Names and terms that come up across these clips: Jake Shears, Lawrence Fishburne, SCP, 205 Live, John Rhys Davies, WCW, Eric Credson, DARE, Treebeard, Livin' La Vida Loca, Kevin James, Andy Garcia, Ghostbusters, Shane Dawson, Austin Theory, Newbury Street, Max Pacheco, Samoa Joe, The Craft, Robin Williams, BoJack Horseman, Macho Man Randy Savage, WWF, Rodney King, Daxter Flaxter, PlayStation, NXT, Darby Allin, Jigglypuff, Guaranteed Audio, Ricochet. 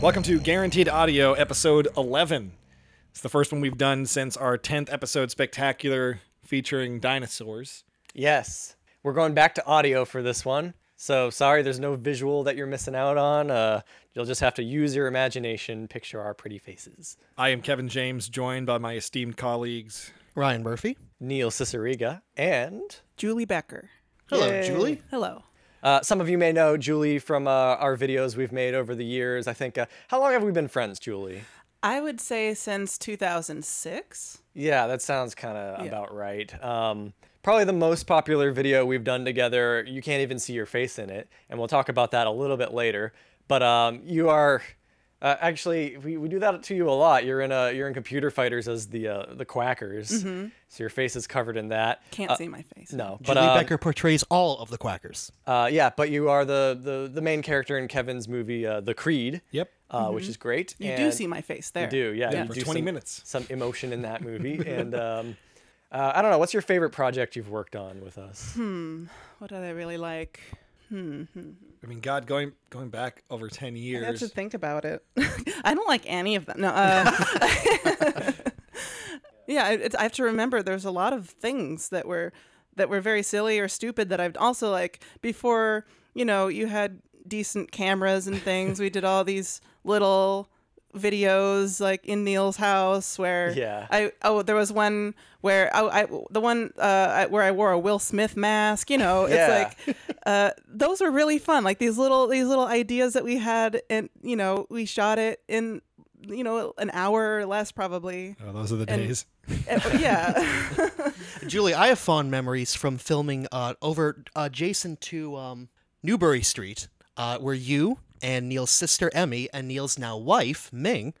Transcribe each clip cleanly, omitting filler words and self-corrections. Welcome to Guaranteed Audio, episode 11. It's the first one we've done since our 10th episode spectacular featuring dinosaurs. Yes. We're going back to audio for this one. So sorry, there's no visual that you're missing out on. You'll just have to use your imagination, picture our pretty faces. I am Kevin James, joined by my esteemed colleagues, Ryan Murphy, Neil Ciceriga, and Julie Becker. Hello, yay. Julie. Hello. Some of you may know Julie from our videos we've made over the years. I think, how long have we been friends, Julie? I would say since 2006. Yeah, that sounds kind of about right. Probably the most popular video we've done together. You can't even see your face in it, and we'll talk about that a little bit later. But you are actually, we do that to you a lot. You're in Computer Fighters as the Quackers, mm-hmm. So your face is covered in that. Can't see my face. No, but Julie Becker portrays all of the Quackers. Yeah, but you are the main character in Kevin's movie, The Creed. Yep. Mm-hmm. Which is great. You do see my face there. You do, yeah. For 20 minutes. Some emotion in that movie. And I don't know, what's your favorite project you've worked on with us? What do I really like? I mean, God, going back over 10 years. I have to think about it. I don't like any of them. No. Yeah, I have to remember there's a lot of things that were very silly or stupid that I've also, like, before, you know, you had decent cameras and things, we did all these little videos like in Neil's house where there was one where where I wore a Will Smith mask, you know. It's like those were really fun, like these little ideas that we had, and you know, we shot it in, you know, an hour or less probably. Oh, those are the days. Yeah. Julie, I have fond memories from filming over adjacent to Newbury Street, where you and Neil's sister Emmy and Neil's now wife Ming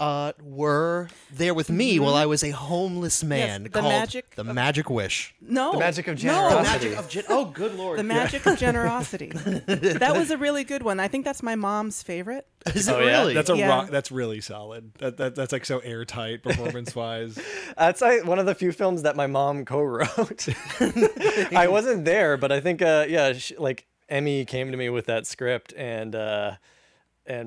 were there with me, mm-hmm. while I was a homeless man, yes, called Magic Wish. No, The Magic of Generosity. Oh, good Lord. The Magic of Generosity. That was a really good one. I think that's my mom's favorite. Is it really? That's that's really solid. That's like so airtight performance-wise. That's like one of the few films that my mom co-wrote. I wasn't there, but I think Emmy came to me with that script, and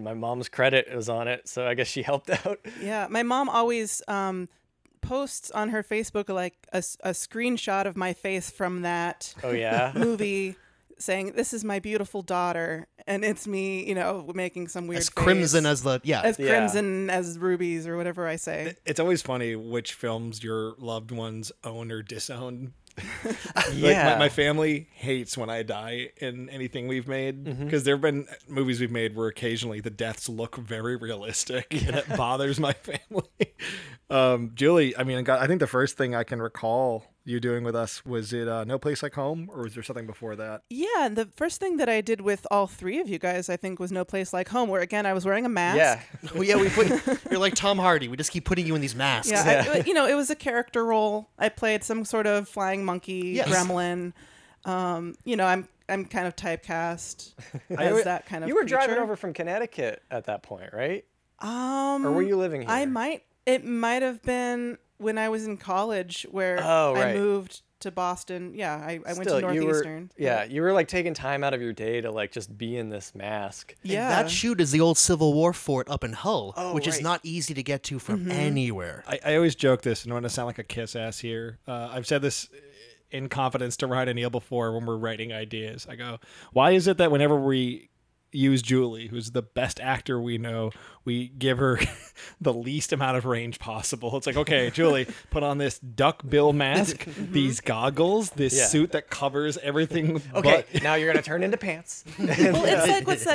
my mom's credit was on it, so I guess she helped out. Yeah, my mom always posts on her Facebook like a screenshot of my face from that movie, saying, "This is my beautiful daughter," and it's me, you know, making some weird face. Crimson as rubies or whatever I say. It's always funny which films your loved ones own or disown. My family hates when I die in anything we've made, because there have been movies we've made where occasionally the deaths look very realistic, and it bothers my family. Julie, I mean, I think the first thing I can recall you doing with us, was it No Place Like Home, or was there something before that? Yeah, the first thing that I did with all three of you guys, I think, was No Place Like Home, where again I was wearing a mask. Yeah, you're like Tom Hardy. We just keep putting you in these masks. Yeah, it was a character role. I played some sort of flying monkey, gremlin. I'm kind of typecast as that kind of. You were creature. Driving over from Connecticut at that point, right? Or were you living here? It might have been. When I was in college, where I moved to Boston, I went to Northeastern. You were like taking time out of your day to like just be in this mask. Yeah, and that shoot is the old Civil War fort up in Hull, which is not easy to get to from anywhere. I always joke this, and I want to sound like a kiss ass here. I've said this in confidence to Ryan and Neil before when we're writing ideas. I go, why is it that whenever we use Julie, who's the best actor we know, we give her the least amount of range possible? It's like, okay, Julie, put on this duckbill mask, these goggles, this suit that covers everything. Okay, now you're gonna turn into pants. Well, it's like what's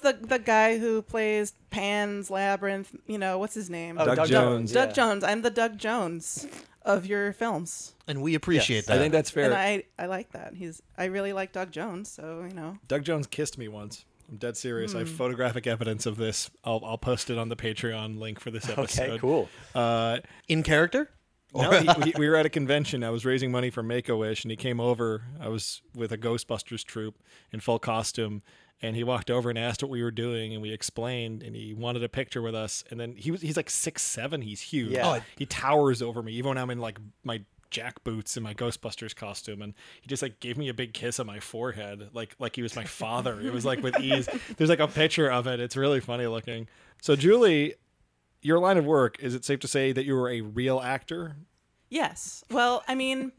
the guy who plays Pan's Labyrinth? You know, what's his name? Oh, Doug Jones. Doug Jones. I'm the Doug Jones of your films, and we appreciate that. I think that's fair, and I like that. I really like Doug Jones, so you know. Doug Jones kissed me once. I'm dead serious. I have photographic evidence of this. I'll post it on the Patreon link for this episode. Okay, cool. In character? No, we were at a convention. I was raising money for Make-A-Wish, and he came over. I was with a Ghostbusters troupe in full costume, and he walked over and asked what we were doing, and we explained, and he wanted a picture with us. And then he's like 6'7". He's huge. Yeah. He towers over me, even when I'm in like my jack boots in my Ghostbusters costume, and he just like gave me a big kiss on my forehead, like he was my father. It was like with ease. There's like a picture of it. It's really funny looking. So Julie, your line of work, is it safe to say that you were a real actor? Yes. Well, I mean,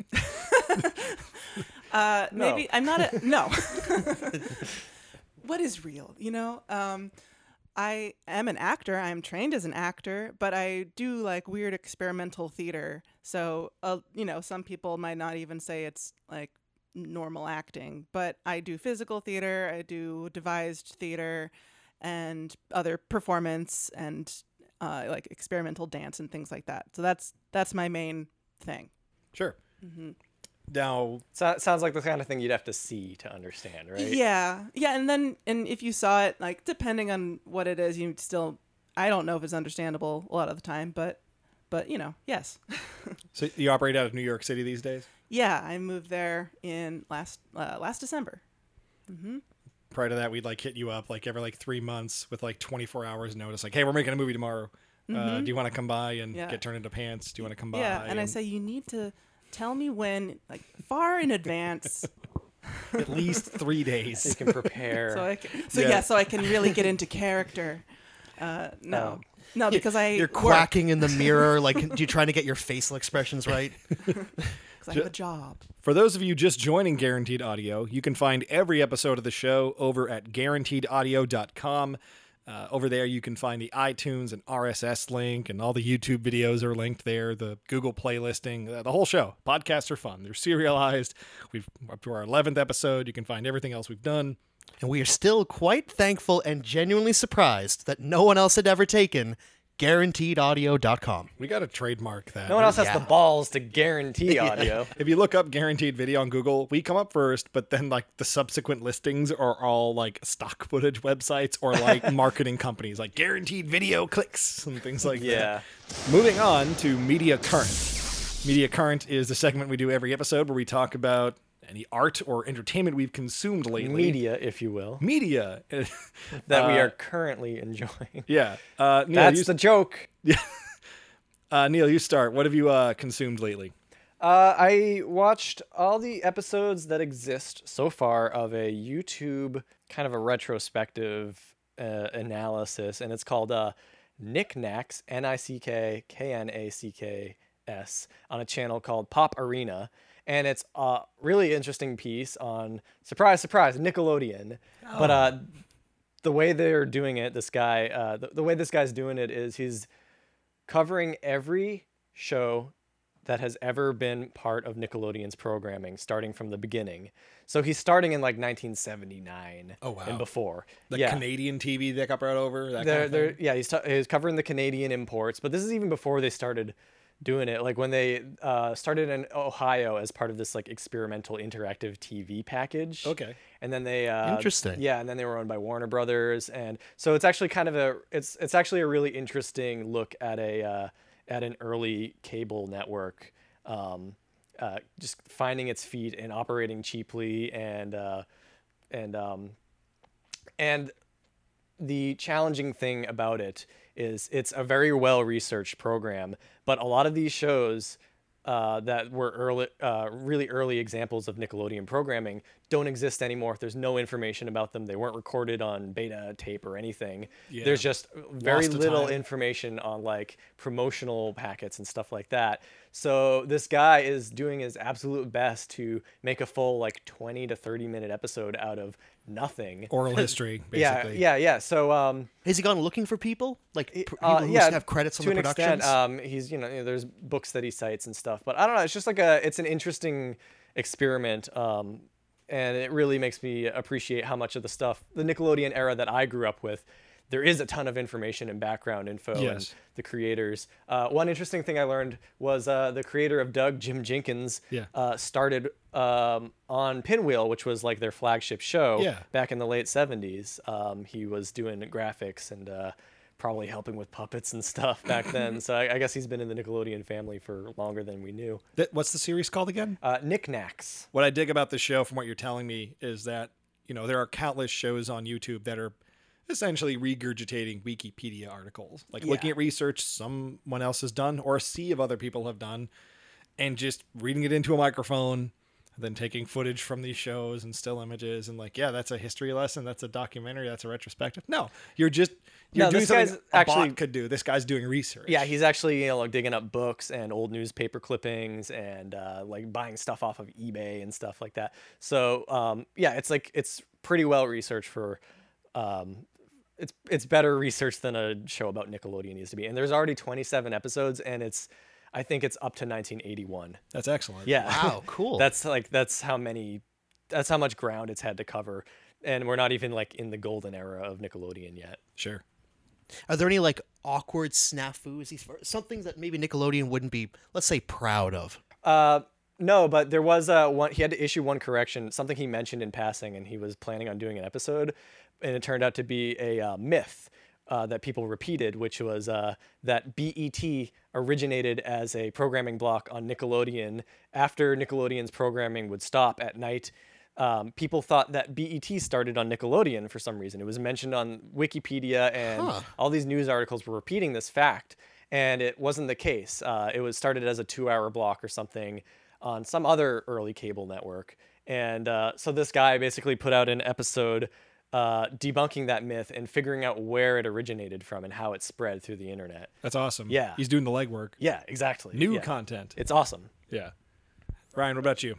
maybe I'm not a, no. What is real? You know, I am an actor. I'm trained as an actor, but I do like weird experimental theater. So, you know, some people might not even say it's like normal acting, but I do physical theater. I do devised theater and other performance and like experimental dance and things like that. So that's my main thing. Sure. Mm-hmm. Now, so, sounds like the kind of thing you'd have to see to understand, right? Yeah. Yeah. And then, and if you saw it, like, depending on what it is, you still, I don't know if it's understandable a lot of the time, but you know, yes. So you operate out of New York City these days? Yeah. I moved there in last December. Mm-hmm. Prior to that, we'd like hit you up like every like 3 months with like 24 hours notice. Like, hey, we're making a movie tomorrow. Mm-hmm. Do you want to come by and get turned into pants? Do you want to come by? Yeah. And I say, you need to tell me when, like far in advance. At least 3 days. So you can prepare. So I can really get into character. No, because you're quacking in the mirror. Like, you're trying to get your facial expressions right. I have a job. For those of you just joining Guaranteed Audio, you can find every episode of the show over at GuaranteedAudio.com. Over there, you can find the iTunes and RSS link, and all the YouTube videos are linked there, the Google Play listing, the whole show. Podcasts are fun. They're serialized. We've up to our 11th episode. You can find everything else we've done. And we are still quite thankful and genuinely surprised that no one else had ever taken GuaranteedAudio.com. We got to trademark that. No one else has the balls to guarantee audio. If you look up Guaranteed Video on Google, we come up first, but then like the subsequent listings are all like stock footage websites or like marketing companies, like Guaranteed Video clicks and things like that. Moving on to Media Current. Media Current is the segment we do every episode where we talk about any art or entertainment we've consumed lately. Media, if you will. Media. That we are currently enjoying. Yeah. Neil, that's the joke. Neil, you start. What have you consumed lately? I watched all the episodes that exist so far of a YouTube kind of a retrospective analysis, and it's called Knickknacks, Nick Knacks, on a channel called Pop Arena. And it's a really interesting piece on, surprise, surprise, Nickelodeon. Oh. But the way they're doing it, this guy, the way this guy's doing it is he's covering every show that has ever been part of Nickelodeon's programming, starting from the beginning. So he's starting in like 1979. Oh, wow. And before. The Canadian TV that got brought over? That kind of thing? Yeah, he's covering the Canadian imports. But this is even before they started doing it, like when they started in Ohio as part of this like experimental interactive TV package. Okay. And then they interesting. Yeah, and then they were owned by Warner Brothers, and so it's actually kind of a it's actually a really interesting look at a at an early cable network, just finding its feet and operating cheaply, and the challenging thing about it is it's a very well-researched program, but a lot of these shows that were early, really early examples of Nickelodeon programming don't exist anymore. There's no information about them. They weren't recorded on beta tape or anything. Yeah. There's just very little information on like promotional packets and stuff like that. So this guy is doing his absolute best to make a full like 20 to 30 minute episode out of nothing. Oral history, basically. Yeah. So has he gone looking for people? Like people who have credits on the productions? To an extent, he's, you know, there's books that he cites and stuff. But I don't know. It's just like it's an interesting experiment. And it really makes me appreciate how much of the stuff, the Nickelodeon era that I grew up with, there is a ton of information and background info. Yes. And the creators. One interesting thing I learned was the creator of Doug, Jim Jenkins, started on Pinwheel, which was like their flagship show back in the late 70s. He was doing graphics and probably helping with puppets and stuff back then. So I guess he's been in the Nickelodeon family for longer than we knew. What's the series called again? Knickknacks. What I dig about the show from what you're telling me is that, you know, there are countless shows on YouTube that are essentially regurgitating Wikipedia articles, like looking at research someone else has done or a sea of other people have done and just reading it into a microphone, and then taking footage from these shows and still images and like, yeah, that's a history lesson. That's a documentary. That's a retrospective. No, you're doing something a bot could do. This guy's doing research. Yeah. He's actually, you know, like digging up books and old newspaper clippings and like buying stuff off of eBay and stuff like that. So yeah, it's like, it's pretty well researched for, it's better research than a show about Nickelodeon used to be. And there's already 27 episodes and it's, I think it's up to 1981. That's excellent. Yeah. Wow, cool. That's how much ground it's had to cover. And we're not even like in the golden era of Nickelodeon yet. Sure. Are there any like awkward snafus? Some things that maybe Nickelodeon wouldn't be, let's say, proud of? No, but there was one, he had to issue one correction, something he mentioned in passing, and he was planning on doing an episode. And it turned out to be a myth. That people repeated, which was that BET originated as a programming block on Nickelodeon. After Nickelodeon's programming would stop at night, people thought that BET started on Nickelodeon for some reason. It was mentioned on Wikipedia, and all these news articles were repeating this fact, and it wasn't the case. It was started as a 2-hour block or something on some other early cable network. And so this guy basically put out an episode debunking that myth and figuring out where it originated from and how it spread through the internet. That's awesome. Yeah. He's doing the legwork. Yeah, exactly. New content. It's awesome. Yeah. Ryan, what about you?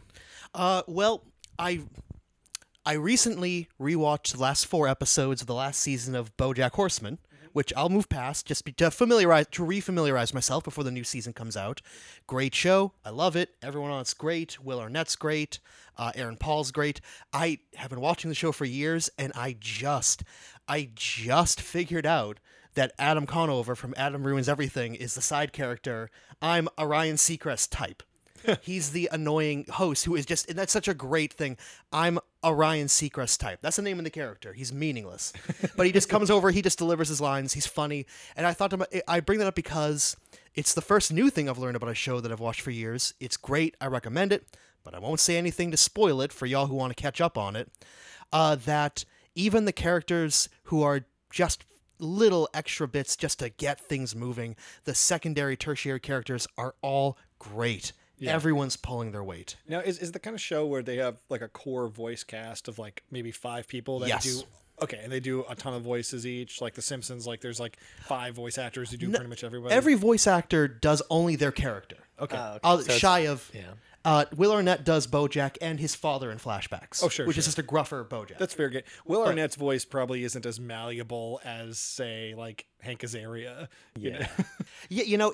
Well, I recently rewatched the last 4 episodes of the last season of BoJack Horseman, which I'll move past just to re-familiarize myself before the new season comes out. Great show. I love it. Everyone on it's great. Will Arnett's great. Aaron Paul's great. I have been watching the show for years, and I just figured out that Adam Conover from Adam Ruins Everything is the side character. I'm a Ryan Seacrest type. He's the annoying host who is just, and that's such a great thing. I'm a Ryan Seacrest type. That's the name of the character. He's meaningless, but he just comes over. He just delivers his lines. He's funny. And I thought I bring that up because it's the first new thing I've learned about a show that I've watched for years. It's great. I recommend it, but I won't say anything to spoil it for y'all who want to catch up on it. That even the characters who are just little extra bits just to get things moving, the secondary, tertiary characters are all great. Yeah. Everyone's pulling their weight. Now, is the kind of show where they have like a core voice cast of like maybe 5 people that do okay, and they do a ton of voices each, like The Simpsons, like there's like 5 voice actors who do pretty much everybody. Every voice actor does only their character. Okay. So shy of Will Arnett does BoJack and his father in flashbacks. Oh, sure. Which is just a gruffer BoJack. That's fair game. Will Arnett's voice probably isn't as malleable as, say, like Hank Azaria. Yeah. You know? Yeah, you know,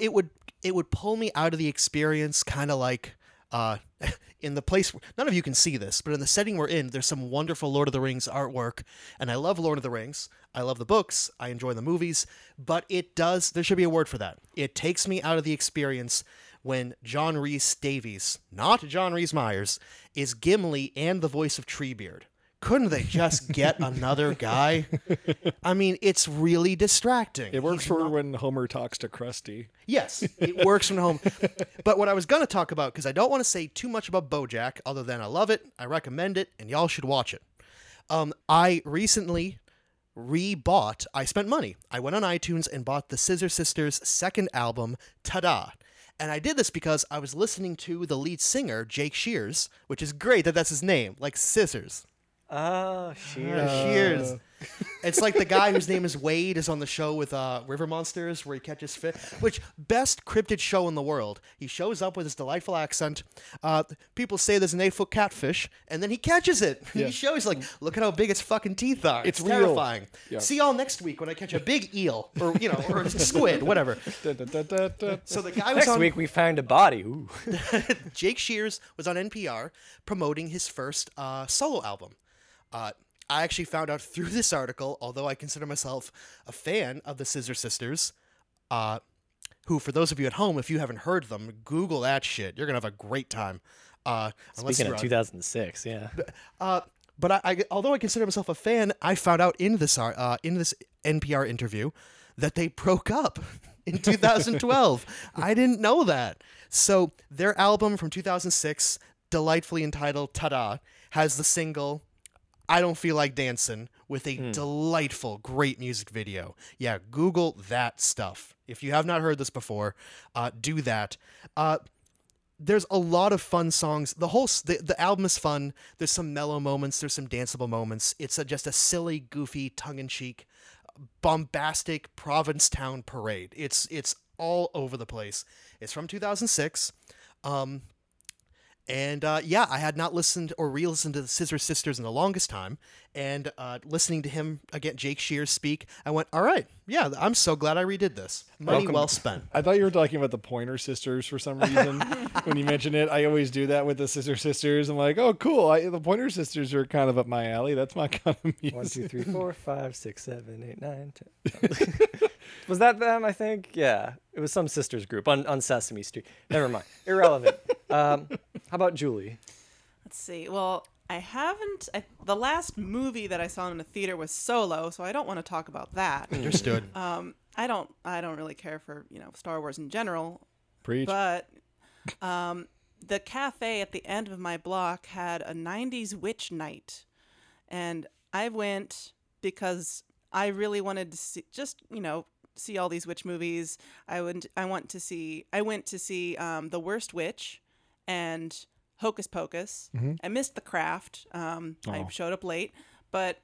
it would pull me out of the experience, kind of like in the place where, none of you can see this, but in the setting we're in, there's some wonderful Lord of the Rings artwork, and I love Lord of the Rings. I love the books. I enjoy the movies, but there should be a word for that. It takes me out of the experience when John Rhys Davies, not John Rhys Meyers, is Gimli and the voice of Treebeard. Couldn't they just get another guy? I mean, it's really distracting. It works for when Homer talks to Krusty. Yes, it works when Homer. But what I was going to talk about, because I don't want to say too much about BoJack, other than I love it, I recommend it, and y'all should watch it. I recently rebought. I spent money. I went on iTunes and bought the Scissor Sisters' second album, Ta-Da. And I did this because I was listening to the lead singer, Jake Shears, which is great that's his name, like Scissors. Oh, Shears. It's like the guy whose name is Wade is on the show with River Monsters where he catches fish, which best cryptid show in the world. He shows up with his delightful accent. People say there's an 8-foot catfish, and then he catches it. Yeah. He shows, like, look at how big its fucking teeth are. It's terrifying. Yeah. See y'all next week when I catch a big eel or, you know, or a squid, whatever. So the guy was next week we found a body. Ooh. Jake Shears was on NPR promoting his first solo album. I actually found out through this article, although I consider myself a fan of the Scissor Sisters, who, for those of you at home, if you haven't heard them, Google that shit. You're going to have a great time. Speaking of 2006, yeah. But although I consider myself a fan, I found out in this NPR interview that they broke up in 2012. I didn't know that. So their album from 2006, delightfully entitled Ta-Da, has the single I Don't Feel Like Dancing with a delightful, great music video. Yeah, Google that stuff. If you have not heard this before, do that. there's a lot of fun songs. The album is fun. There's some mellow moments. There's some danceable moments. It's just a silly, goofy, tongue-in-cheek, bombastic Provincetown parade. It's all over the place. It's from 2006. And I had not listened or re-listened to the Scissor Sisters in the longest time. And listening to him again, Jake Shears speak, I went, all right, yeah, I'm so glad I redid this. Money well spent. I thought you were talking about the Pointer Sisters for some reason when you mentioned it. I always do that with the Scissor Sisters. I'm like, oh, cool. The Pointer Sisters are kind of up my alley. That's my kind of music. 1, 2, 3, 4, 5, 6, 7, 8, 9, 10. Was that them? I think. Yeah, it was some sisters group on Sesame Street. Never mind. Irrelevant. How about Julie? Let's see. Well, I haven't. The last movie that I saw in the theater was Solo, so I don't want to talk about that. Understood. I don't really care for Star Wars in general. Preach. But the cafe at the end of my block had a '90s witch night, and I went because I really wanted to see see all these witch movies. I went to see The Worst Witch and Hocus Pocus. Mm-hmm. I missed The Craft. I showed up late, but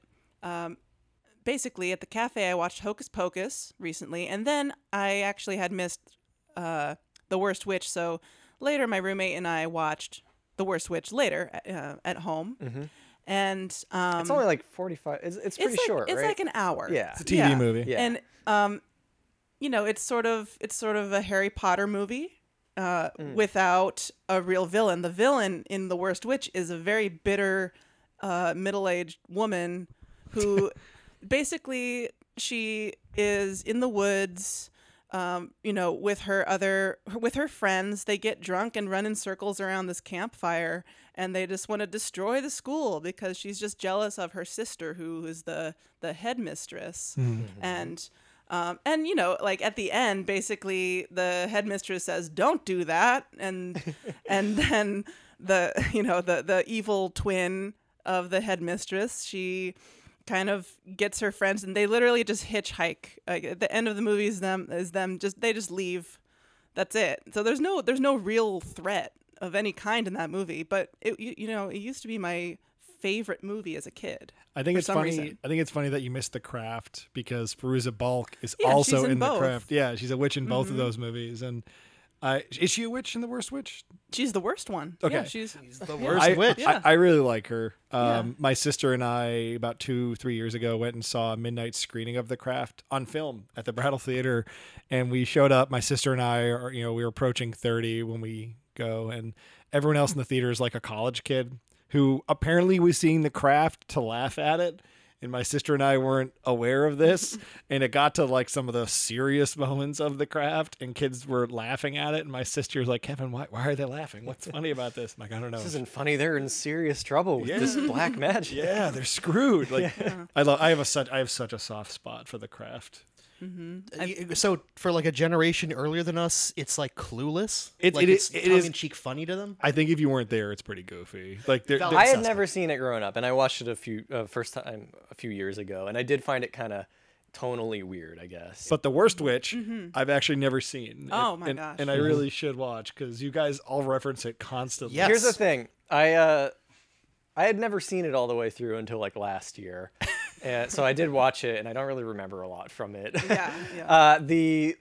basically at the cafe I watched Hocus Pocus recently, and then I actually had missed The Worst Witch. So later my roommate and I watched The Worst Witch later at home. Mm-hmm. And it's only like 45. It's pretty short. It's right? Like an hour. Yeah, it's a TV movie. Yeah. And it's sort of a Harry Potter movie without a real villain. The villain in The Worst Witch is a very bitter middle-aged woman who basically she is in the woods. With her friends, they get drunk and run in circles around this campfire, and they just want to destroy the school because she's just jealous of her sister, who is the headmistress. Mm-hmm. And at the end, basically the headmistress says, "Don't do that," and then the evil twin of the headmistress, she kind of gets her friends, and they literally just hitchhike. Like, at the end of the movie they just leave. That's it. So there's no real threat of any kind in that movie, but it used to be my favorite movie as a kid. I think it's funny that you missed The Craft, because Fairuza Balk is also in The Craft. Yeah, she's a witch in both of those movies. And is she a witch in The Worst Witch? She's the worst one. Okay. Yeah, she's the worst witch. I really like her. My sister and I, about 2-3 years ago, went and saw a midnight screening of The Craft on film at the Brattle Theater. And we showed up. My sister and I are, we were approaching 30 when we go. And everyone else in the theater is like a college kid who apparently was seeing The Craft to laugh at it. And my sister and I weren't aware of this. And it got to like some of the serious moments of The Craft, and kids were laughing at it. And my sister's like, "Kevin, why are they laughing? What's funny about this?" I'm like, "I don't know. This isn't funny. They're in serious trouble with this black magic. Yeah, they're screwed." Like, yeah. I have such a soft spot for The Craft. Mm-hmm. So for like a generation earlier than us, it's like Clueless. It's tongue-in-cheek funny to them. I think if you weren't there, it's pretty goofy. Like I had never seen it growing up, and I watched it a few years ago, and I did find it kind of tonally weird, I guess. But The Worst Witch, I've actually never seen. Oh my gosh! And I really should watch, because you guys all reference it constantly. Yes. Here's the thing: I had never seen it all the way through until like last year. So I did watch it, and I don't really remember a lot from it. Yeah. The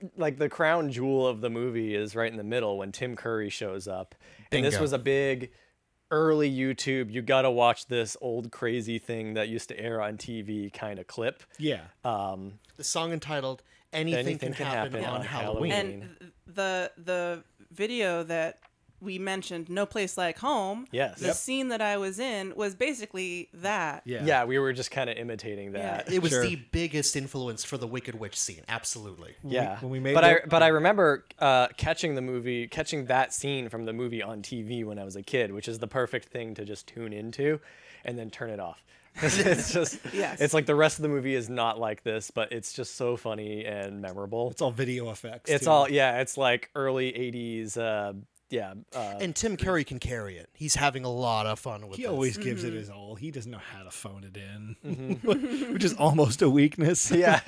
crown jewel of the movie is right in the middle when Tim Curry shows up. Bingo. And this was a big early YouTube, you gotta watch this old crazy thing that used to air on TV kind of clip. Yeah. The song entitled Anything Can Happen on Halloween. And the video that we mentioned, No Place Like Home. Yes. The scene that I was in was basically that. Yeah, we were just kind of imitating that. Yeah. It was the biggest influence for the Wicked Witch scene, absolutely. Yeah. I remember catching that scene from the movie on TV when I was a kid, which is the perfect thing to just tune into and then turn it off. It's just it's like the rest of the movie is not like this, but it's just so funny and memorable. It's all video effects. It's it's like early 80s and Tim Curry can carry it. He's having a lot of fun with it. He always gives it his all. He doesn't know how to phone it in, which is almost a weakness. Yeah.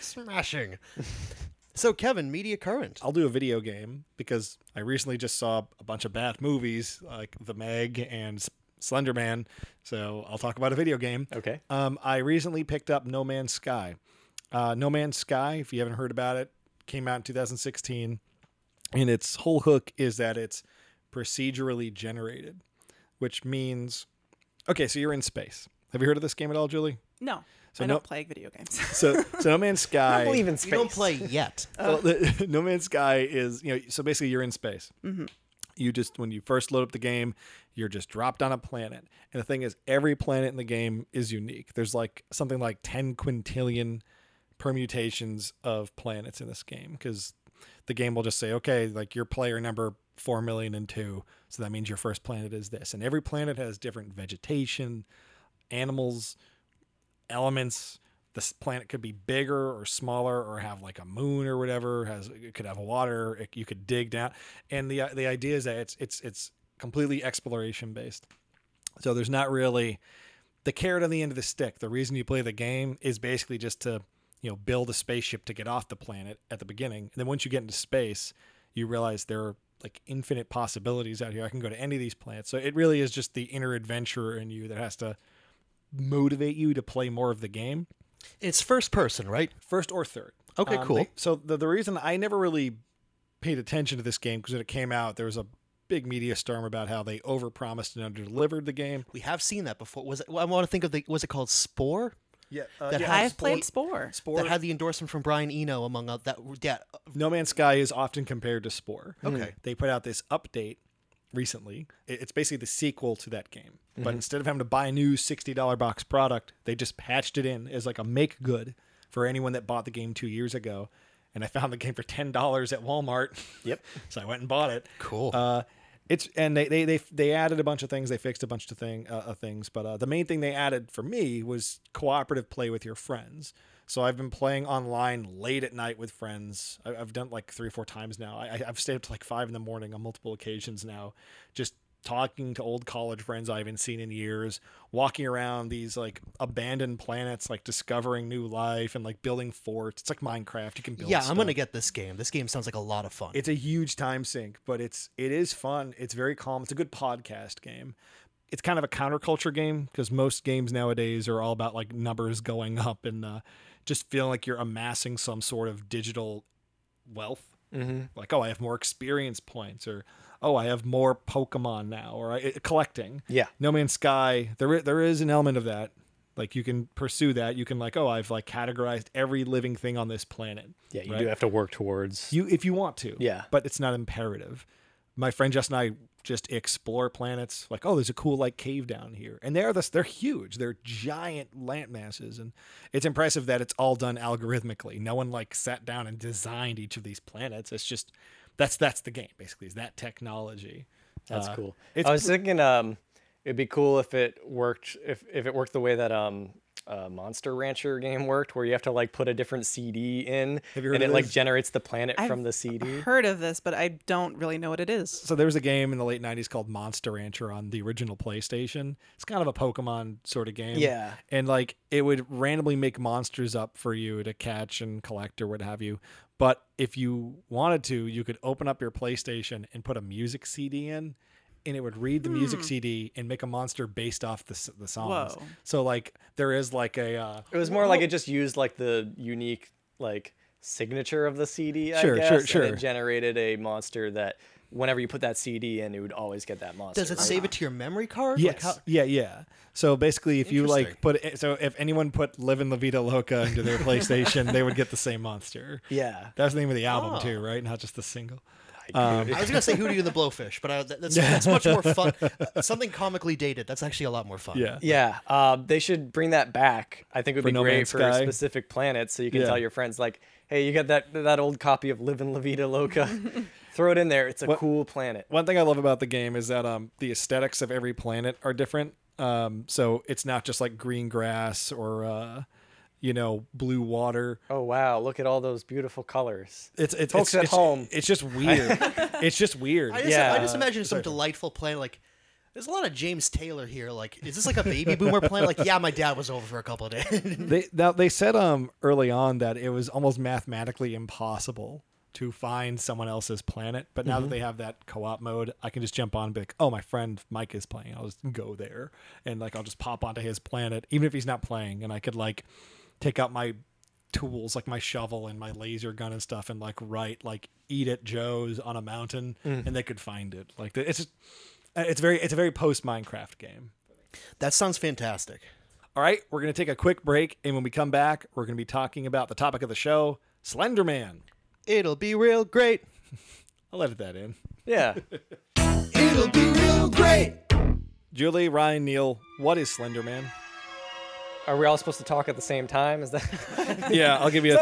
Smashing. So, Kevin, Media Current. I'll do a video game because I recently just saw a bunch of bad movies like The Meg and Slender Man. So I'll talk about a video game. Okay. I recently picked up No Man's Sky. No Man's Sky, if you haven't heard about it, came out in 2016. And its whole hook is that it's procedurally generated, which means... Okay, so you're in space. Have you heard of this game at all, Julie? No. So I don't play video games. So No Man's Sky... I don't believe in space. You don't play yet. No Man's Sky is... So basically, you're in space. Mm-hmm. You just... When you first load up the game, you're just dropped on a planet. And the thing is, every planet in the game is unique. There's something like 10 quintillion permutations of planets in this game, because the game will just say, okay, your player number 4,000,002, so that means your first planet is this. And every planet has different vegetation, animals, elements. This planet could be bigger or smaller, or have a moon or whatever. It could have water. You could dig down. And the idea is that it's completely exploration based. So there's not really the carrot on the end of the stick. The reason you play the game is basically just to build a spaceship to get off the planet at the beginning. And then once you get into space, you realize there are infinite possibilities out here. I can go to any of these planets. So it really is just the inner adventurer in you that has to motivate you to play more of the game. It's first person, right? First or third. Okay, cool. So the reason I never really paid attention to this game, because when it came out, there was a big media storm about how they overpromised and underdelivered the game. We have seen that before. Was it called Spore? Yeah, I've played Spore. That had the endorsement from Brian Eno, among other. No Man's Sky is often compared to Spore. Okay, They put out this update recently. It's basically the sequel to that game, but instead of having to buy a new $60 box product, they just patched it in as a make good for anyone that bought the game 2 years ago. And I found the game for $10 at Walmart. Yep, so I went and bought it. Cool. They added a bunch of things. They fixed a bunch of things. But the main thing they added for me was cooperative play with your friends. So I've been playing online late at night with friends. I've done 3 or 4 times now. I've stayed up to 5 in the morning on multiple occasions now, just talking to old college friends I haven't seen in years, walking around these abandoned planets, discovering new life and building forts. It's like Minecraft. You can build stuff. I'm gonna get this game. This game sounds like a lot of fun. It's a huge time sink, but it is fun. It's very calm. It's a good podcast game. It's kind of a counterculture game, because most games nowadays are all about numbers going up and just feeling like you're amassing some sort of digital wealth. Mm-hmm. I have more experience points, or I have more Pokemon now, or collecting. Yeah. No Man's Sky, there is an element of that. You can pursue that. You can I've categorized every living thing on this planet. Yeah, you do have to work towards. You if you want to. Yeah. But it's not imperative. My friend Jess and I just explore planets. There's a cool cave down here. And they're huge. They're giant land masses, and it's impressive that it's all done algorithmically. No one sat down and designed each of these planets. It's just That's the game, basically, is that technology. That's cool. I was thinking it'd be cool if it worked if it worked the way that Monster Rancher game worked, where you have to put a different CD in and it generates the planet from the CD. I've heard of this, but I don't really know what it is. So there was a game in the late 90s called Monster Rancher on the original PlayStation. It's kind of a Pokemon sort of game. Yeah. And it would randomly make monsters up for you to catch and collect or what have you. But if you wanted to, you could open up your PlayStation and put a music CD in, and it would read the music CD and make a monster based off the songs. Whoa. So there is a... it was more it just used the unique signature of the CD, I guess. Sure. And it generated a monster that whenever you put that CD in, it would always get that monster. Does it save it to your memory card? Yes. Yeah. So basically, if you if anyone put Livin' La Vida Loca into their PlayStation, they would get the same monster. Yeah. That's the name of the album too, right? Not just the single. I was gonna say Hootie and the Blowfish, but that's much more fun. Something comically dated. That's actually a lot more fun. Yeah. They should bring that back. I think it would be great for specific planets, so you can tell your friends, hey, you got that old copy of Livin' La Vida Loca. Throw it in there. It's a cool planet. One thing I love about the game is that the aesthetics of every planet are different. So it's not just green grass or blue water. Oh wow! Look at all those beautiful colors. It's folks at home. It's just weird. I just imagine some delightful planet There's a lot of James Taylor here. Like, is this like a baby boomer plan? Like, yeah, my dad was over for a couple of days. They said early on that it was almost mathematically impossible to find someone else's planet. But now that they have that co-op mode, I can just jump on and be like, oh, my friend Mike is playing. I'll just go there. And like, I'll just pop onto his planet, even if he's not playing. And I could like take out my tools, like my shovel and my laser gun and stuff, and like write like "eat at Joe's" on a mountain, and they could find it. Like, it's a very post Minecraft game. That sounds fantastic. All right, we're gonna take a quick break, and when we come back, we're gonna be talking about the topic of the show, Slender Man. It'll be real great. I'll edit that in. Yeah. It'll be real great. Julie, Ryan, Neil, what is Slender Man? Are we all supposed to talk at the same time? Is that? Yeah, I'll give you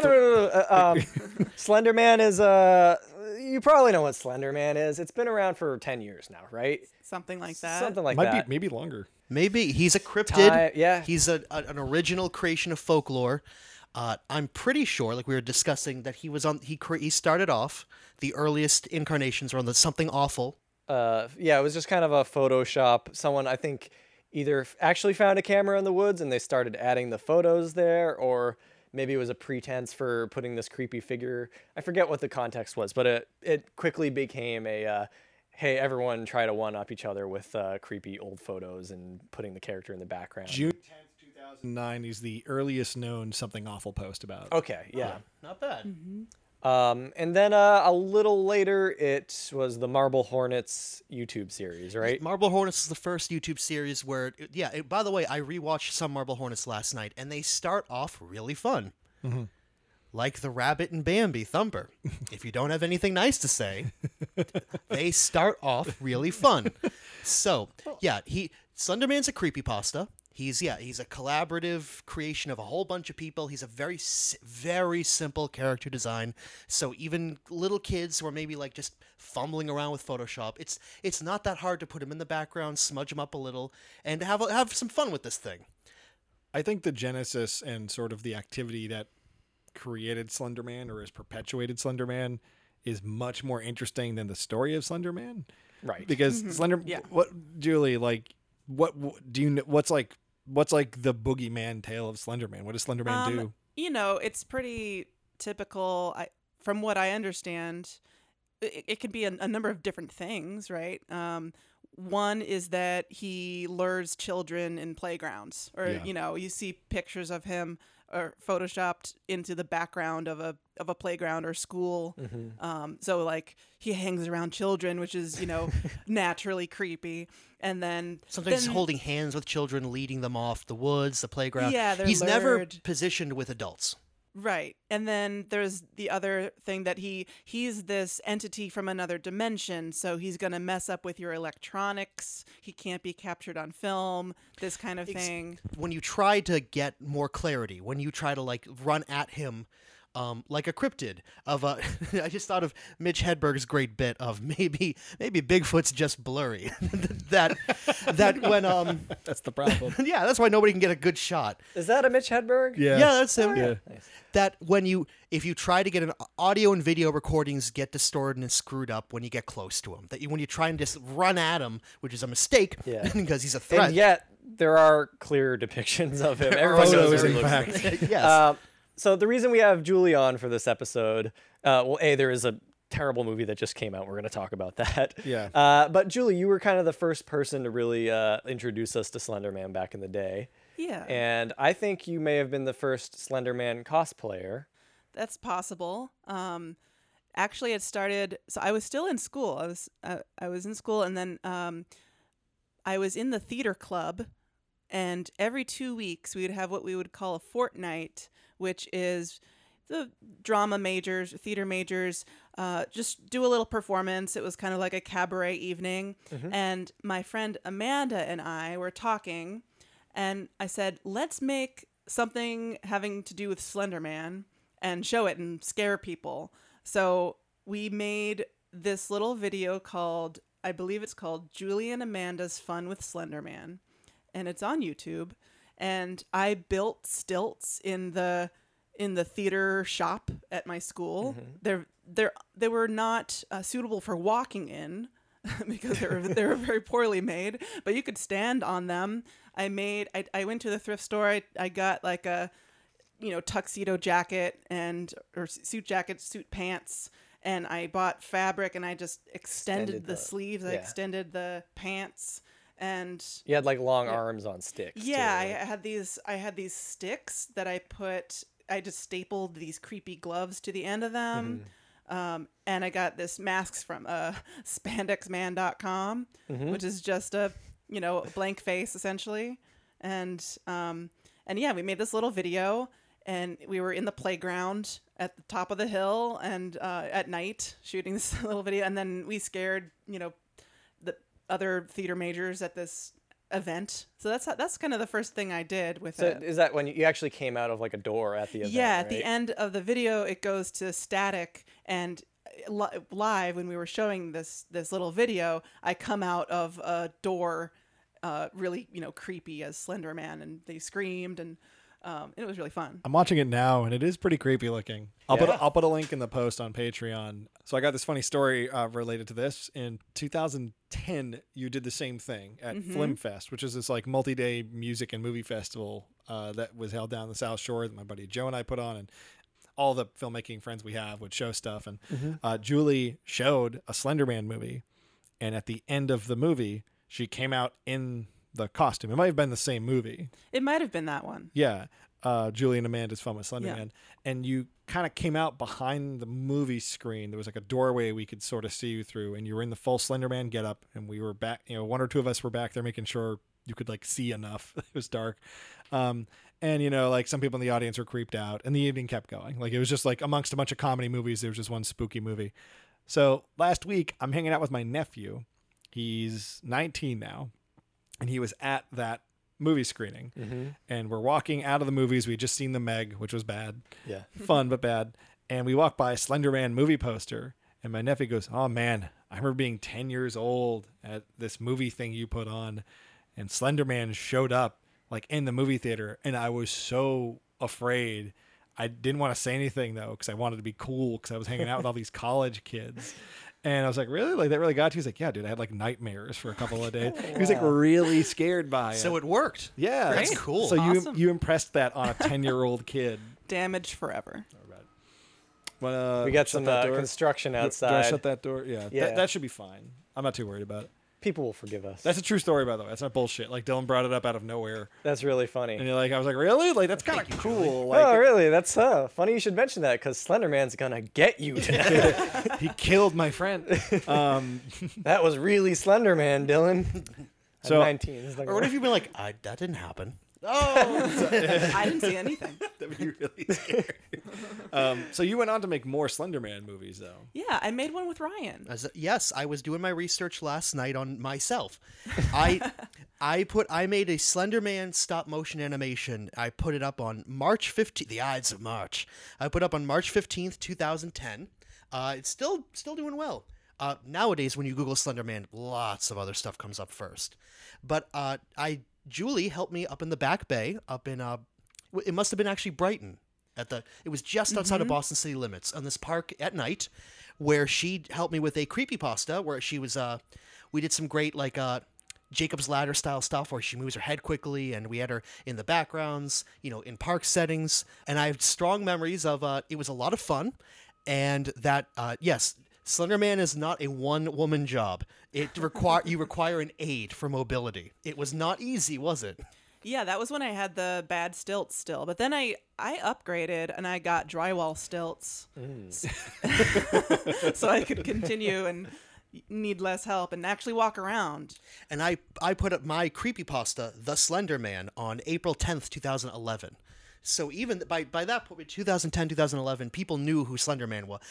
Slender Man is you probably know what Slender Man is. It's been around for 10 years now, right? Something like that. Something like that. Maybe longer. Maybe. He's a cryptid. Yeah. He's an original creation of folklore. I'm pretty sure, like we were discussing, that he was on. He started off. The earliest incarnations were on the Something Awful. Yeah, it was just kind of a Photoshop. Someone, I think, either actually found a camera in the woods and they started adding the photos there, or maybe it was a pretense for putting this creepy figure. I forget what the context was, but it quickly became a, hey, everyone try to one-up each other with creepy old photos and putting the character in the background. June 10th, 2009 is the earliest known Something Awful post about it. Okay, yeah. Not bad. Mm-hmm. And then a little later, it was the Marble Hornets YouTube series, right? Marble Hornets is the first YouTube series where, by the way, I rewatched some Marble Hornets last night, and they start off really fun. Mm-hmm. Like the rabbit and Bambi, Thumper. If you don't have anything nice to say, they start off really fun. So, yeah, Slender Man's a creepypasta. He's a collaborative creation of a whole bunch of people. He's a very, very simple character design. So even little kids who are maybe like just fumbling around with Photoshop, it's not that hard to put him in the background, smudge him up a little, and have some fun with this thing. I think the genesis and sort of the activity that created Slender Man or has perpetuated Slender Man is much more interesting than the story of Slender Man. Right. Because what's like the boogeyman tale of Slender Man? What does Slender Man do? You know, it's pretty typical. From what I understand, it could be a number of different things, right? One is that he lures children in playgrounds, or you see pictures of him or photoshopped into the background of a playground or school. Mm-hmm. So like he hangs around children, which is, naturally creepy. And then sometimes he's holding hands with children, leading them off the woods, the playground. Yeah, he's lured. Never positioned with adults. Right. And then there's the other thing that he's this entity from another dimension. So he's going to mess up with your electronics. He can't be captured on film, this kind of thing. When you try to get more clarity, when you try to like run at him, like a cryptid I just thought of Mitch Hedberg's great bit of maybe Bigfoot's just blurry. that when that's the problem. Yeah, that's why nobody can get a good shot. Is that a Mitch Hedberg? Yeah, that's him. Yeah. Nice. That when if you try to get an audio and video recordings get distorted and screwed up when you get close to him. That when you try and just run at him, which is a mistake, because he's a threat. And yet there are clear depictions of him. Everyone knows what he looks like. Yes. So the reason we have Julie on for this episode, there is a terrible movie that just came out. We're going to talk about that. Yeah. But Julie, you were kind of the first person to really introduce us to Slender Man back in the day. Yeah. And I think you may have been the first Slender Man cosplayer. That's possible. Actually, it started. So I was still in school. I was in school, and then I was in the theater club. And every 2 weeks, we would have what we would call a fortnight, which is the drama majors, theater majors, just do a little performance. It was kind of like a cabaret evening. Mm-hmm. And my friend Amanda and I were talking, and I said, let's make something having to do with Slender Man and show it and scare people. So we made this little video called, I believe it's called Julie and Amanda's Fun with Slender Man. And it's on YouTube. And I built stilts in the theater shop at my school. Mm-hmm. They were not suitable for walking in, because they were very poorly made, but you could stand on them. I went to the thrift store. I got like a, tuxedo jacket or suit jacket, suit pants, and I bought fabric and I just extended the sleeves. Yeah. I extended the pants, and you had like long arms on sticks. Yeah, too, right? I had these sticks that I just stapled these creepy gloves to the end of them. Mm-hmm. And I got this masks from spandexman.com, mm-hmm. which is just a, blank face essentially. And yeah, we made this little video and we were in the playground at the top of the hill and at night shooting this little video. And then we scared, the other theater majors at this event. So that's kind of the first thing I did with it. So is that when you actually came out of like a door at the event? Yeah, at the end of the video, it goes to static, and live when we were showing this little video, I come out of a door, really creepy as Slender Man, and they screamed, and it was really fun. I'm watching it now, and it is pretty creepy looking. I'll put a link in the post on Patreon. So I got this funny story related to this. In 2010, you did the same thing at mm-hmm. FlimFest, which is this like multi-day music and movie festival that was held down the South Shore that my buddy Joe and I put on, and all the filmmaking friends we have would show stuff. And mm-hmm. Julie showed a Slender Man movie, and at the end of the movie, she came out in the costume. It might have been the same movie. It might have been that one. Yeah. Julie and Amanda's Fun with Slender Man. And you kind of came out behind the movie screen. There was like a doorway we could sort of see you through, and you were in the full Slender Man getup, and we were back, one or two of us were back there making sure you could like see enough. It was dark. And like some people in the audience were creeped out, and the evening kept going. Like it was just like amongst a bunch of comedy movies, there was just one spooky movie. So last week I'm hanging out with my nephew. He's 19 now. And he was at that movie screening, mm-hmm. and we're walking out of the movies. We had just seen The Meg, which was bad. Yeah. Fun, but bad. And we walk by a Slender Man movie poster, and my nephew goes, "Oh man, I remember being 10 years old at this movie thing you put on, and Slender Man showed up like in the movie theater. And I was so afraid. I didn't want to say anything though, cause I wanted to be cool. Cause I was hanging out with all these college kids." And I was like, "Really? Like that really got you?" He's like, "Yeah, dude, I had like nightmares for a couple of days." He was like really scared by it. So it worked. Yeah. Great. That's cool. So awesome. you impressed that on a 10-year-old kid. Damaged forever. All right. Well, we got some construction outside. Do I shut that door? Yeah. That should be fine. I'm not too worried about it. People will forgive us. That's a true story, by the way. That's not bullshit. Like Dylan brought it up out of nowhere. That's really funny. And I was like, "Really? Like that's kind of cool." Like, oh, really? That's funny. You should mention that because Slender Man's gonna get you. He killed my friend. That was really Slender Man, Dylan. So, I'm 19. Or what if you've been like, "That didn't happen." Oh, I didn't see anything. That would be really scary. So you went on to make more Slender Man movies, though. Yeah, I made one with Ryan. Yes, I was doing my research last night on myself. I made a Slender Man stop motion animation. I put it up on March 15th. The Ides of March. I put up on March 15th, 2010. It's still doing well. Nowadays, when you Google Slender Man, lots of other stuff comes up first. But Julie helped me up in the Back Bay, up in it must have been actually Brighton. It was just outside mm-hmm. of Boston city limits on this park at night, where she helped me with a creepypasta where she was we did some great like Jacob's Ladder style stuff where she moves her head quickly, and we had her in the backgrounds, in park settings, and I have strong memories of it was a lot of fun, and that yes. Slender Man is not a one-woman job. You require an aid for mobility. It was not easy, was it? Yeah, that was when I had the bad stilts still. But then I upgraded and I got drywall stilts, so I could continue and need less help and actually walk around. And I put up my creepypasta, The Slender Man, on April 10th, 2011. So even by that point, 2010, 2011, people knew who Slender Man was.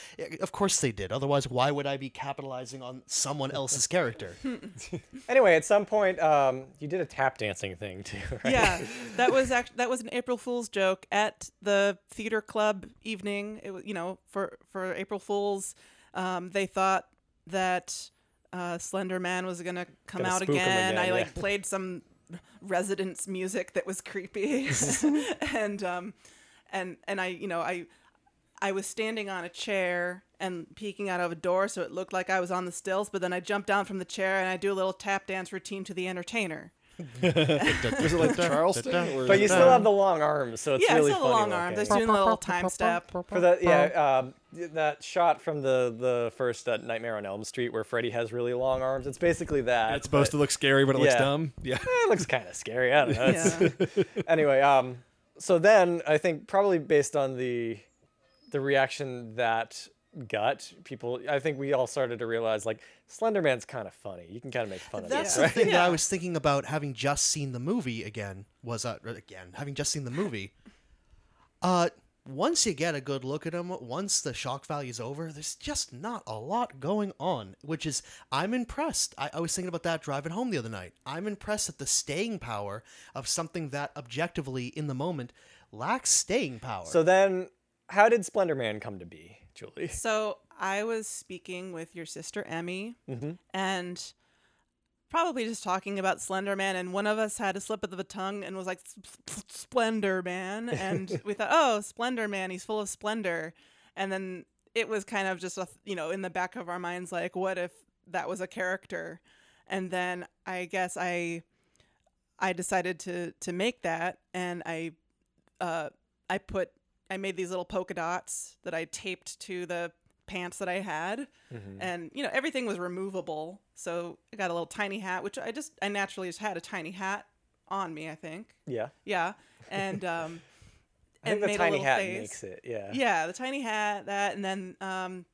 Of course they did. Otherwise, why would I be capitalizing on someone else's character? Anyway, at some point, you did a tap dancing thing too, right? Yeah, that was an April Fool's joke at the theater club evening. It was, for April Fools, they thought that Slender Man was gonna come out again. I played some residence music that was creepy and I was standing on a chair and peeking out of a door, so it looked like I was on the stills, but then I jump down from the chair and I do a little tap dance routine to The Entertainer. Was it like Charleston? But you still have the long arms, so it's really funny. Yeah, still the long arms. They're doing a little time step. For the, that shot from the first Nightmare on Elm Street where Freddy has really long arms, it's basically that. And it's supposed to look scary, but it looks dumb. Yeah, it looks kind of scary. I don't know. Yeah. Anyway, so then I think probably based on the reaction that gut people, I think we all started to realize like Slender Man's kind of funny. You can kind of make fun of that. That's the thing that I was thinking about having just seen the movie again. Once you get a good look at him, once the shock value is over, there's just not a lot going on, which is I'm impressed. I was thinking about that driving home the other night. I'm impressed at the staying power of something that objectively in the moment lacks staying power. So then, how did Slender Man come to be, Julie? So I was speaking with your sister, Emmy, and probably just talking about Slender Man, and one of us had a slip of the tongue and was like, Splendor Man. And we thought, oh, Splendor Man, he's full of splendor. And then it was kind of just, in the back of our minds, like, what if that was a character? And then I guess I decided to make that, and I made these little polka dots that I taped to the pants that I had, and everything was removable. So I got a little tiny hat, which I naturally just had a tiny hat on me, I think. Yeah. And and the tiny hat face. Makes it. Yeah. The tiny hat, that, and then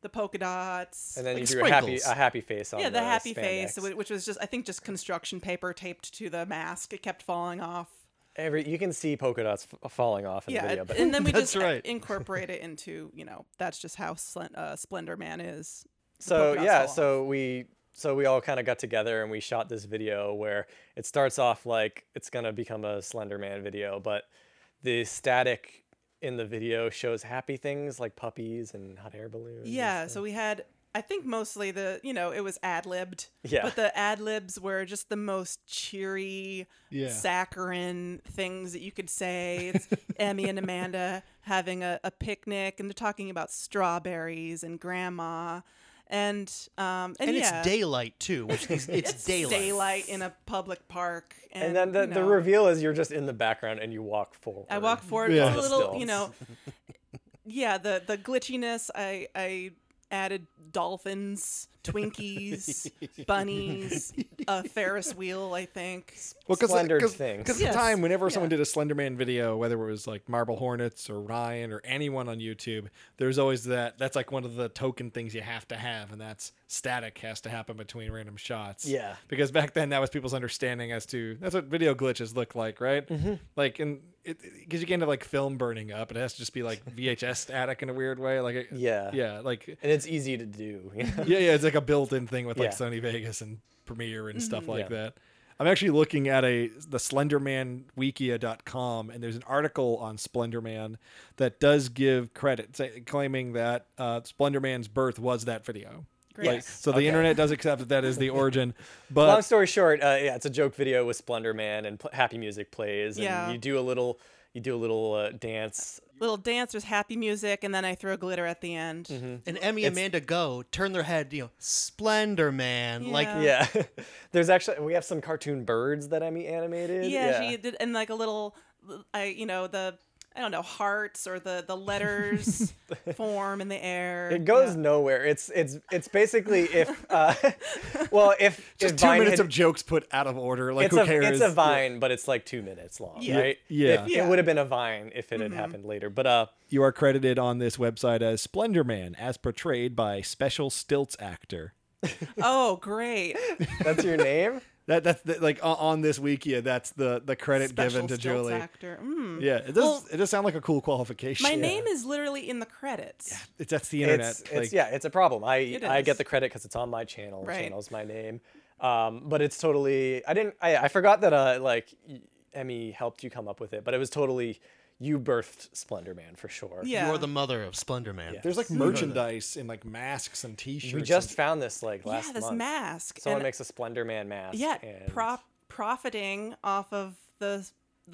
the polka dots. And then like you drew a happy face on. Yeah, the happy spandex. Face, which was just I think just construction paper taped to the mask. It kept falling off. You can see polka dots falling off in the video. But and then we just incorporate it into, that's just how Slender Man is. So, we all kind of got together and we shot this video where it starts off like it's going to become a Slender Man video, but the static in the video shows happy things like puppies and hot air balloons. Yeah, so we had... I think mostly it was ad-libbed, but the ad-libs were just the most cheery, saccharine things that you could say. It's Emmy and Amanda having a picnic, and they're talking about strawberries and grandma. And it's daylight too, which it's daylight in a public park. And then the reveal is you're just in the background and you walk forward. I walk forward with a little, the glitchiness, I added dolphins, Twinkies, bunnies, a Ferris wheel, I think. Well, because at the time, whenever someone did a Slender Man video, whether it was like Marble Hornets or Ryan or anyone on YouTube, there's always that's like one of the token things you have to have, and that's static has to happen between random shots. Yeah. Because back then, that was people's understanding as to, that's what video glitches look like, right? Mm-hmm. Like, and because you can have like film burning up, it has to just be like VHS static in a weird way. Like, and it's easy to do. It's like a built-in thing with like Sony Vegas and Premiere and stuff like that. I'm actually looking at the SlendermanWikia.com, and there's an article on Slender Man that does give credit, claiming that Slender Man's birth was that video. Like, so the internet does accept that is the origin. But long story short, it's a joke video with Slender Man and happy music plays, and you do a little, dance. Little dance, there's happy music, and then I throw glitter at the end. Mm-hmm. And Emmy and Amanda turn their head, Slender Man. Yeah. There's actually, we have some cartoon birds that Emmy animated. She did, and like a little, I don't know, hearts or the letters form in the air. It goes nowhere. It's basically if 2 minutes of jokes put out of order, like who cares? It's a Vine, but it's like 2 minutes long, right? Yeah. It would have been a Vine if it had happened later. But you are credited on this website as Slender Man, as portrayed by special stilts actor. Oh, great! That's your name. That's like on this Wikia. That's the credit special given to Julie. Actor. Mm. Yeah, it does. Well, it does sound like a cool qualification. My name is literally in the credits. Yeah, that's the internet. It's a problem. I get the credit because it's on my channel. Right. Channel's my name. But it's totally. I didn't. I forgot that. Emmy helped you come up with it, but it was totally. You birthed Slender Man for sure. Yeah. You are the mother of Slender Man. Yeah. There's like merchandise and like masks and t-shirts. We just found this like last month. Yeah, this mask. Someone makes a Slender Man mask. Yeah, profiting off of the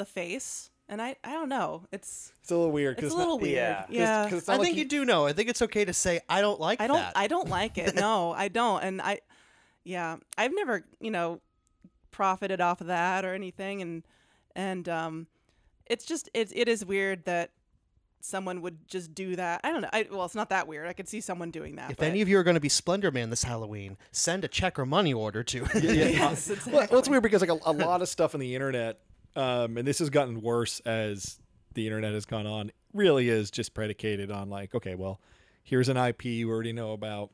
face And I don't know. It's a little weird. It's a little weird. Yeah. Cause I think you do know. I think it's okay to say I don't like that. I don't like it. No, I don't. And I've never, profited off of that or anything. And it's just it is weird that someone would just do that. I don't know. Well, it's not that weird. I could see someone doing that. If any of you are going to be Slender Man this Halloween, send a check or money order to. Yes, exactly. Well, it's weird because a lot of stuff on the internet. And this has gotten worse as the internet has gone on, really is just predicated on okay, well, here's an IP you already know about.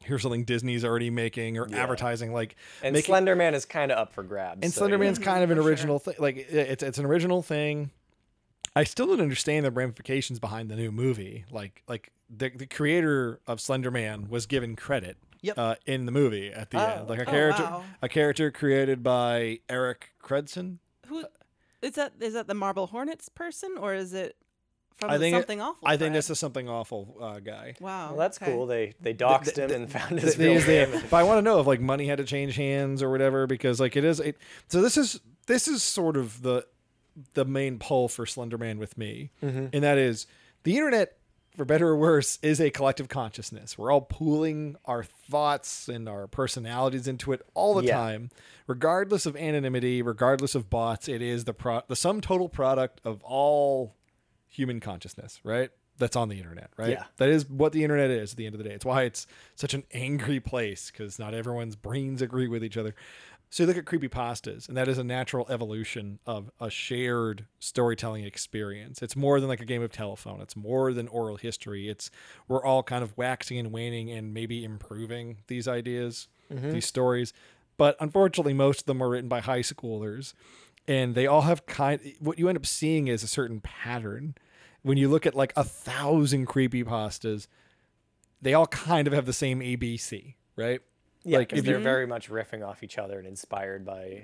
Here's something Disney's already making or advertising. And Slender Man is kind of up for grabs. And Slender Man's kind of an original thing. It's an original thing. I still don't understand the ramifications behind the new movie. The creator of Slender Man was given credit in the movie at the end. A character created by Eric Credson. Who is that? Is that the Marble Hornets person, or is it from Something Awful? I think this is Something Awful guy. Wow, well, that's cool. They doxed him and found his real name. But I want to know if money had to change hands or whatever, because it is. So this is sort of the main pull for Slender Man with me, and that is the internet, for better or worse, is a collective consciousness. We're all pooling our thoughts and our personalities into it all the time, regardless of anonymity, regardless of bots. It is the sum total product of all human consciousness, right? That's on the internet, right? Yeah. That is what the internet is at the end of the day. It's why it's such an angry place, because not everyone's brains agree with each other. So you look at creepypastas, and that is a natural evolution of a shared storytelling experience. It's more than a game of telephone. It's more than oral history. We're all kind of waxing and waning and maybe improving these ideas, these stories. But unfortunately, most of them are written by high schoolers, and they all have what you end up seeing is a certain pattern. When you look at 1,000 creepypastas, they all kind of have the same ABC, right? Yeah, because they're very much riffing off each other and inspired by,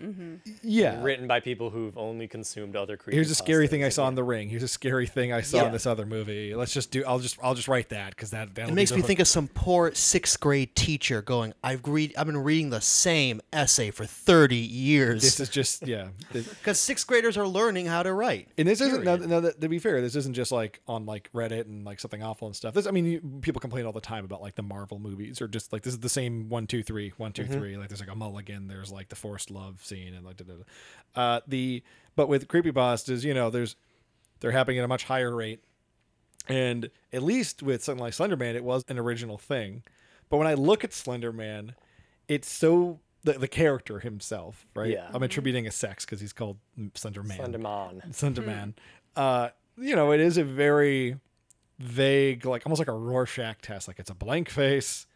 written by people who've only consumed other creators. Here's a scary thing I saw in The Ring. Here's a scary thing I saw in this other movie. I'll just write that because that makes me think of some poor 6th grade teacher going, I've been reading the same essay for 30 years. This is just because 6th graders are learning how to write. And this isn't to be fair, this isn't just on Reddit and Something Awful and stuff. This, people complain all the time about the Marvel movies or just this is the same 1, 2, 3, 1, 2, 3. There's a mulligan. There's the forced love scene and but with creepypastas, they're happening at a much higher rate. And at least with something like Slender Man, it was an original thing. But when I look at Slender Man, it's so the character himself, right? Yeah. I'm attributing a sex because he's called Slender Man. Slender Man. It is a very vague, almost like a Rorschach test. It's a blank face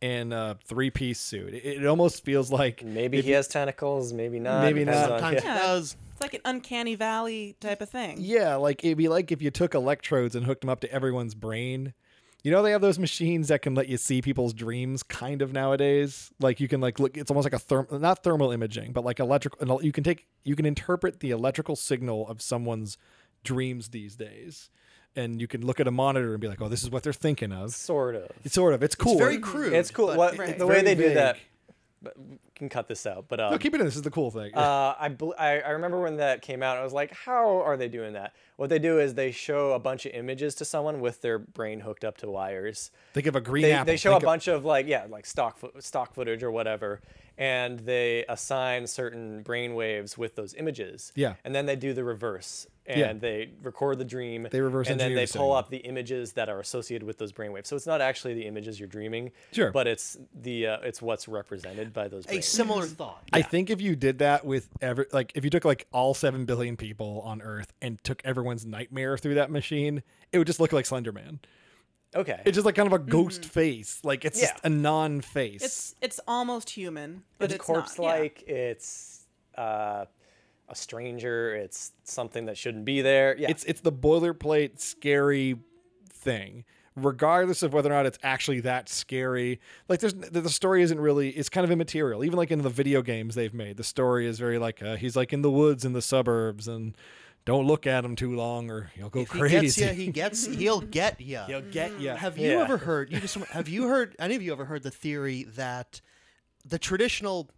in a 3-piece suit. It almost feels like maybe he has tentacles, maybe not. Maybe not. Sometimes it does. It's like an uncanny valley type of thing. Yeah, it'd be like if you took electrodes and hooked them up to everyone's brain. They have those machines that can let you see people's dreams kind of nowadays. You can look, it's almost like a not thermal imaging, but electrical. You can interpret the electrical signal of someone's dreams these days. And you can look at a monitor and be oh, this is what they're thinking of. Sort of. It's cool. It's very crude. It's cool. The way they do that, we can cut this out. But no, keep it in. This is the cool thing. I remember when that came out, I was like, how are they doing that? What they do is they show a bunch of images to someone with their brain hooked up to wires. Think of a green apple. They show a bunch of stock footage or whatever. And they assign certain brain waves with those images. Yeah. And then they do the reverse. And they record the dream. They reverse and then they pull up the images that are associated with those brainwaves. So it's not actually the images you're dreaming. Sure. But it's it's what's represented by those brainwaves. A similar thought. Yeah. I think if you did that with if you took all 7 billion people on Earth and took everyone's nightmare through that machine, it would just look like Slender Man. Okay. It's just kind of a ghost face. It's just a non-face. It's almost human, but it's corpse-like. Yeah. It's a stranger. It's something that shouldn't be there. Yeah. It's the boilerplate scary thing, regardless of whether or not it's actually that scary. The story isn't really, it's kind of immaterial. Even in the video games they've made, the story is very he's in the woods in the suburbs and don't look at him too long or you'll go crazy. He'll get you. He'll get you. Have you heard any of you ever heard the theory that the traditional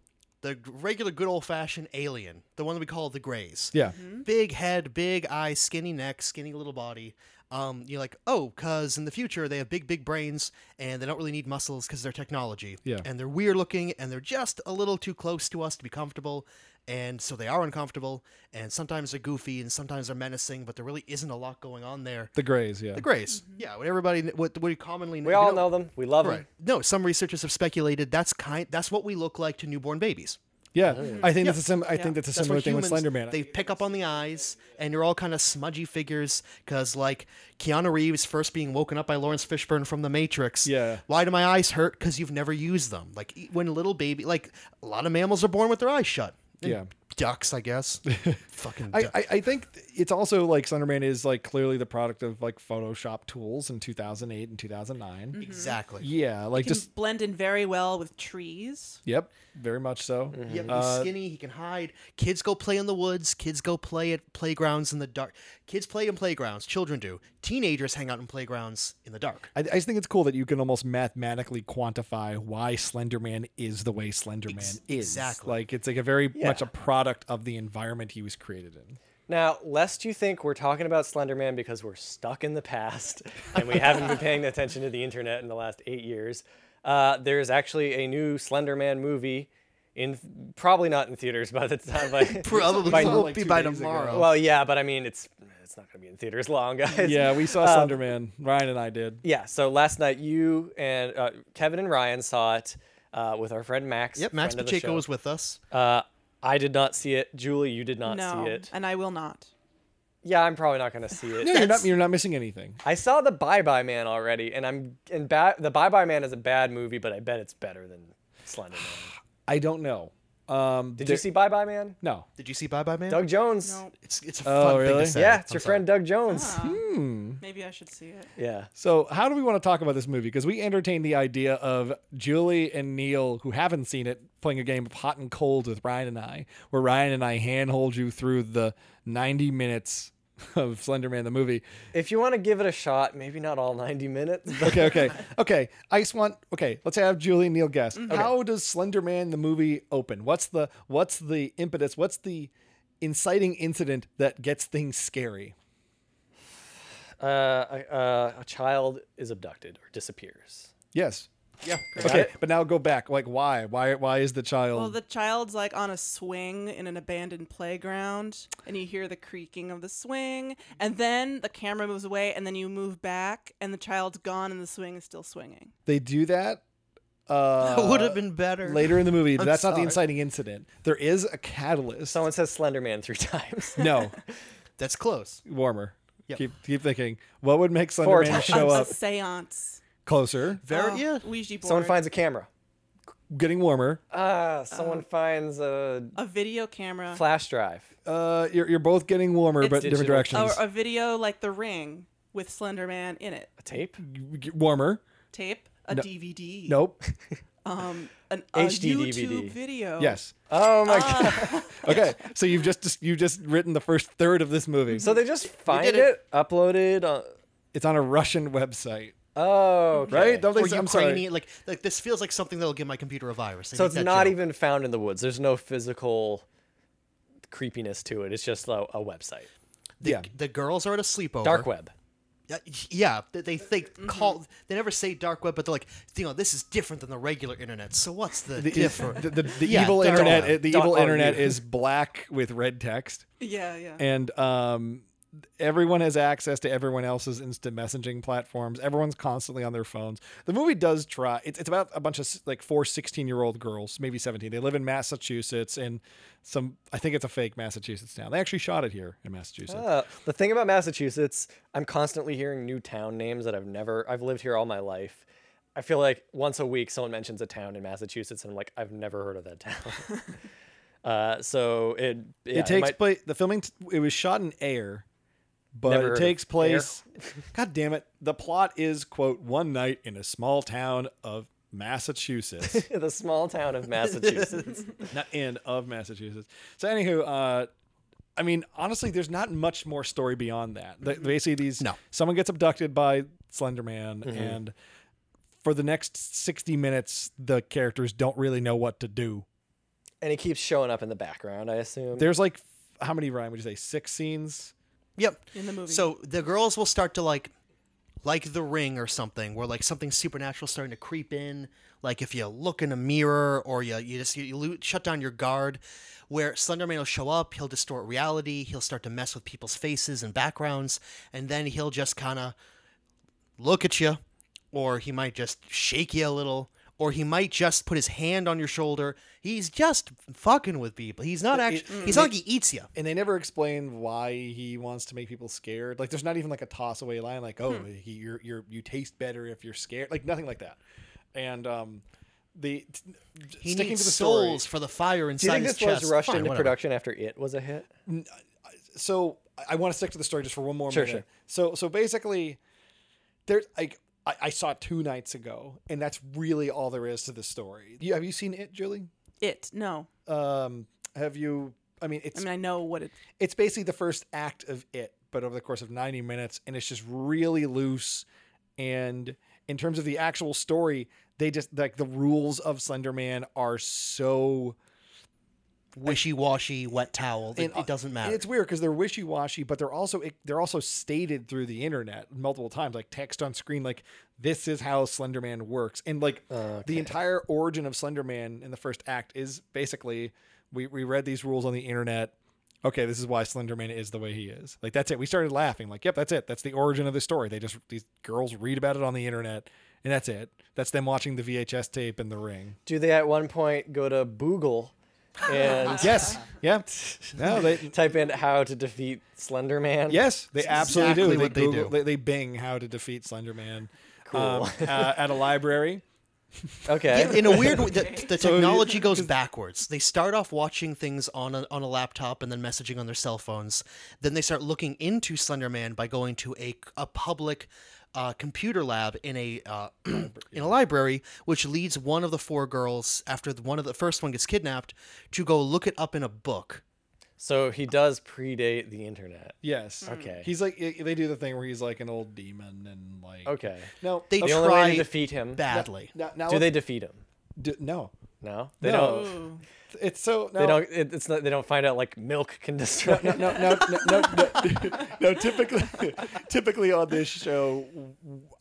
the regular good old-fashioned alien, the one that we call the Greys. Yeah. Mm-hmm. Big head, big eyes, skinny neck, skinny little body. You're like, oh, because in the future they have big, big brains and they don't really need muscles because they're technology. Yeah. And they're weird looking and they're just a little too close to us to be comfortable. And so they are uncomfortable, and sometimes they're goofy, and sometimes they're menacing, but there really isn't a lot going on there. The Greys, yeah. The Greys, mm-hmm. yeah. What we commonly know. We all know them. We love right. them. No, some researchers have speculated that's what we look like to newborn babies. Yeah, mm-hmm. I think that's a similar thing with Slender Man. They pick up on the eyes, and you're all kind of smudgy figures, because like Keanu Reeves first being woken up by Lawrence Fishburne from The Matrix. Yeah. Why do my eyes hurt? Because you've never used them. Like when a little baby, like a lot of mammals are born with their eyes shut. And yeah, ducks, I guess. Fucking ducks. I think it's also like Slender Man is like clearly the product of like Photoshop tools in 2008 and 2009. Mm-hmm. Exactly. Yeah, like he can just blend in very well with trees. Yep, very much so. Mm-hmm. Yeah, he's skinny. He can hide. Kids go play in the woods. Kids go play at playgrounds in the dark. Kids play in playgrounds. Children do. Teenagers hang out in playgrounds in the dark. I just think it's cool that you can almost mathematically quantify why Slender Man is the way Slender Man is. Exactly. Like it's like a very much a product of the environment he was created in. Now, lest you think we're talking about Slender Man because we're stuck in the past and we haven't been paying attention to the internet in the last 8 years, there is actually a new Slender Man movie in probably not in theaters by the time probably tomorrow. Ago. Well, yeah, but I mean it's not going to be in theaters long, guys. Yeah, we saw Slender Man. Ryan and I did. Yeah, so last night you and Kevin and Ryan saw it with our friend Max. Yep, Max Pacheco was with us. I did not see it. Julie, you did not see it. And I will not. Yeah, I'm probably not going to see it. No, you're not missing anything. I saw The Bye-Bye Man already, The Bye-Bye Man is a bad movie, but I bet it's better than Slender Man. I don't know. Did you see Bye-Bye Man? No. Did you see Bye-Bye Man? Doug Jones. No. It's a fun thing to say. Yeah, it's friend Doug Jones. Ah, maybe I should see it. Yeah. So how do we want to talk about this movie? Because we entertained the idea of Julie and Neil, who haven't seen it, playing a game of hot and cold with Ryan and I, where Ryan and I handhold you through the 90 minutes of Slender Man the movie. If you want to give it a shot, maybe not all 90 minutes. Okay. Let's have Julie and Neil guess. Mm-hmm. How does Slender Man the movie open? What's the impetus? What's the inciting incident that gets things scary? A child is abducted or disappears. Yes. Yeah. Okay. But now go back. Like, why? Why is the child? Well, the child's like on a swing in an abandoned playground, and you hear the creaking of the swing, and then the camera moves away, and then you move back, and the child's gone, and the swing is still swinging. They do that. That would have been better later in the movie. But that's not the inciting incident. There is a catalyst. Someone says Slender Man 3 times. No, that's close. Warmer. Yep. Keep thinking. What would make Slender Man show up? A seance. Closer. Yeah. Ouija board. Someone finds a camera. Getting warmer. Someone finds a video camera. Flash drive. You're both getting warmer, but digital. Different directions. Or a video like The Ring with Slender Man in it. A tape. Warmer. Tape. A DVD. Nope. A HD YouTube DVD. Video. Yes. Oh my god. Okay, so you've just written the first third of this movie. So they just find it, uploaded. It's on a Russian website. Oh, okay. Right? Don't they say I'm sorry? Like this feels like something that'll give my computer a virus. So it's not even found in the woods. There's no physical creepiness to it. It's just a website. The girls are at a sleepover. Dark web. Yeah, they mm-hmm. They never say dark web, but they're like, this is different than the regular internet. So what's the difference? The evil internet. Web. The evil internet is black with red text. Yeah. And everyone has access to everyone else's instant messaging platforms. Everyone's constantly on their phones. The movie does try. It's about a bunch of like 4 16-year-old girls, maybe 17. They live in Massachusetts, and I think it's a fake Massachusetts now. They actually shot it here in Massachusetts. The thing about Massachusetts, I'm constantly hearing new town names that I've lived here all my life. I feel like once a week someone mentions a town in Massachusetts, and I'm like, I've never heard of that town. The filming. It was shot in air. But it takes place. God damn it. The plot is, quote, one night in a small town of Massachusetts. The small town of Massachusetts. Not in, of Massachusetts. So anywho, I mean, honestly, there's not much more story beyond that. Mm-hmm. Basically, someone gets abducted by Slender Man, mm-hmm. and for the next 60 minutes, the characters don't really know what to do. And he keeps showing up in the background, I assume. There's like, how many, Ryan, would you say? 6 scenes? Yep. In the movie. So the girls will start to like The Ring or something, where like something supernatural starting to creep in. Like if you look in a mirror or you shut down your guard, where Slender Man will show up, he'll distort reality, he'll start to mess with people's faces and backgrounds, and then he'll just kind of look at you, or he might just shake you a little, or he might just put his hand on your shoulder. He's just fucking with people. He's not actually, he's not like he eats you. And they never explain why he wants to make people scared. Like there's not even like a toss away line like, oh, you taste better if you're scared. Like nothing like that. And he sticking needs to the souls story, for the fire inside his chest. Do you think this was rushed into production after It was a hit? So I want to stick to the story just for one more minute. Sure. So basically there's like, I saw it 2 nights ago, and that's really all there is to the story. Have you seen It, Julie? It, no. Have you? I mean, it's. I mean, I know what it. It's basically the first act of It, but over the course of 90 minutes, and it's just really loose. And in terms of the actual story, they just like the rules of Slender Man are so wishy-washy, wet towel. It doesn't matter. It's weird because they're wishy-washy, but they're also stated through the internet multiple times, like text on screen, like this is how Slender Man works, and like the entire origin of Slender Man in the first act is basically we read these rules on the internet. Okay, this is why Slender Man is the way he is. Like that's it. We started laughing. Like, yep, that's it. That's the origin of the story. These girls read about it on the internet. And that's it. That's them watching the VHS tape and The Ring. Do they at one point go to Google and yes, yeah, no, they type in how to defeat Slender Man? Yes, they absolutely do. What Google, they Bing how to defeat Slender Man. Cool. At a library. Okay. Yeah, in a weird way, the technology goes backwards. They start off watching things on a laptop and then messaging on their cell phones. Then they start looking into Slender Man by going to a public computer lab in a library, which leads one of the 4 girls, after the first one gets kidnapped, to go look it up in a book. So he does predate the internet. Yes. Okay. He's like, they do the thing where he's like an old demon and like. Okay. No, they only way to defeat him badly. Now do they defeat him? No. They don't. It's so no. They don't. It's not. They don't find out like milk can destroy. No. Typically on this show,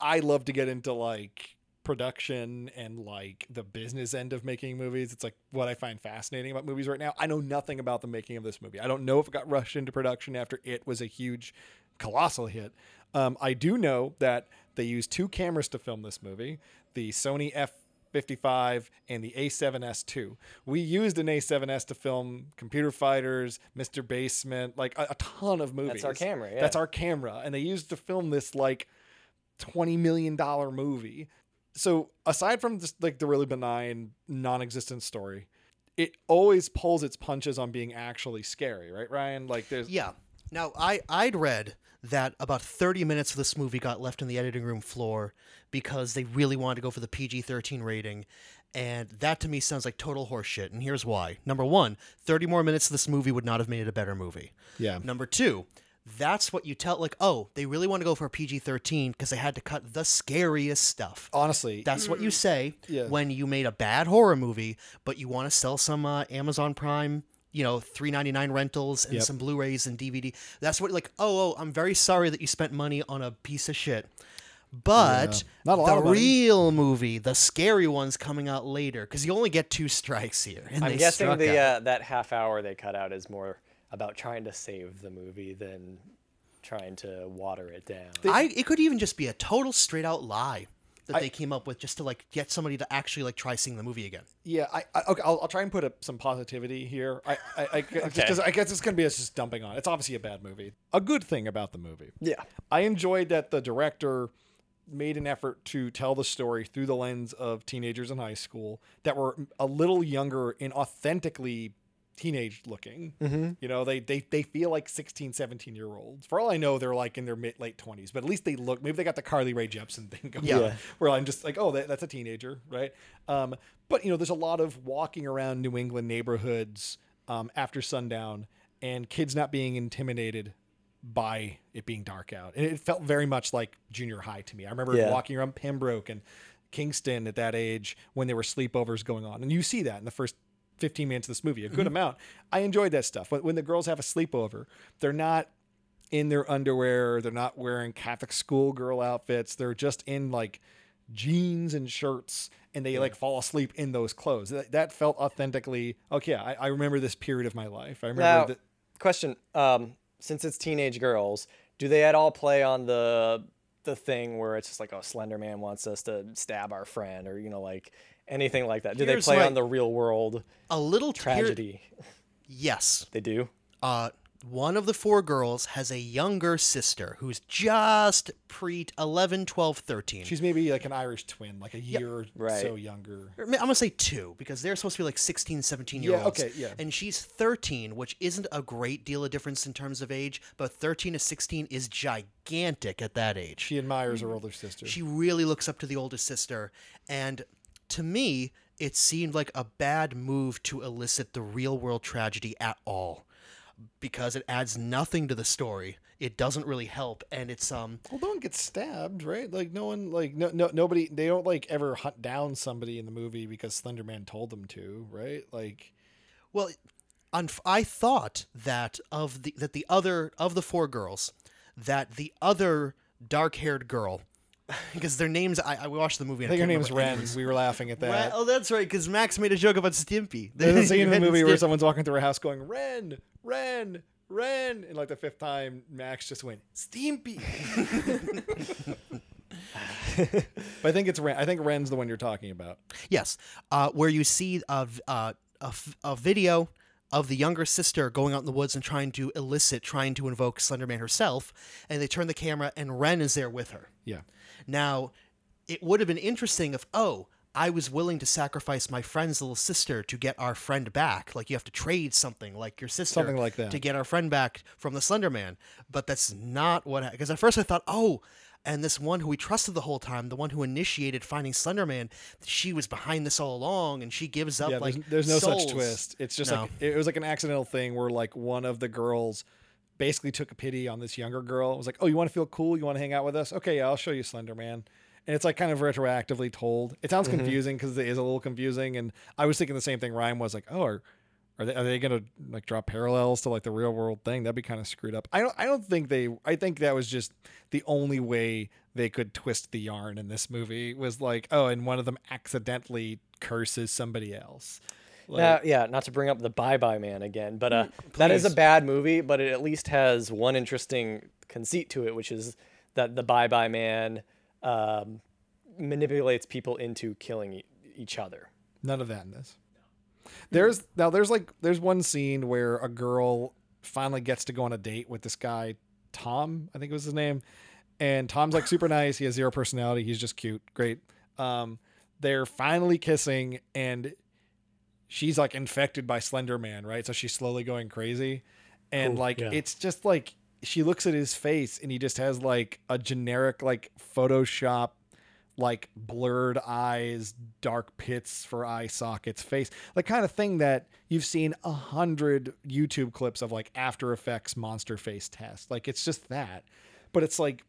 I love to get into like production and like the business end of making movies. It's like what I find fascinating about movies right now. I know nothing about the making of this movie. I don't know if it got rushed into production after It was a huge, colossal hit. I do know that they used 2 cameras to film this movie: the Sony F-55 and the A7S II. We used an A7S to film Computer Fighters, Mr. Basement, like a ton of movies. That's our camera. Yeah. That's our camera, and they used to film this like $20 million movie. So aside from just like the really benign, non-existent story, it always pulls its punches on being actually scary, right, Ryan? Like there's yeah. Now I'd read that about 30 minutes of this movie got left in the editing room floor because they really wanted to go for the PG-13 rating. And that to me sounds like total horseshit. And here's why. Number 1, 30 more minutes of this movie would not have made it a better movie. Yeah. Number 2, that's what you tell, like, oh, they really want to go for a PG-13 because they had to cut the scariest stuff. Honestly. That's what you say when you made a bad horror movie, but you want to sell some Amazon Prime, you know, $3.99 rentals and some Blu-rays and DVD. That's what, like, oh, I'm very sorry that you spent money on a piece of shit. But the real movie, the scary one's coming out later because you only get 2 strikes here. And I'm guessing that half hour they cut out is more about trying to save the movie than trying to water it down. It could even just be a total straight out lie that they came up with just to like get somebody to actually like try seeing the movie again. Yeah. I'll try and put up some positivity here. Because I guess it's going to be us just dumping on it. It's obviously a bad movie. A good thing about the movie. Yeah. I enjoyed that the director made an effort to tell the story through the lens of teenagers in high school that were a little younger and authentically teenage looking. Mm-hmm. You know, they feel like 16, 17-year-olds. For all I know, they're like in their late 20s, but at least they look, maybe they got the Carly Rae Jepsen thing going on, where I'm just like, oh, that's a teenager, right? But, you know, there's a lot of walking around New England neighborhoods after sundown and kids not being intimidated by it being dark out. And it felt very much like junior high to me. I remember walking around Pembroke and Kingston at that age when there were sleepovers going on. And you see that in the first 15 minutes of this movie, a good amount. I enjoyed that stuff. When the girls have a sleepover, they're not in their underwear. They're not wearing Catholic schoolgirl outfits. They're just in like jeans and shirts, and they like fall asleep in those clothes. That felt authentically, okay, I remember this period of my life. I remember that. Question, since it's teenage girls, do they at all play on the thing where it's just like, oh, Slender Man wants us to stab our friend, or, you know, like anything like that? Do they play on the real world a little tragedy? Yes. They do? One of the four girls has a younger sister who's just 11, 12, 13. She's maybe like an Irish twin, like a year or so younger. I'm going to say two, because they're supposed to be like 16, 17-year-olds. Yeah, okay, yeah. And she's 13, which isn't a great deal of difference in terms of age, but 13 to 16 is gigantic at that age. She admires her older sister. She really looks up to the older sister. And to me, it seemed like a bad move to elicit the real-world tragedy at all, because it adds nothing to the story. It doesn't really help, and it's well, no one gets stabbed, right? Like no one, like nobody. They don't like ever hunt down somebody in the movie because Slender Man told them to, right? Like, well, I thought that of the four girls, that the other dark-haired girl, because their names, I watched the movie. And I think her name's Ren. We were laughing at that. Ren, oh, that's right, because Max made a joke about Stimpy. There's a scene in the movie where someone's walking through a house going, Ren, Ren, Ren. And like the fifth time, Max just went, Stimpy. But I think it's Ren. I think Ren's the one you're talking about. Yes. Where you see a video of the younger sister going out in the woods and trying to invoke Slender Man herself. And they turn the camera and Ren is there with her. Yeah. Now, it would have been interesting if, I was willing to sacrifice my friend's little sister to get our friend back. Like, you have to trade something, like your sister, something like that, to get our friend back from the Slender Man. But that's not what happened. Because at first I thought, and this one who we trusted the whole time, the one who initiated finding Slender Man, she was behind this all along, and she gives up. Yeah, there's no souls. Such twist. It's just like, it was like an accidental thing where like one of the girls basically took a pity on this younger girl. It was like, oh, you want to feel cool? You want to hang out with us? Okay, yeah, I'll show you Slender Man. And it's like kind of retroactively told. It sounds confusing because it is a little confusing. And I was thinking the same thing. Ryan was like, oh, are they going to like draw parallels to like the real world thing? That'd be kind of screwed up. I think that was just the only way they could twist the yarn in this movie, was like, and one of them accidentally curses somebody else. Like, not to bring up the Bye-Bye Man again, but that is a bad movie, but it at least has one interesting conceit to it, which is that the Bye-Bye Man manipulates people into killing each other. None of that in this. No. There's one scene where a girl finally gets to go on a date with this guy, Tom, I think was his name. And Tom's like super nice. He has zero personality. He's just cute. Great. They're finally kissing, and she's like infected by Slender Man, right? So she's slowly going crazy. And it's just like, she looks at his face and he just has like a generic, like Photoshop, like blurred eyes, dark pits for eye sockets face, the kind of thing that you've seen 100 YouTube clips of, like After Effects monster face test. Like, it's just that, but it's like,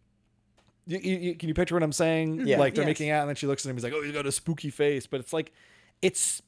can you picture what I'm saying? Yeah. Like they're making out and then she looks at him. He's like, oh, he's got a spooky face, but it's like, it's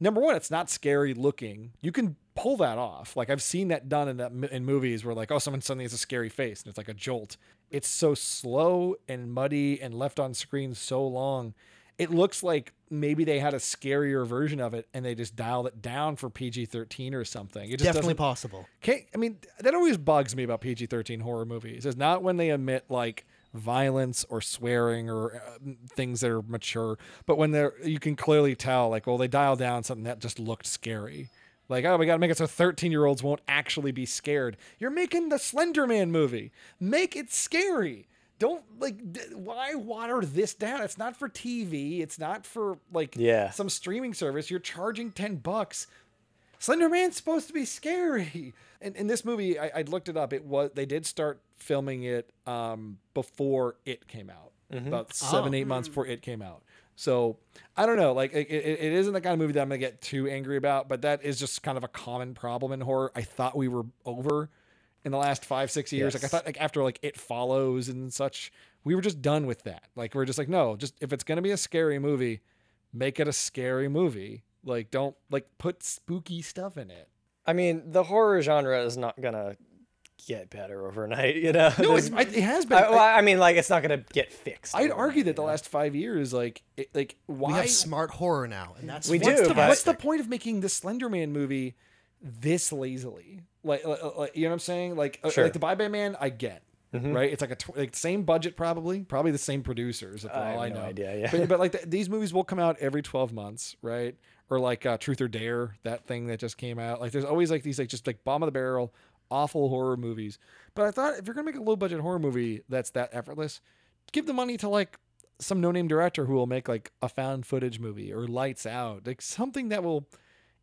number one, it's not scary looking. You can pull that off. Like, I've seen that done in movies where like, someone suddenly has a scary face and it's like a jolt. It's so slow and muddy and left on screen so long. It looks like maybe they had a scarier version of it and they just dialed it down for PG-13 or something. It's definitely possible. Okay. I mean, that always bugs me about PG-13 horror movies, is not when they omit like violence or swearing or things that are mature, but when you can clearly tell like, well, they dialed down something that just looked scary. Like, we got to make it so 13-year-olds won't actually be scared. You're making the Slender Man movie. Make it scary. Don't, like, why water this down? It's not for TV. It's not for, like, some streaming service. You're charging $10. Slender Man's supposed to be scary. And in this movie, I looked it up. They did start filming it before It came out. Mm-hmm. About 7-8 months before It came out. So I don't know, like it isn't the kind of movie that I'm going to get too angry about, but that is just kind of a common problem in horror. I thought we were over in the last 5-6 years. Yes. Like I thought, like after like It Follows and such, we were just done with that. Like, we're just like, no, just if it's going to be a scary movie, make it a scary movie. Like, don't, like, put spooky stuff in it. I mean, the horror genre is not gonna get better overnight, you know? No, it has been. I mean, it's not gonna get fixed. I'd argue that the last 5 years, why? We have smart horror now, and that's... What's the point of making the Slender Man movie this lazily? Like, you know what I'm saying? Like, sure. Like the Bye-Bye Man, I get. Mm-hmm. Right, it's like same budget, probably the same producers. If all I know, idea, yeah. But like these movies will come out every 12 months, right? Or like Truth or Dare, that thing that just came out. Like, there's always like these just bottom of the barrel, awful horror movies. But I thought if you're gonna make a low budget horror movie that's that effortless, give the money to like some no name director who will make like a found footage movie or Lights Out, like something that will,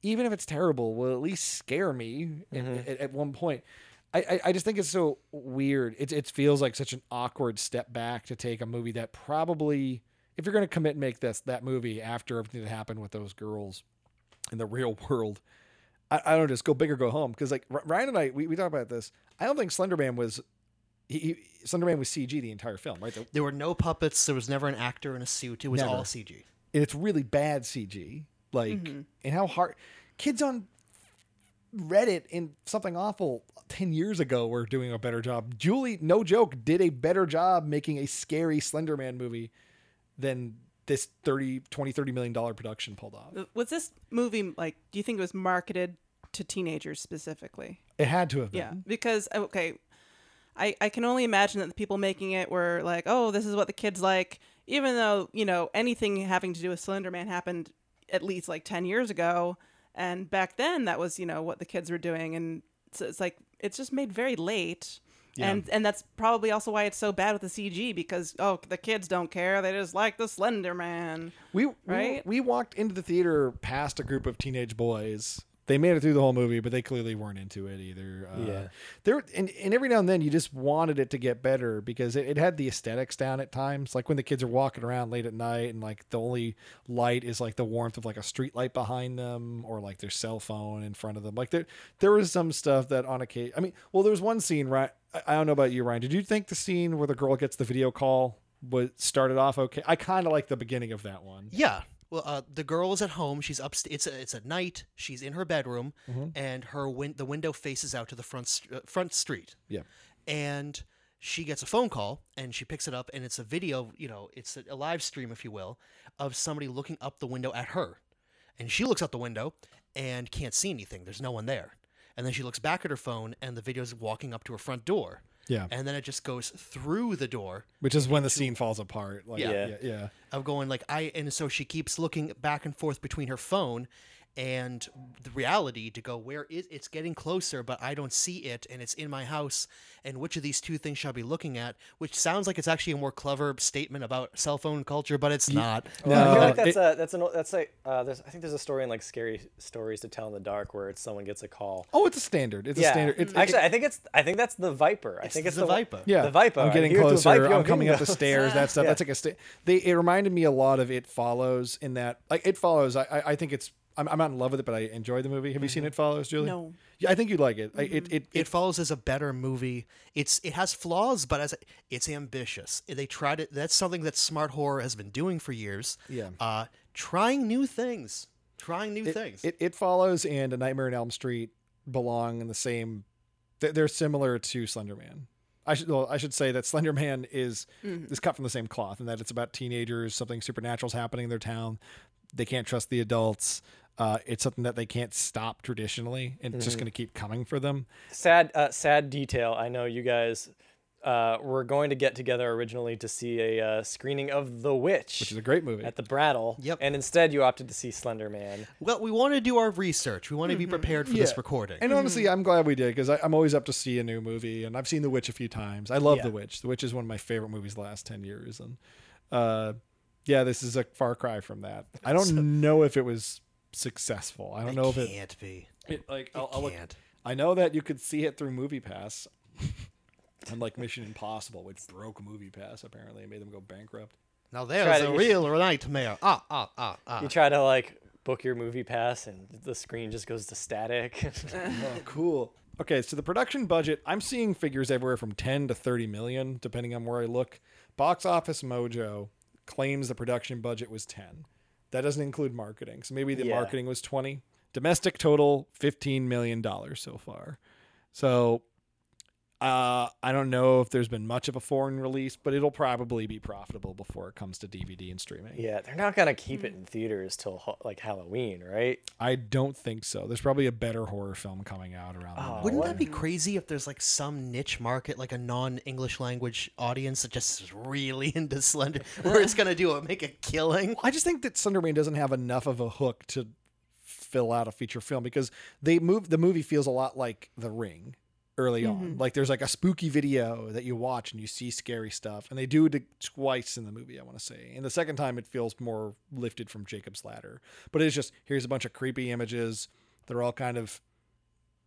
even if it's terrible, will at least scare me at one point. I just think it's so weird. It feels like such an awkward step back to take a movie that probably, if you're going to commit and make that movie after everything that happened with those girls in the real world, I don't know, just go big or go home. Because like Ryan and I, we talked about this. I don't think Slender Man was... Slender Man was CG the entire film, right? There were no puppets. There was never an actor in a suit. It was all CG. And it's really bad CG. Like, and how hard... Kids on Reddit in Something Awful 10 years ago were doing a better job. Julie, no joke, did a better job making a scary Slender Man movie than this $30 million production pulled off. Was this movie, like, do you think it was marketed to teenagers specifically? It had to have been. Yeah, because, okay, I can only imagine that the people making it were like, oh, this is what the kids like, even though, you know, anything having to do with Slender Man happened at least like 10 years ago. And back then, that was, you know, what the kids were doing. And so it's like, it's just made very late. Yeah. And that's probably also why it's so bad with the CG, because, oh, the kids don't care. They just like the Slender Man. We walked into the theater past a group of teenage boys. They made it through the whole movie, but they clearly weren't into it either. Yeah. And every now and then, you just wanted it to get better because it had the aesthetics down at times. Like when the kids are walking around late at night and like the only light is like the warmth of like a street light behind them or like their cell phone in front of them. Like there was some stuff that on occasion... I mean, well, there was one scene, Ryan, I don't know about you, Ryan. Did you think the scene where the girl gets the video call started off okay? I kind of like the beginning of that one. Yeah. Well, the girl is at home. She's upstairs. It's a night. She's in her bedroom, and her the window faces out to the front street. Yeah, and she gets a phone call, and she picks it up, and it's a video. You know, it's a live stream, if you will, of somebody looking up the window at her, and she looks out the window and can't see anything. There's no one there, and then she looks back at her phone, and the video is walking up to her front door. Yeah, and then it just goes through the door, which is when the scene falls apart. Like, yeah. Of going like and so she keeps looking back and forth between her phone and the reality to go, where is it's getting closer, but I don't see it, and it's in my house. And which of these two things shall I be looking at? Which sounds like it's actually a more clever statement about cell phone culture, but it's not. No. I feel like I think there's a story in like Scary Stories to Tell in the Dark where it's someone gets a call. Oh, it's a standard. It's a standard. I think that's the Viper. I think it's the Viper. Yeah, the Viper. I'm getting closer. I'm coming up the stairs. That stuff. Yeah. That's like a It reminded me a lot of It Follows in that. Like It Follows. I think it's... I'm not in love with it, but I enjoy the movie. Have you seen It Follows, Julie? No. Yeah, I think you'd like it. It Follows is a better movie. It has flaws, but it's ambitious. They tried it. That's something that smart horror has been doing for years. Yeah. Trying new things. It Follows and A Nightmare on Elm Street belong in the same... They're similar to Slender Man. I should say that Slender Man is cut from the same cloth, and that it's about teenagers, something supernatural is happening in their town. They can't trust the adults. It's something that they can't stop traditionally, and it's just going to keep coming for them. Sad detail. I know you guys were going to get together originally to see a screening of The Witch, which is a great movie, at the Brattle. Yep. And instead, you opted to see Slender Man. Well, we want to do our research. We want to be prepared for this recording. And honestly, I'm glad we did, because I'm always up to see a new movie, and I've seen The Witch a few times. I love The Witch. The Witch is one of my favorite movies the last 10 years, and... yeah, this is a far cry from that. I don't know if it was successful. I don't know if it can't be. I know that you could see it through MoviePass, unlike Mission Impossible, which broke MoviePass apparently and made them go bankrupt. Now there's a real nightmare. Ah. You try to like book your MoviePass and the screen just goes to static. Oh, cool. Okay, so the production budget, I'm seeing figures everywhere from 10 to 30 million, depending on where I look. Box Office Mojo claims the production budget was 10. That doesn't include marketing. So maybe the marketing was 20. Domestic total, $15 million so far. So I don't know if there's been much of a foreign release, but it'll probably be profitable before it comes to DVD and streaming. Yeah, they're not going to keep it in theaters till like Halloween, right? I don't think so. There's probably a better horror film coming out around that. Wouldn't that be crazy if there's like some niche market, like a non-English language audience that just is really into Slender, where it's going to make a killing? I just think that Slender Man doesn't have enough of a hook to fill out a feature film, because the movie feels a lot like The Ring. Early on, like there's like a spooky video that you watch and you see scary stuff, and they do it twice in the movie, I want to say, and the second time it feels more lifted from Jacob's Ladder, but it's just here's a bunch of creepy images, they're all kind of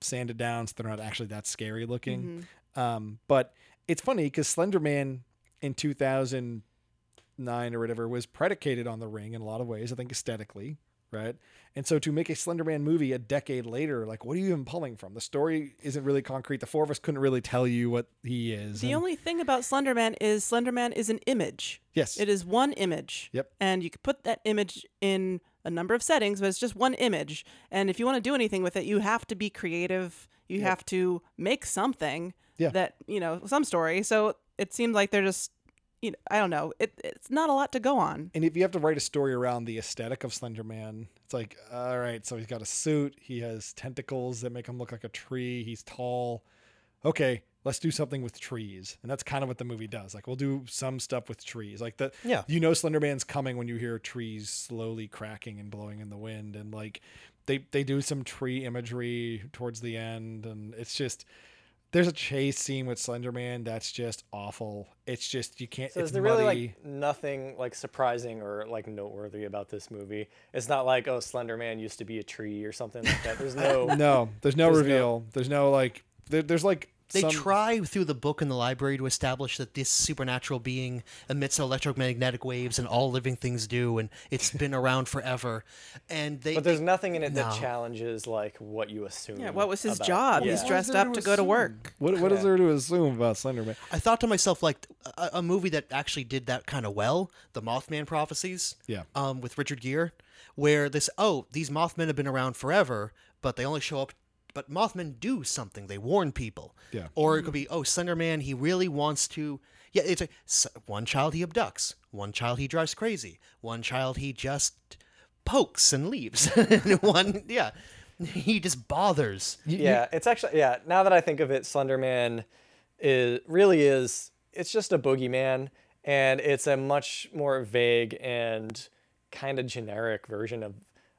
sanded down so they're not actually that scary looking. But it's funny because Slender Man in 2009 or whatever was predicated on The Ring in a lot of ways, I think, aesthetically. Right. And so to make a Slender Man movie a decade later, like, what are you even pulling from? The story isn't really concrete. The four of us couldn't really tell you what he is. The only thing about Slender Man is an image. Yes. It is one image. Yep. And you could put that image in a number of settings, but it's just one image. And if you want to do anything with it, you have to be creative. You have to make something that, some story. So it seems like they're just, I don't know. It's not a lot to go on. And if you have to write a story around the aesthetic of Slender Man, it's like, all right, so he's got a suit. He has tentacles that make him look like a tree. He's tall. Okay, let's do something with trees. And that's kind of what the movie does. Like, we'll do some stuff with trees. Like, Slender Man's coming when you hear trees slowly cracking and blowing in the wind. And, like, they do some tree imagery towards the end. And it's just... There's a chase scene with Slender Man that's just awful. It's just, you can't... So is there really, like, nothing, like, surprising or, like, noteworthy about this movie? It's not like, oh, Slender Man used to be a tree or something like that. There's no... No, there's no reveal. There's no, like... There's, like... They try through the book in the library to establish that this supernatural being emits electromagnetic waves and all living things do, and it's been around forever. But there's nothing in it that challenges like what you assume. Yeah, what was his job? Yeah. He's dressed up to go to work. What is there to assume about Slender Man? I thought to myself, like, a movie that actually did that kind of well, The Mothman Prophecies, with Richard Gere, where these Mothmen have been around forever, but they only show up. But Mothmen do something. They warn people. Yeah. Or it could be, Slender Man, he really wants to... Yeah, it's like, one child he abducts. One child he drives crazy. One child he just pokes and leaves. And one, he just bothers. Yeah, it's actually... Yeah, now that I think of it, Slender Man really is... It's just a boogeyman, and it's a much more vague and kind of generic version of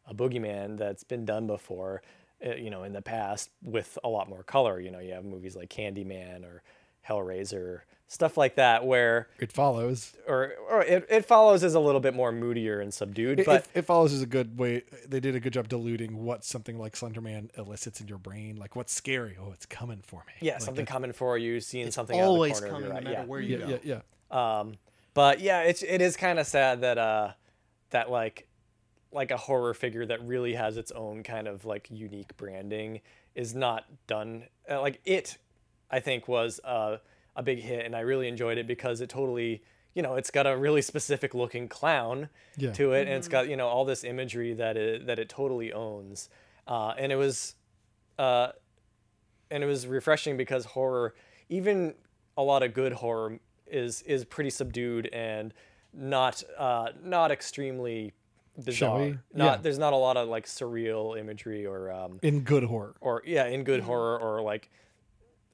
a boogeyman that's been done before... in the past with a lot more color. You have movies like Candyman or Hellraiser, stuff like that, where It Follows or it Follows is a little bit more moodier and subdued. But It Follows is a good way. They did a good job diluting what something like Slender Man elicits in your brain. Like, what's scary? Oh, it's coming for me. Yeah, like something coming for you, seeing something out of the corner. Always coming, no matter where you go. Yeah. But yeah, it is kind of sad that like a horror figure that really has its own kind of like unique branding is not done. Like It, I think, was a big hit, and I really enjoyed it because it totally, it's got a really specific looking clown to it, and it's got, all this imagery that it totally owns. And it was refreshing because horror, even a lot of good horror is pretty subdued and not extremely bizarre. There's not a lot of like surreal imagery or in good horror.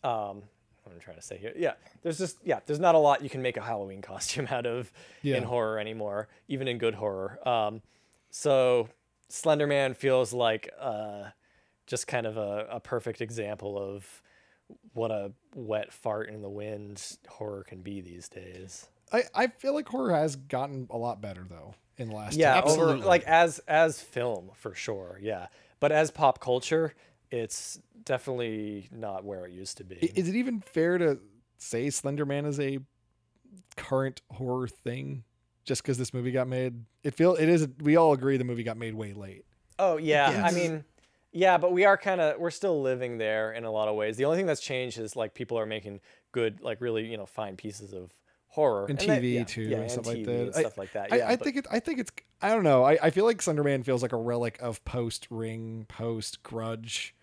I'm trying to say here. Yeah. There's not a lot you can make a Halloween costume out of in horror anymore, even in good horror. So Slender Man feels like just kind of a perfect example of what a wet fart in the wind horror can be these days. I feel like horror has gotten a lot better though. In the last time. Absolutely. Over, like as film for sure, yeah. But as pop culture, it's definitely not where it used to be. Is it even fair to say Slender Man is a current horror thing? Just because this movie got made, we all agree the movie got made way late. Oh yeah, yes. I mean, yeah, but we're still living there in a lot of ways. The only thing that's changed is like people are making good, like really fine pieces of horror and TV too, and stuff like that. I don't know. I feel like Slender Man feels like a relic of post Ring, post Grudge,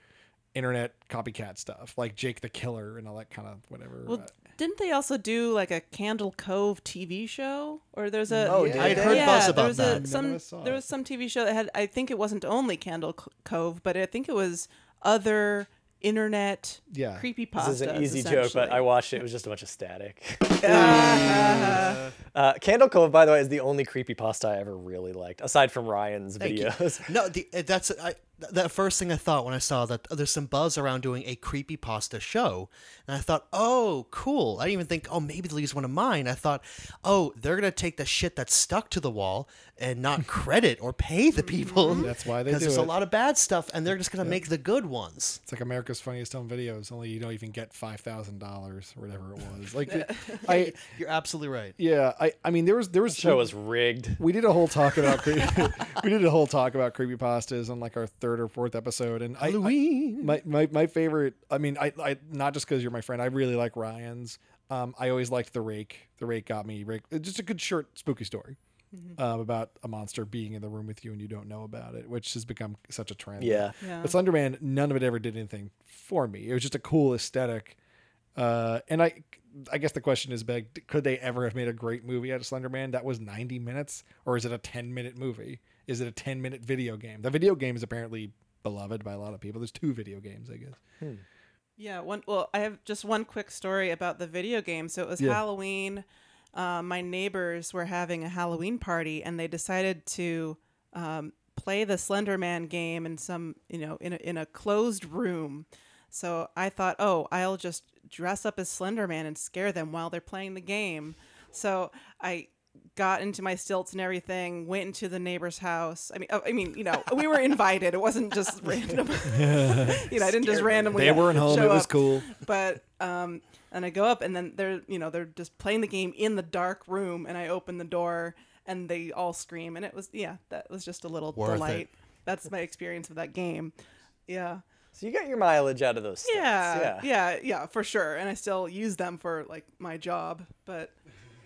internet copycat stuff, like Jake the Killer and all that kind of whatever. Well, didn't they also do like a Candle Cove TV show? Or there's a I'd heard buzz about that. There was some TV show that had, I think it wasn't only Candle Cove, but I think it was other internet creepypasta. This is an easy joke, but I watched it. It was just a bunch of static. Candle Cove, by the way, is the only creepypasta I ever really liked, aside from Ryan's videos. No, the first thing I thought when I saw that, there's some buzz around doing a creepypasta show. And I thought, oh, cool. I didn't even think, oh, maybe they'll use one of mine. I thought, oh, they're going to take the shit that's stuck to the wall and not credit or pay the people. That's why they do it. Because there's a lot of bad stuff, and they're just going to make the good ones. It's like America's Funniest Home Videos, only you don't even get $5,000 or whatever it was. Like, you're absolutely right. Yeah. I mean, there was the show was rigged. We did a whole talk about creepypastas on like our third or fourth episode, and Halloween. My favorite, I mean, I not just because you're my friend, I really like Ryan's. I always liked the rake got me. Rake, just a good short spooky story about a monster being in the room with you and you don't know about it, which has become such a trend. But Slender Man, none of it ever did anything for me. It was just a cool aesthetic, and I guess the question is, Meg, could they ever have made a great movie out of Slender Man that was 90 minutes, or is it a 10-minute movie? Is it a 10-minute video game? The video game is apparently beloved by a lot of people. There's 2 video games, I guess. Yeah. Well, I have just one quick story about the video game. So it was Halloween. My neighbors were having a Halloween party, and they decided to play the Slender Man game in some, in a closed room. So I thought, oh, I'll just dress up as Slender Man and scare them while they're playing the game. So I got into my stilts and everything, went into the neighbor's house. I mean, we were invited. It wasn't just random. I didn't just randomly. They weren't home. It was cool. But and I go up, and then they're just playing the game in the dark room, and I open the door, and they all scream, and it was that was just a little delight. That's my experience of that game. Yeah. So you got your mileage out of those stilts. Yeah, for sure. And I still use them for like my job, but.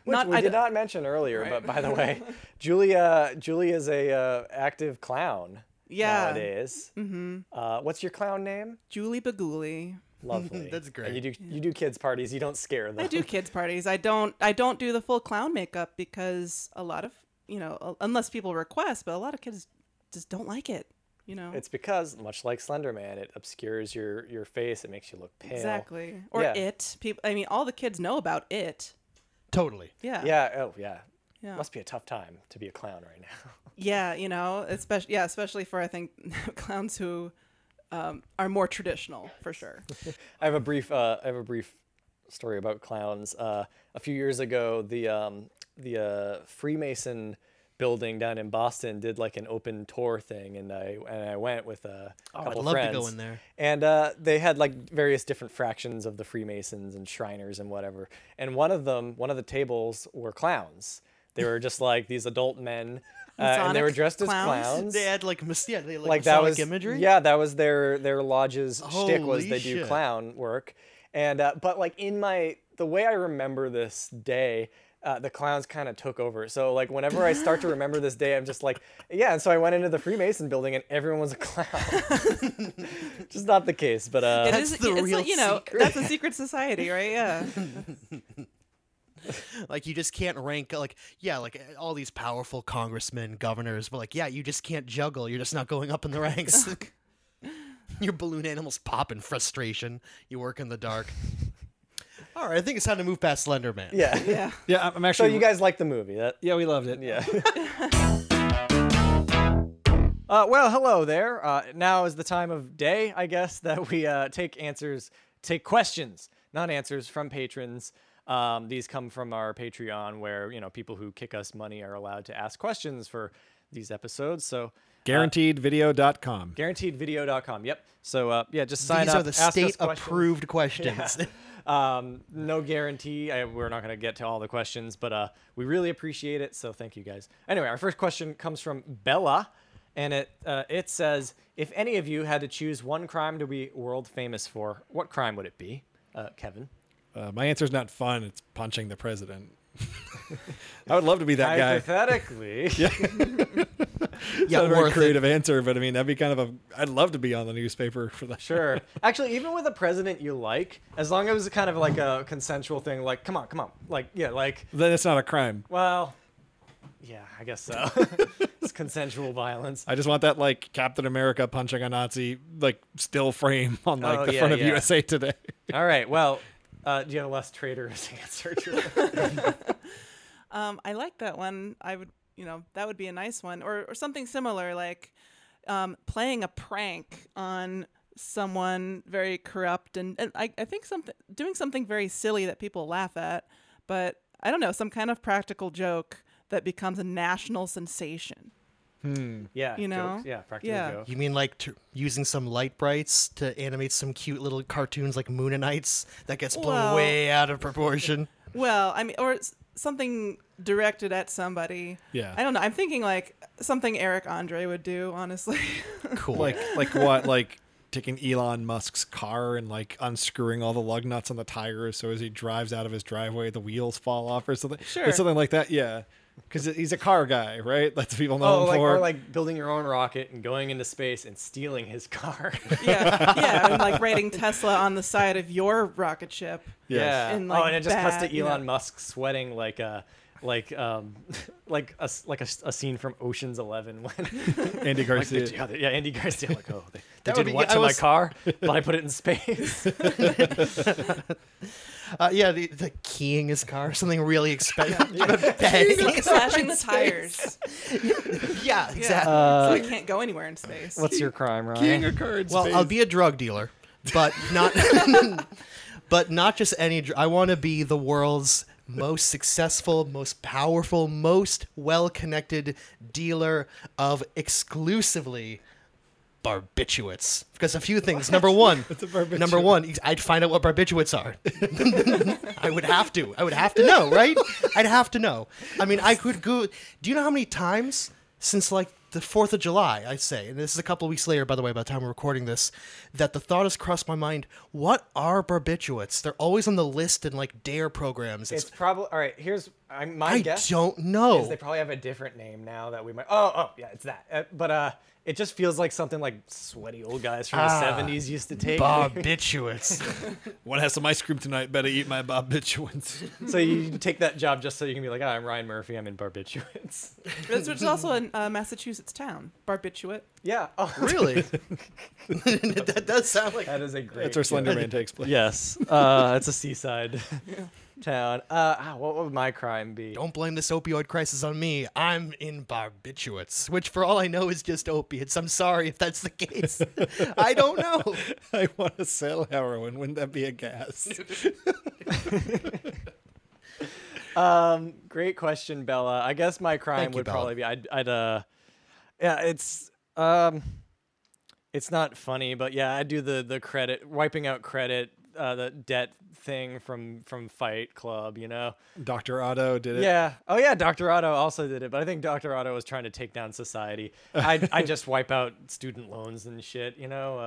Which we did not mention earlier, but by the way, Julia is a active clown nowadays. Mm-hmm. What's your clown name? Julie Bagooly. Lovely. That's great. And you do kids parties. You don't scare them. I do kids parties. I don't do the full clown makeup because a lot of unless people request, but a lot of kids just don't like it. It's because, much like Slender Man, it obscures your face. It makes you look pale. Exactly. Or it. People. I mean, all the kids know about it. Totally. Yeah. Yeah. Oh, yeah. Yeah. Must be a tough time to be a clown right now. Yeah, especially for, I think, clowns who are more traditional, for sure. I have a brief story about clowns. A few years ago, the Freemason building down in Boston did like an open tour thing, and I went with a couple of friends. I'd love to go in there. And they had like various different fractions of the Freemasons and Shriners and whatever. And one of the tables were clowns. They were just like these adult men, and they were dressed as clowns. They had like Masonic imagery. Yeah, that was their lodge's shtick, was they do clown work. And but like the way I remember this day. The clowns kind of took over. So, like, whenever I start to remember this day, I'm just like, yeah. And so I went into the Freemason building, and everyone was a clown. Just not the case, but it's the real secret. That's a secret society, right? Yeah. Like, you just can't rank, like all these powerful congressmen, governors, but you just can't juggle. You're just not going up in the ranks. Your balloon animals pop in frustration. You work in the dark. All right, I think it's time to move past Slender Man. Yeah. Yeah. Yeah, I'm actually. So you guys liked the movie. Yeah, we loved it. Yeah. Well, hello there. Now is the time of day, I guess, that we take questions, not answers, from patrons. These come from our Patreon, where, people who kick us money are allowed to ask questions for these episodes. So GuaranteedVideo.com. GuaranteedVideo.com, yep. So, just sign up. These are the state-approved questions. Yeah. No guarantee. We're not going to get to all the questions, but we really appreciate it, so thank you guys. Anyway, our first question comes from Bella, and it says, if any of you had to choose one crime to be world famous for, what crime would it be? Kevin? My answer is not fun. It's punching the president. I would love to be that guy. Hypothetically. Yeah, not a very creative answer, but I mean, that'd be kind of a... I'd love to be on the newspaper for that. Sure. Actually, even with a president you like, as long as it was kind of like a consensual thing, like, come on. Like, yeah, like... Then it's not a crime. Well, yeah, I guess so. It's consensual violence. I just want that, like, Captain America punching a Nazi, like, still frame on, like, the front of USA Today. All right, well, do you have a less traitorous answer to it? I like that one. I would... You know, that would be a nice one, or something similar, like playing a prank on someone very corrupt, and I think doing something very silly that people laugh at, but I don't know, some kind of practical joke that becomes a national sensation. Yeah, you know, jokes. Yeah, practical joke. You mean like using some light brights to animate some cute little cartoons like Moon and Knights that gets blown way out of proportion? Well, I mean, or something directed at somebody. Yeah. I don't know. I'm thinking like something Eric Andre would do, honestly. Cool. Like what? Like taking Elon Musk's car and like unscrewing all the lug nuts on the tires, so as he drives out of his driveway, the wheels fall off or something. Sure. Or something like that. Yeah. Because he's a car guy, right? That's what people know him for. Or like building your own rocket and going into space and stealing his car. Yeah, and like writing Tesla on the side of your rocket ship. Yes. Yeah. And like and it just cuts to Elon Musk sweating like a... Like a scene from Ocean's 11 when Andy Garcia, Andy Garcia, like they did what to my car, but I put it in space. The keying his car, something really expensive, like slashing the tires. Yeah, exactly. So he can't go anywhere in space. What's your crime, Ryan? Keying a car in space. I'll be a drug dealer, but not just any. I want to be the world's most successful, most powerful, most well-connected dealer of exclusively barbiturates. Because a few things. Number one, I'd find out what barbiturates are. I would have to know, right? I'd have to know. I mean, I could go... Do you know how many times since, like, the 4th of July, I say, and this is a couple of weeks later, by the way, by the time we're recording this, that the thought has crossed my mind, what are barbiturates? They're always on the list in like DARE programs. It's probably, all right, here's my guess. I don't know. Is they probably have a different name now that we might, yeah, it's that. But it just feels like something like sweaty old guys from the 70s used to take. Barbiturates. Want to have some ice cream tonight, better eat my barbiturates. So you take that job just so you can be like, I'm Ryan Murphy, I'm in barbiturates. Which is also in Massachusetts. It's town barbiturate. Yeah. Oh, really? That does sound like that is a great. That's where Slender Man takes place. Yes. It's a seaside town. What would my crime be? Don't blame this opioid crisis on me. I'm in barbiturates, which for all I know is just opiates. I'm sorry if that's the case. I don't know. I want to sell heroin. Wouldn't that be a gas? Great question, Bella. I guess my crime probably be I'd yeah, it's not funny, but yeah, I do the credit, wiping out credit, the debt thing from Fight Club, you know? Dr. Otto did it. Yeah. Oh yeah, Dr. Otto also did it, but I think Dr. Otto was trying to take down society. I just wipe out student loans and shit, you know?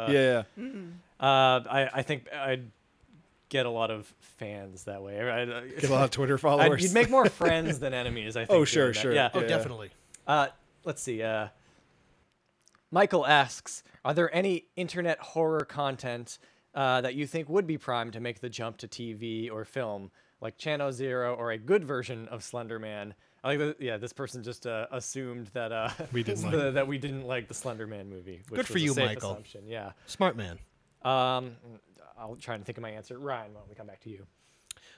I think I'd get a lot of fans that way. Get a lot of Twitter followers. You'd make more friends than enemies, I think. Oh, sure. Yeah. Oh, definitely. Let's see, Michael asks, are there any internet horror content that you think would be primed to make the jump to TV or film, like Channel Zero or a good version of Slender Man? I like that, yeah, this person just assumed that that we didn't like the Slender Man movie. Which good for you, Michael. Assumption. Yeah, smart man. I'll try and think of my answer. Ryan, why don't we come back to you?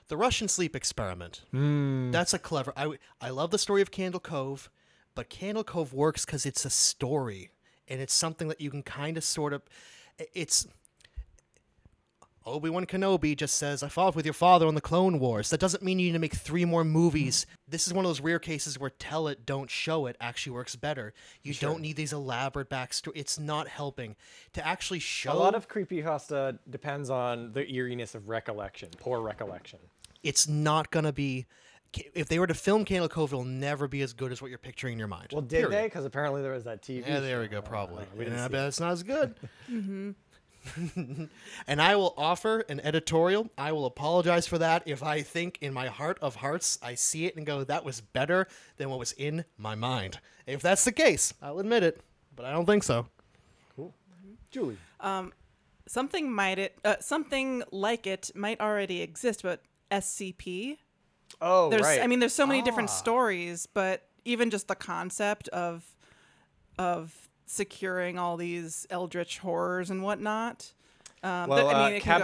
The Russian sleep experiment. That's a clever. I love the story of Candle Cove. But Candle Cove works because it's a story, and it's something that you can kind of sort of... It's... Obi-Wan Kenobi just says, I fought with your father on the Clone Wars. That doesn't mean you need to make 3 more movies. This is one of those rare cases where tell it, don't show it actually works better. You don't need these elaborate backstories. It's not helping. To actually show... A lot of creepypasta depends on the eeriness of recollection, poor recollection. It's not going to be... If they were to film Candle Cove, it'll never be as good as what you're picturing in your mind. Well, did they? Because apparently there was that TV show. Yeah, there we go, probably. It's not as good. Mm-hmm. And I will offer an editorial. I will apologize for that if I think in my heart of hearts I see it and go, that was better than what was in my mind. If that's the case, I'll admit it, but I don't think so. Cool. Mm-hmm. Julie. Something like it might already exist, but SCP. Oh, there's, right. I mean, there's so many different stories, but even just the concept of securing all these eldritch horrors and whatnot. Cabin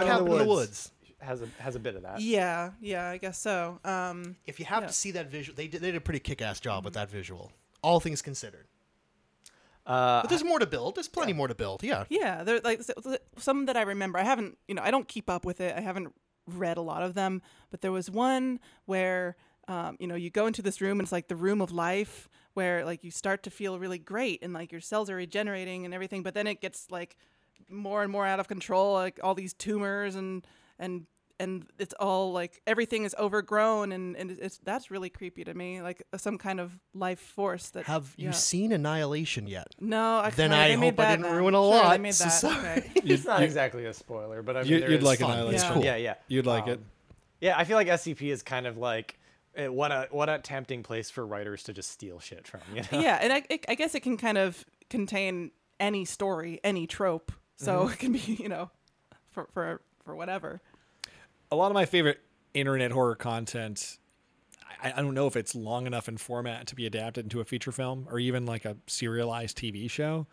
in the Woods has a bit of that. Yeah, I guess so. If you have to see that visual, they did a pretty kick-ass job with that visual. All things considered. But there's more to build. There's plenty more to build. Yeah. Yeah, there like some that I remember. I haven't, I don't keep up with it. I haven't read a lot of them, but there was one where you go into this room and it's like the room of life where like you start to feel really great and like your cells are regenerating and everything, but then it gets like more and more out of control, like all these tumors and it's all like everything is overgrown and that's really creepy to me, like some kind of life force that. Have you seen Annihilation yet? No, I then I hope I didn't ruin a lot. I made that. Okay. It's not exactly a spoiler, but I mean, you'd like Annihilation. Yeah. Cool. Yeah. You'd like it. Yeah, I feel like SCP is kind of like what a tempting place for writers to just steal shit from. Yeah, and I guess it can kind of contain any story, any trope, so it can be for whatever. A lot of my favorite internet horror content, I don't know if it's long enough in format to be adapted into a feature film or even like a serialized TV show.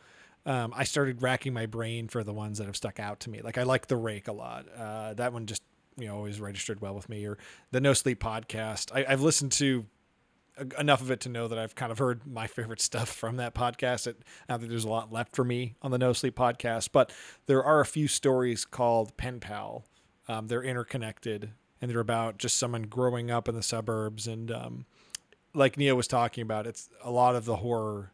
I started racking my brain for the ones that have stuck out to me. Like I like The Rake a lot. That one just, always registered well with me, or the No Sleep podcast. I've listened to enough of it to know that I've kind of heard my favorite stuff from that podcast. I don't think there's a lot left for me on the No Sleep podcast, but there are a few stories called Pen Pal. They're interconnected and they're about just someone growing up in the suburbs. And like Nia was talking about, it's a lot of the horror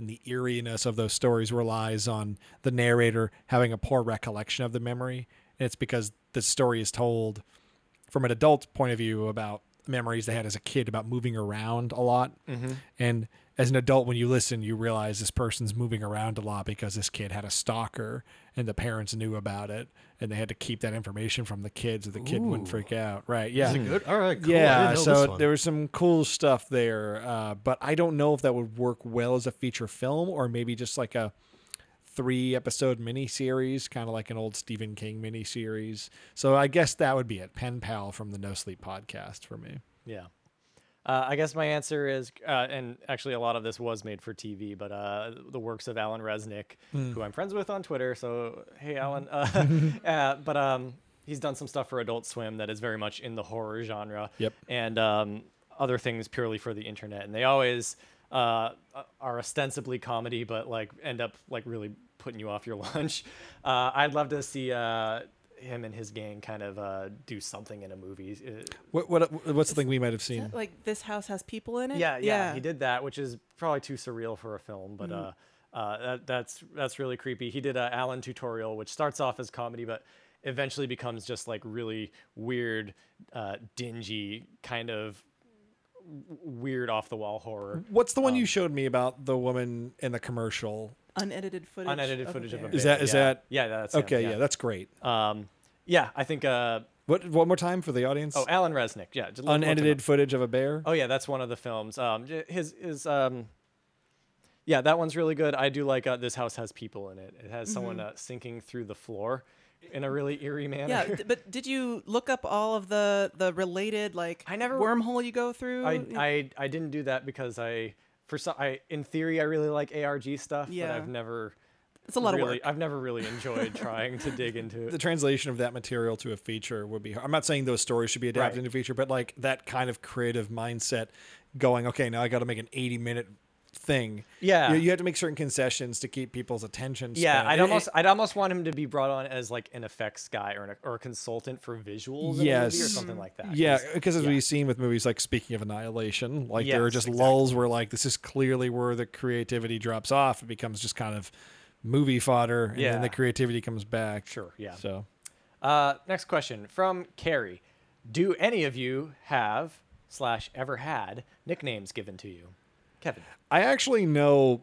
and the eeriness of those stories relies on the narrator having a poor recollection of the memory. And it's because the story is told from an adult's point of view about memories they had as a kid about moving around a lot. Mm-hmm. And as an adult, when you listen, you realize this person's moving around a lot because this kid had a stalker and the parents knew about it and they had to keep that information from the kids so the kid wouldn't freak out. Right. Yeah. Is it good? All right. Cool. Yeah. So there was some cool stuff there, but I don't know if that would work well as a feature film or maybe just like a 3-episode miniseries, kind of like an old Stephen King miniseries. So I guess that would be it. Pen Pal from the No Sleep podcast for me. Yeah. I guess my answer is, and actually a lot of this was made for TV, but the works of Alan Resnick, who I'm friends with on Twitter. So, hey, Alan. But he's done some stuff for Adult Swim that is very much in the horror genre. Yep. And other things purely for the internet. And they always are ostensibly comedy, but like end up like really putting you off your lunch. I'd love to see him and his gang kind of do something in a movie. What's the thing we might have seen? Like This House Has People in It? Yeah. He did that, which is probably too surreal for a film, but that's really creepy. He did an Alan tutorial, which starts off as comedy, but eventually becomes just like really weird, dingy kind of weird off the wall horror. What's the one you showed me about the woman in the commercial? Unedited footage of a bear. Is that? Yeah, that's okay. Him, yeah, that's great. I think. What? One more time for the audience. Oh, Alan Resnick. Yeah. Unedited footage of a bear. Oh yeah, that's one of the films. Yeah, that one's really good. I do like This House Has People in It. It has someone sinking through the floor in a really eerie manner. Yeah, but did you look up all of the related wormhole you go through? I didn't do that because in theory, I really like ARG stuff, but I've never. It's a lot of work. I've never really enjoyed trying to dig into it. The translation of that material to a feature would be hard. I'm not saying those stories should be adapted into feature, but like that kind of creative mindset, going, okay, now I got to make an 80-minute thing. Yeah, you have to make certain concessions to keep people's attention span. Yeah, I'd almost want him to be brought on as like an effects guy or a consultant for visuals in a movie or something like that. Yeah, because as we've seen with movies like, speaking of Annihilation, like there are just lulls where like this is clearly where the creativity drops off. It becomes just kind of movie fodder, and then the creativity comes back. Sure. Yeah. So, next question from Carrie: do any of you have / ever had nicknames given to you? Kevin. I actually know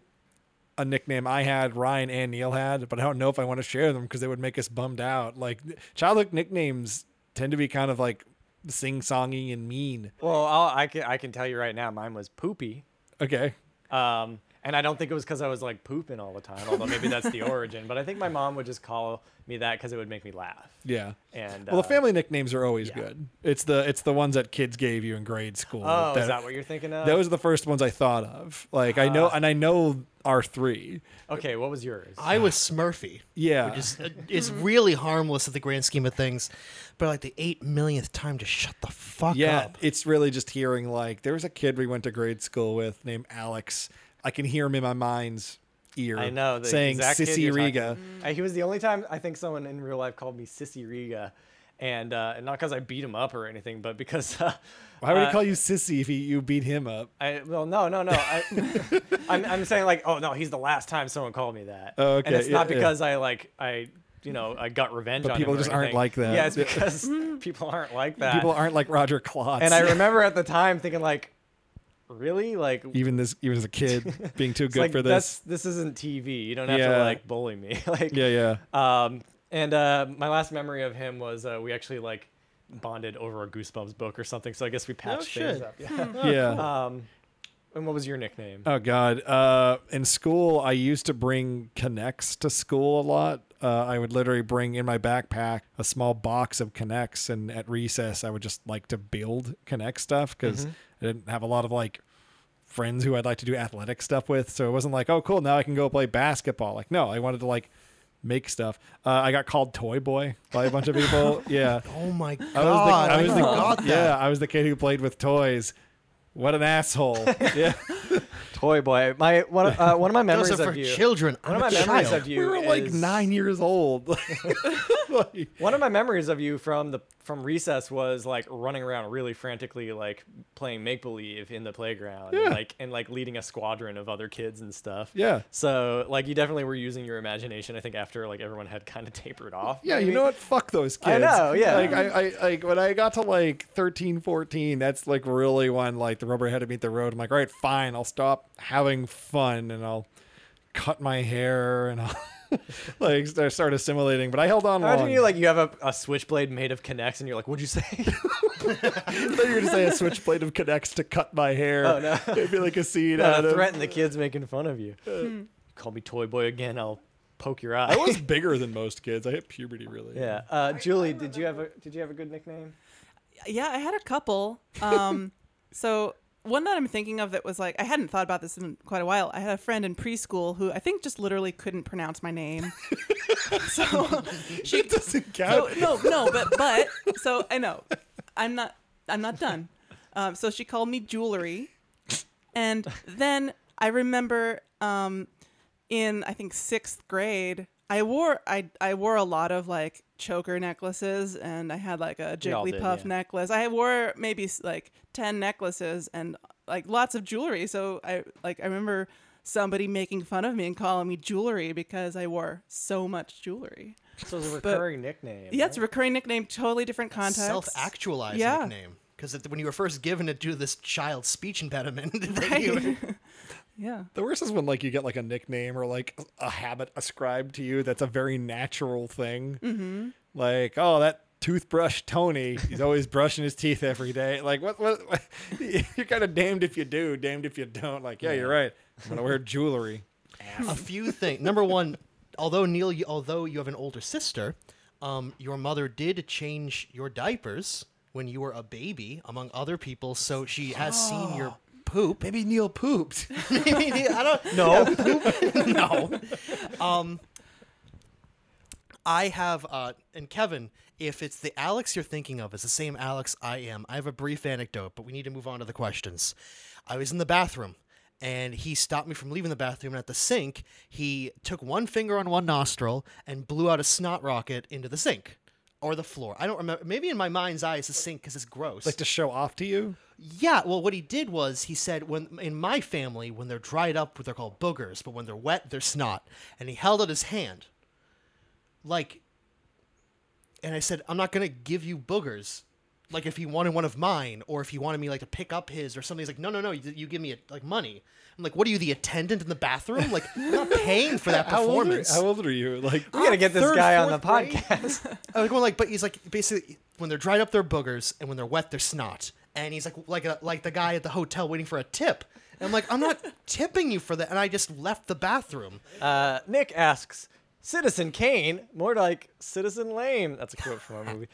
a nickname I had, Ryan and Neil had, but I don't know if I want to share them because they would make us bummed out. Like, childhood nicknames tend to be kind of like sing-songy and mean. Well, I can tell you right now, mine was Poopy. Okay. And I don't think it was because I was like pooping all the time, although maybe that's the origin. But I think my mom would just call me that because it would make me laugh. Yeah. And well, the family nicknames are always good. It's the ones that kids gave you in grade school. Oh, is that what you're thinking of? Those are the first ones I thought of. Like I know our three. Okay, what was yours? I was Smurfy. Yeah, which is really harmless in the grand scheme of things, but like the 8 millionth time to shut the fuck up. Yeah, it's really just hearing like there was a kid we went to grade school with named Alex. I can hear him in my mind's ear. I know, saying Sissy Riga. He was the only time I think someone in real life called me Sissy Riga. And not because I beat him up or anything, but because... why would he call you Sissy if you beat him up? No. I'm saying like, oh, no, he's the last time someone called me that. Oh, okay. And it's not because I got revenge on him. But people just aren't like that. Yeah, it's because people aren't like that. People aren't like Roger Klotz. And I remember at the time thinking like, really? Like even as a kid being too good like, for this. This isn't TV. You don't have to like bully me. Like yeah. And my last memory of him was we actually like bonded over a Goosebumps book or something. So I guess we patched things up. Yeah. And what was your nickname? Oh God. In school, I used to bring K'nex to school a lot. I would literally bring in my backpack a small box of K'nex, and at recess, I would just like to build K'nex stuff because I didn't have a lot of like friends who I'd like to do athletic stuff with. So it wasn't like, oh, cool, now I can go play basketball. Like, no, I wanted to like make stuff. I got called Toy Boy by a bunch of people. Yeah. Oh my God. I was the kid who played with toys. What an asshole. Yeah. Toy Boy. One of my memories of you. Those are for children. One of my memories of you. We were like 9 years old. One of my memories of you from recess was like running around really frantically, like playing make believe in the playground, and leading a squadron of other kids and stuff. Yeah. So like you definitely were using your imagination. I think after like everyone had kind of tapered off. Yeah. Maybe. You know what? Fuck those kids. I know. Yeah. Like I when I got to like 13, 14, that's like really when like the rubber had to meet the road. I'm like, all right, fine, I'll stop having fun and I'll cut my hair and I'll like start assimilating, but I held on. Imagine you like you have a switchblade made of K'nex and you're like, what'd you say? I thought you were gonna say a switchblade of K'nex to cut my hair. Oh no, it'd be like a scene out of threaten the kids making fun of you. Call me Toy Boy again, I'll poke your eye. I was bigger than most kids. I hit puberty really Julie, did you have a good nickname? Yeah, I had a couple. So one that I'm thinking of that was like, I hadn't thought about this in quite a while. I had a friend in preschool who I think just literally couldn't pronounce my name. So she doesn't count. So I know I'm not done. So she called me Jewelry. And then I remember in I think 6th grade, I wore a lot of like choker necklaces, and I had like a Jigglypuff necklace. I wore maybe like 10 necklaces and like lots of jewelry. So I remember somebody making fun of me and calling me Jewelry because I wore so much jewelry. So it's a recurring nickname. Yeah, right? It's a recurring nickname, totally different context. Self-actualized nickname. Because when you were first given it to this child's speech impediment, yeah. The worst is when like you get like a nickname or like a habit ascribed to you that's a very natural thing. Mm-hmm. Like, oh, that toothbrush Tony, he's always brushing his teeth every day. Like, what? You're kind of damned if you do, damned if you don't. Like, yeah, you're right. I'm gonna wear Jewelry. A few things. Number one, although Neil, you have an older sister, your mother did change your diapers when you were a baby, among other people, so she has seen your poop. Maybe Neil pooped. No. I have and Kevin, if it's the Alex you're thinking of, it's the same Alex I am. I have a brief anecdote, but we need to move on to the questions. I was in the bathroom, and he stopped me from leaving the bathroom, and at the sink, he took one finger on one nostril and blew out a snot rocket into the sink. Or the floor. I don't remember. Maybe in my mind's eye, it's a sink because it's gross. Like to show off to you? Yeah. Well, what he did was he said, "When in my family, when they're dried up, they're called boogers, but when they're wet, they're snot." And he held out his hand. Like, and I said, "I'm not going to give you boogers. like if he wanted one of mine or if he wanted me like to pick up his or something, he's like, no, you give me like money. I'm like, what are you, the attendant in the bathroom? Like, I'm not paying for that performance. How old are you? Like, we got to get this guy on the podcast. I was going like, but he's like, basically, when they're dried up, they're boogers, and when they're wet, they're snot. And he's like the guy at the hotel waiting for a tip. And I'm like, I'm not tipping you for that. And I just left the bathroom. Nick asks, Citizen Kane, more like Citizen Lame. That's a quote from our movie.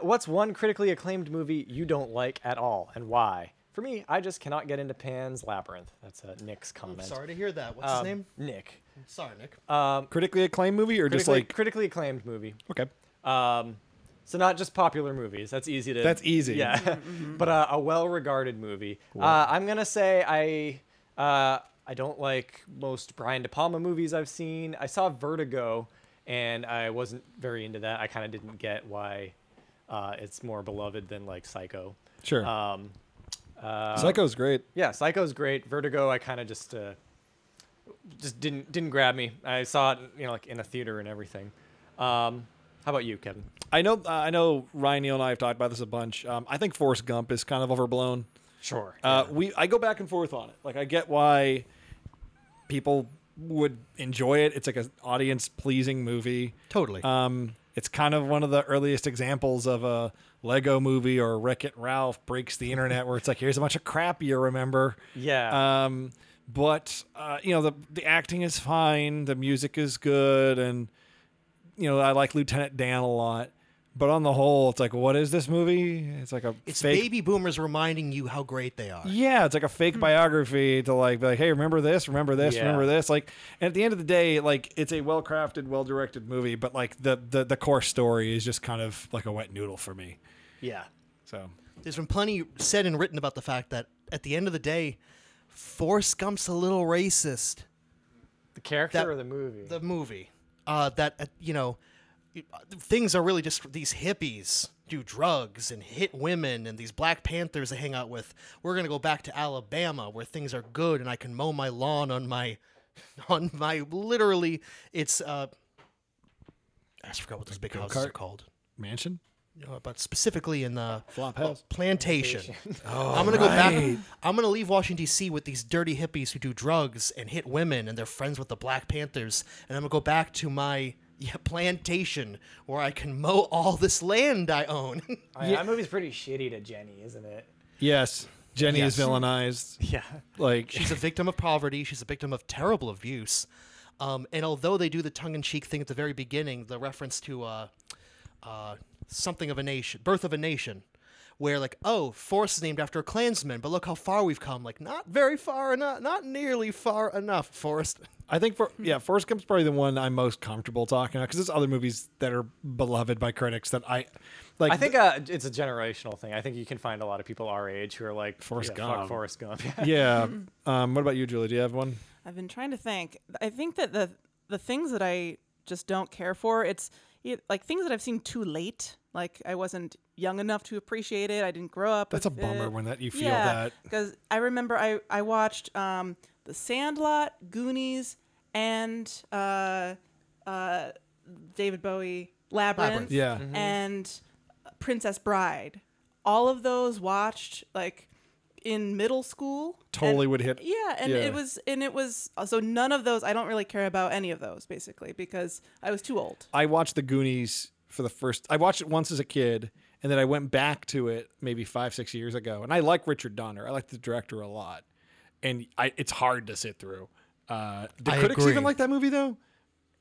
What's one critically acclaimed movie you don't like at all, and why? For me, I just cannot get into Pan's Labyrinth. That's Nick's comment. I'm sorry to hear that. What's his name? Nick. I'm sorry, Nick. Critically acclaimed movie or just like... Critically acclaimed movie. Okay. So not just popular movies. That's easy to... That's easy. Yeah. Mm-hmm. But a well-regarded movie. Cool. I'm going to say I don't like most Brian De Palma movies I've seen. I saw Vertigo, and I wasn't very into that. I kind of didn't get why it's more beloved than, like, Psycho. Sure. Psycho's great. Yeah, Psycho's great. Vertigo, I kind of just didn't grab me. I saw it, you know, like, in a theater and everything. How about you, Kevin? I know Ryan Neal and I have talked about this a bunch. I think Forrest Gump is kind of overblown. Sure. Yeah. I go back and forth on it. Like, I get why people would enjoy it. It's like an audience-pleasing movie. Totally. It's kind of one of the earliest examples of a Lego movie or Wreck-It Ralph breaks the internet where it's like, here's a bunch of crap you remember. Yeah. But you know, the acting is fine. The music is good. And, you know, I like Lieutenant Dan a lot. But on the whole, it's like, what is this movie? It's like it's fake... baby boomers reminding you how great they are. Yeah, it's like a fake biography to like be like, hey, remember this, yeah. remember this. Like, and at the end of the day, like, it's a well-crafted, well-directed movie, but like the core story is just kind of like a wet noodle for me. Yeah. So there's been plenty said and written about the fact that at the end of the day, Forrest Gump's a little racist. The character or the movie? The movie. You know. Things are really just these hippies do drugs and hit women and these Black Panthers I hang out with. We're going to go back to Alabama where things are good and I can mow my lawn on my literally it's I just forgot what those big houses are called. Mansion? But specifically in the Flop House. Plantation. Oh, I'm going to go back. I'm going to leave Washington, D.C. with these dirty hippies who do drugs and hit women and they're friends with the Black Panthers. And I'm going to go back to my... Yeah, plantation where I can mow all this land I own. Yeah. That movie's pretty shitty to Jenny, isn't it? Yes. Jenny is villainized. Yeah. Like she's a victim of poverty. She's a victim of terrible abuse. And although they do the tongue-in-cheek thing at the very beginning, the reference to something of a nation, Birth of a Nation, where like, oh, Forrest is named after a Klansman, but look how far we've come. Like, not very far enough, not nearly far enough, Forrest. I think Forrest Gump's probably the one I'm most comfortable talking about because there's other movies that are beloved by critics that I like. I think it's a generational thing. I think you can find a lot of people our age who are like Forrest Gump. Fuck Forrest Gump. Yeah. What about you, Julie? Do you have one? I've been trying to think. I think that the things that I just don't care for, it's like things that I've seen too late. Like I wasn't young enough to appreciate it. I didn't grow up. That's a bummer when that you feel that. Because I remember I watched. The Sandlot, Goonies, and David Bowie, Labyrinth, yeah. Mm-hmm. and Princess Bride. All of those watched like in middle school. Totally would hit. Yeah, it was so none of those. I don't really care about any of those basically because I was too old. I watched the Goonies for the first. I watched it once as a kid, and then I went back to it maybe 5-6 years ago. And I like Richard Donner. I like the director a lot. And it's hard to sit through. Do critics even like that movie though?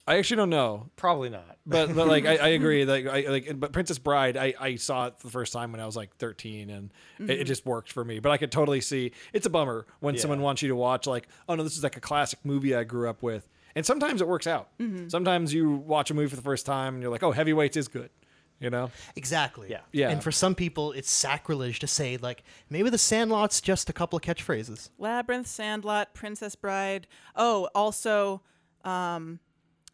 I actually don't know. Probably not. But like I agree. But Princess Bride, I saw it for the first time when I was like 13, and it just worked for me. But I could totally see it's a bummer when someone wants you to watch like, oh no, this is like a classic movie I grew up with. And sometimes it works out. Mm-hmm. Sometimes you watch a movie for the first time and you're like, oh, Heavyweights is good. You know? Exactly. Yeah. And for some people, it's sacrilege to say, like, maybe the Sandlot's just a couple of catchphrases. Labyrinth, Sandlot, Princess Bride. Oh, also, The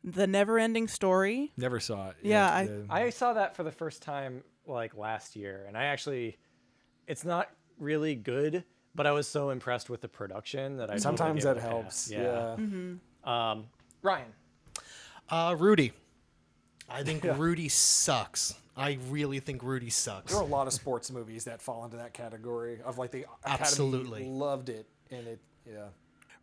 Neverending Story. Never saw it. Yeah. I saw that for the first time, like, last year. And I actually, it's not really good, but I was so impressed with the production that I... Sometimes that helps. Yeah. Mm-hmm. Ryan. Rudy. I think Rudy sucks. I really think Rudy sucks. There are a lot of sports movies that fall into that category of like the Academy absolutely loved it, and it yeah.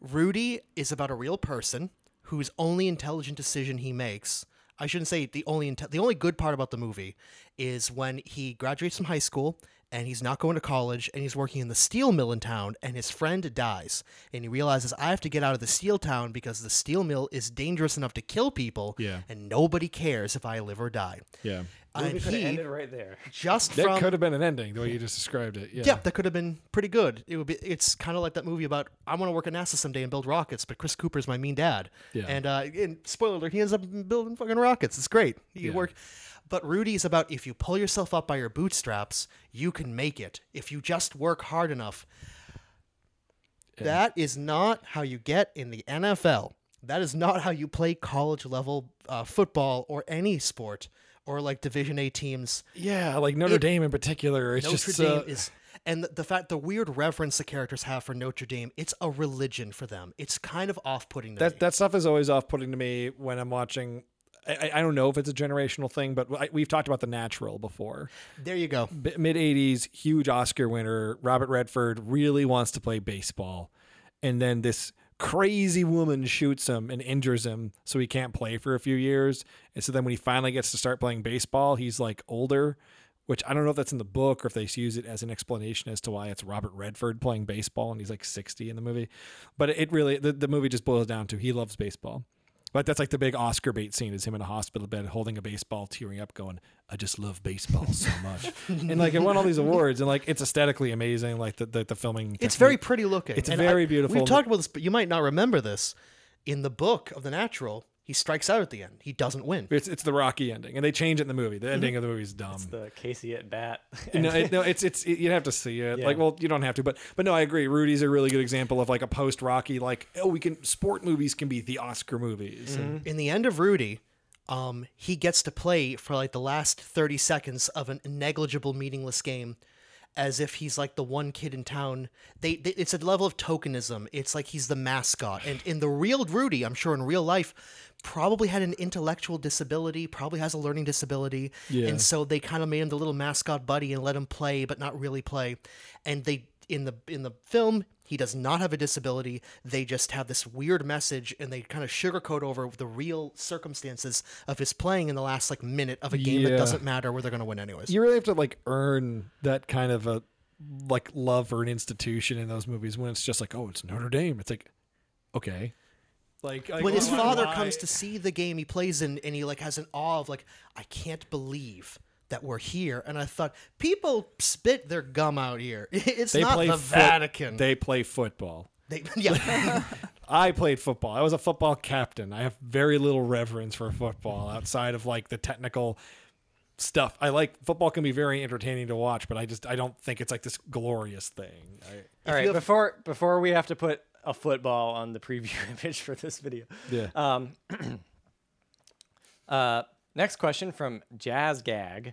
Rudy is about a real person whose only intelligent decision he makes. I shouldn't say the only good part about the movie is when he graduates from high school and he's not going to college and he's working in the steel mill in town and his friend dies and he realizes I have to get out of the steel town because the steel mill is dangerous enough to kill people and nobody cares if I live or die. Yeah. We could have ended right there. That could have been an ending the way you just described it. Yeah, that could have been pretty good. It's kind of like that movie about I want to work at NASA someday and build rockets, but Chris Cooper's my mean dad. Yeah. And spoiler alert, he ends up building fucking rockets. It's great. You work. But Rudy's about if you pull yourself up by your bootstraps, you can make it. If you just work hard enough. Yeah. That is not how you get in the NFL. That is not how you play college level football or any sport. Or like Division A teams. Yeah, like Notre Dame in particular. It's Notre just, Dame is... And the weird reverence the characters have for Notre Dame, it's a religion for them. It's kind of off-putting to me. That stuff is always off-putting to me when I'm watching... I don't know if it's a generational thing, but we've talked about The Natural before. There you go. Mid-'80s, huge Oscar winner. Robert Redford really wants to play baseball. And then this... crazy woman shoots him and injures him so he can't play for a few years. And so then when he finally gets to start playing baseball, he's like older, which I don't know if that's in the book or if they use it as an explanation as to why it's Robert Redford playing baseball and he's like 60 in the movie. But it really, the movie just boils down to he loves baseball. But that's like the big Oscar bait scene is him in a hospital bed holding a baseball, tearing up, going, I just love baseball so much. And like it won all these awards and like it's aesthetically amazing. Like the filming. It's very pretty looking. It's very beautiful. We've talked about this, but you might not remember this. In the book of The Natural, he strikes out at the end. He doesn't win. It's the Rocky ending. And they change it in the movie. The ending of the movie is dumb. It's the Casey at bat. No, you'd have to see it. Yeah. Like, well, you don't have to. But no, I agree. Rudy's a really good example of like a post-Rocky, like, oh, sport movies can be the Oscar movies. Mm-hmm. In the end of Rudy, he gets to play for like the last 30 seconds of a negligible, meaningless game. As if he's like the one kid in town. It's a level of tokenism. It's like he's the mascot. And in the real Rudy, I'm sure in real life, probably had an intellectual disability, probably has a learning disability. Yeah. And so they kind of made him the little mascot buddy and let him play, but not really play. And they in the film, he does not have a disability. They just have this weird message and they kind of sugarcoat over the real circumstances of his playing in the last like minute of a game that doesn't matter where they're going to win anyways. You really have to like earn that kind of a like love for an institution in those movies when it's just like, oh, it's Notre Dame. It's like, okay. Like when his father comes to see the game he plays in and he like has an awe of like, I can't believe that we're here. And I thought, people spit their gum out here. It's not the Vatican. They play football. I played football. I was a football captain. I have very little reverence for football outside of like the technical stuff. I like football can be very entertaining to watch, but I don't think it's like this glorious thing. All right. Before we have to put a football on the preview image for this video. Yeah. Next question from Jazz Gag.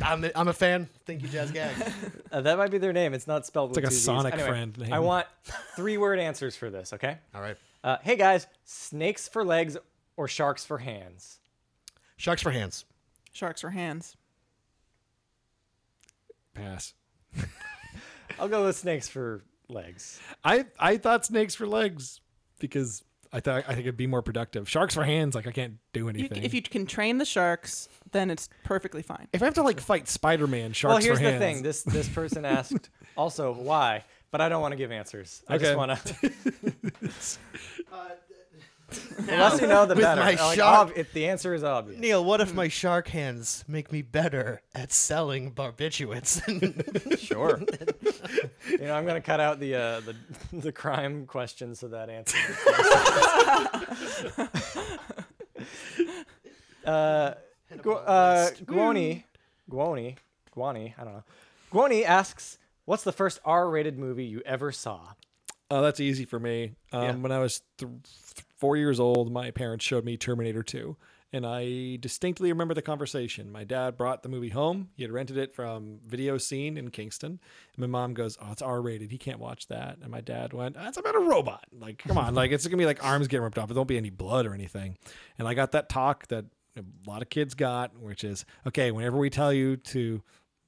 I'm a fan. Thank you, Jazz Gag. That might be their name. It's not spelled. It's with like a Sonic friend name. I want 3-word answers for this. Okay. All right. Hey guys, snakes for legs or sharks for hands? Sharks for hands. Sharks for hands. Pass. I'll go with snakes for legs. I thought snakes for legs because. I think it'd be more productive. Sharks for hands, like I can't do anything. If you can train the sharks, then it's perfectly fine. If I have to like fight Spider-Man, sharks for hands. Well, here's the thing. This person asked also why, but I don't want to give answers. I just want to. The less you know, the better. The answer is obvious. Neil, what if my shark hands make me better at selling barbiturates? Sure. I'm going to cut out the crime question so that answer. Gwoni, I don't know. Gwoni asks, "What's the first R-rated movie you ever saw?" Oh, that's easy for me. When I was 4 years old, my parents showed me Terminator 2, and I distinctly remember the conversation. My dad brought the movie home. He had rented it from Video Scene in Kingston. And my mom goes, "Oh, it's R-rated. He can't watch that." And my dad went, "That's about a robot. Like, come on. Like, it's going to be like arms getting ripped off. It won't be any blood or anything." And I got that talk that a lot of kids got, which is, okay, whenever we tell you to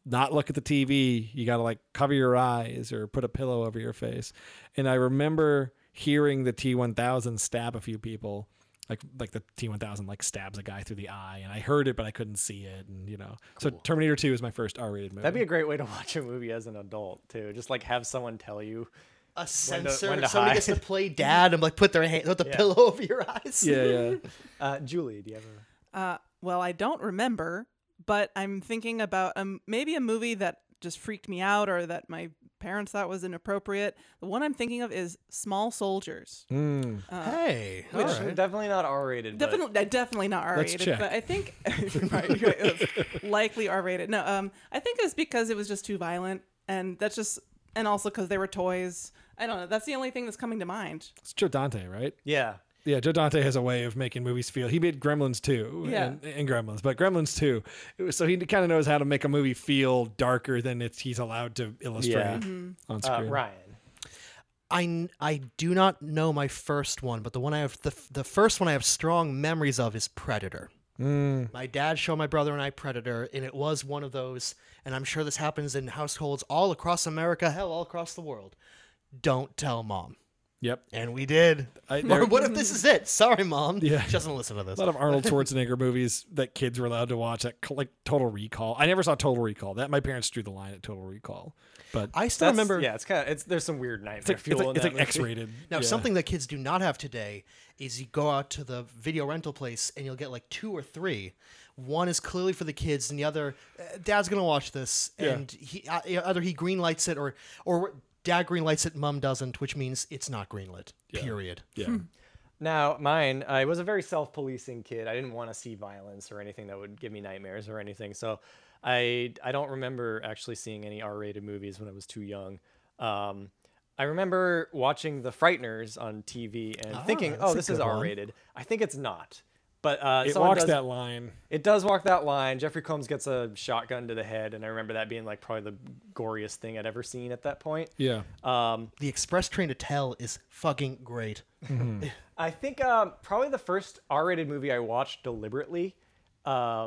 not look at the TV, you got to like cover your eyes or put a pillow over your face. And I remember hearing the T-1000 stab a few people, like the T-1000 like stabs a guy through the eye, and I heard it, but I couldn't see it. And you know, cool. So Terminator 2 is my first R-rated movie. That'd be a great way to watch a movie as an adult too. Just like have someone tell you. A sensor. When to somebody hide. Gets to play dad and like put their hand, put the pillow over your eyes. Yeah, yeah. Julie, do you ever? Well, I don't remember, but I'm thinking about maybe a movie that just freaked me out or that my parents thought was inappropriate. The one I'm thinking of is Small Soldiers. Mm. Hey, which right. Definitely not R-rated. Definitely not R-rated. Let's check. But I think it was likely R-rated. No, I think it was because it was just too violent, and that's just. And also because they were toys. I don't know. That's the only thing that's coming to mind. It's Joe Dante, right? Yeah. Yeah, Joe Dante has a way of making movies feel... He made Gremlins 2 and Gremlins, but Gremlins 2. So he kind of knows how to make a movie feel darker than he's allowed to illustrate on screen. Ryan. I do not know my first one, but the one I have the first one I have strong memories of is Predator. Mm. My dad showed my brother and I Predator, and it was one of those, and I'm sure this happens in households all across America, hell, all across the world. Don't tell mom. Yep. And we did. What if this is it? Sorry, mom. Yeah. She doesn't listen to this. A lot of Arnold Schwarzenegger movies that kids were allowed to watch, like Total Recall. I never saw Total Recall. That my parents drew the line at Total Recall. But I still remember. Yeah, it's kind of there's some weird nightmare. It's like X-rated. Now, something that kids do not have today is you go out to the video rental place and you'll get like 2 or 3. One is clearly for the kids, and the other, dad's gonna watch this, and he either he greenlights it or. Dad greenlights it, mom doesn't, which means it's not greenlit, period. Yeah. Now, mine, I was a very self-policing kid. I didn't want to see violence or anything that would give me nightmares or anything. So I don't remember actually seeing any R-rated movies when I was too young. I remember watching The Frighteners on TV and thinking, this is R-rated. One. I think it's not. But it walks that line. It does walk that line. Jeffrey Combs gets a shotgun to the head, and I remember that being like probably the goriest thing I'd ever seen at that point. Yeah. The Express Train to Tell is fucking great. Mm-hmm. I think probably the first R-rated movie I watched deliberately, I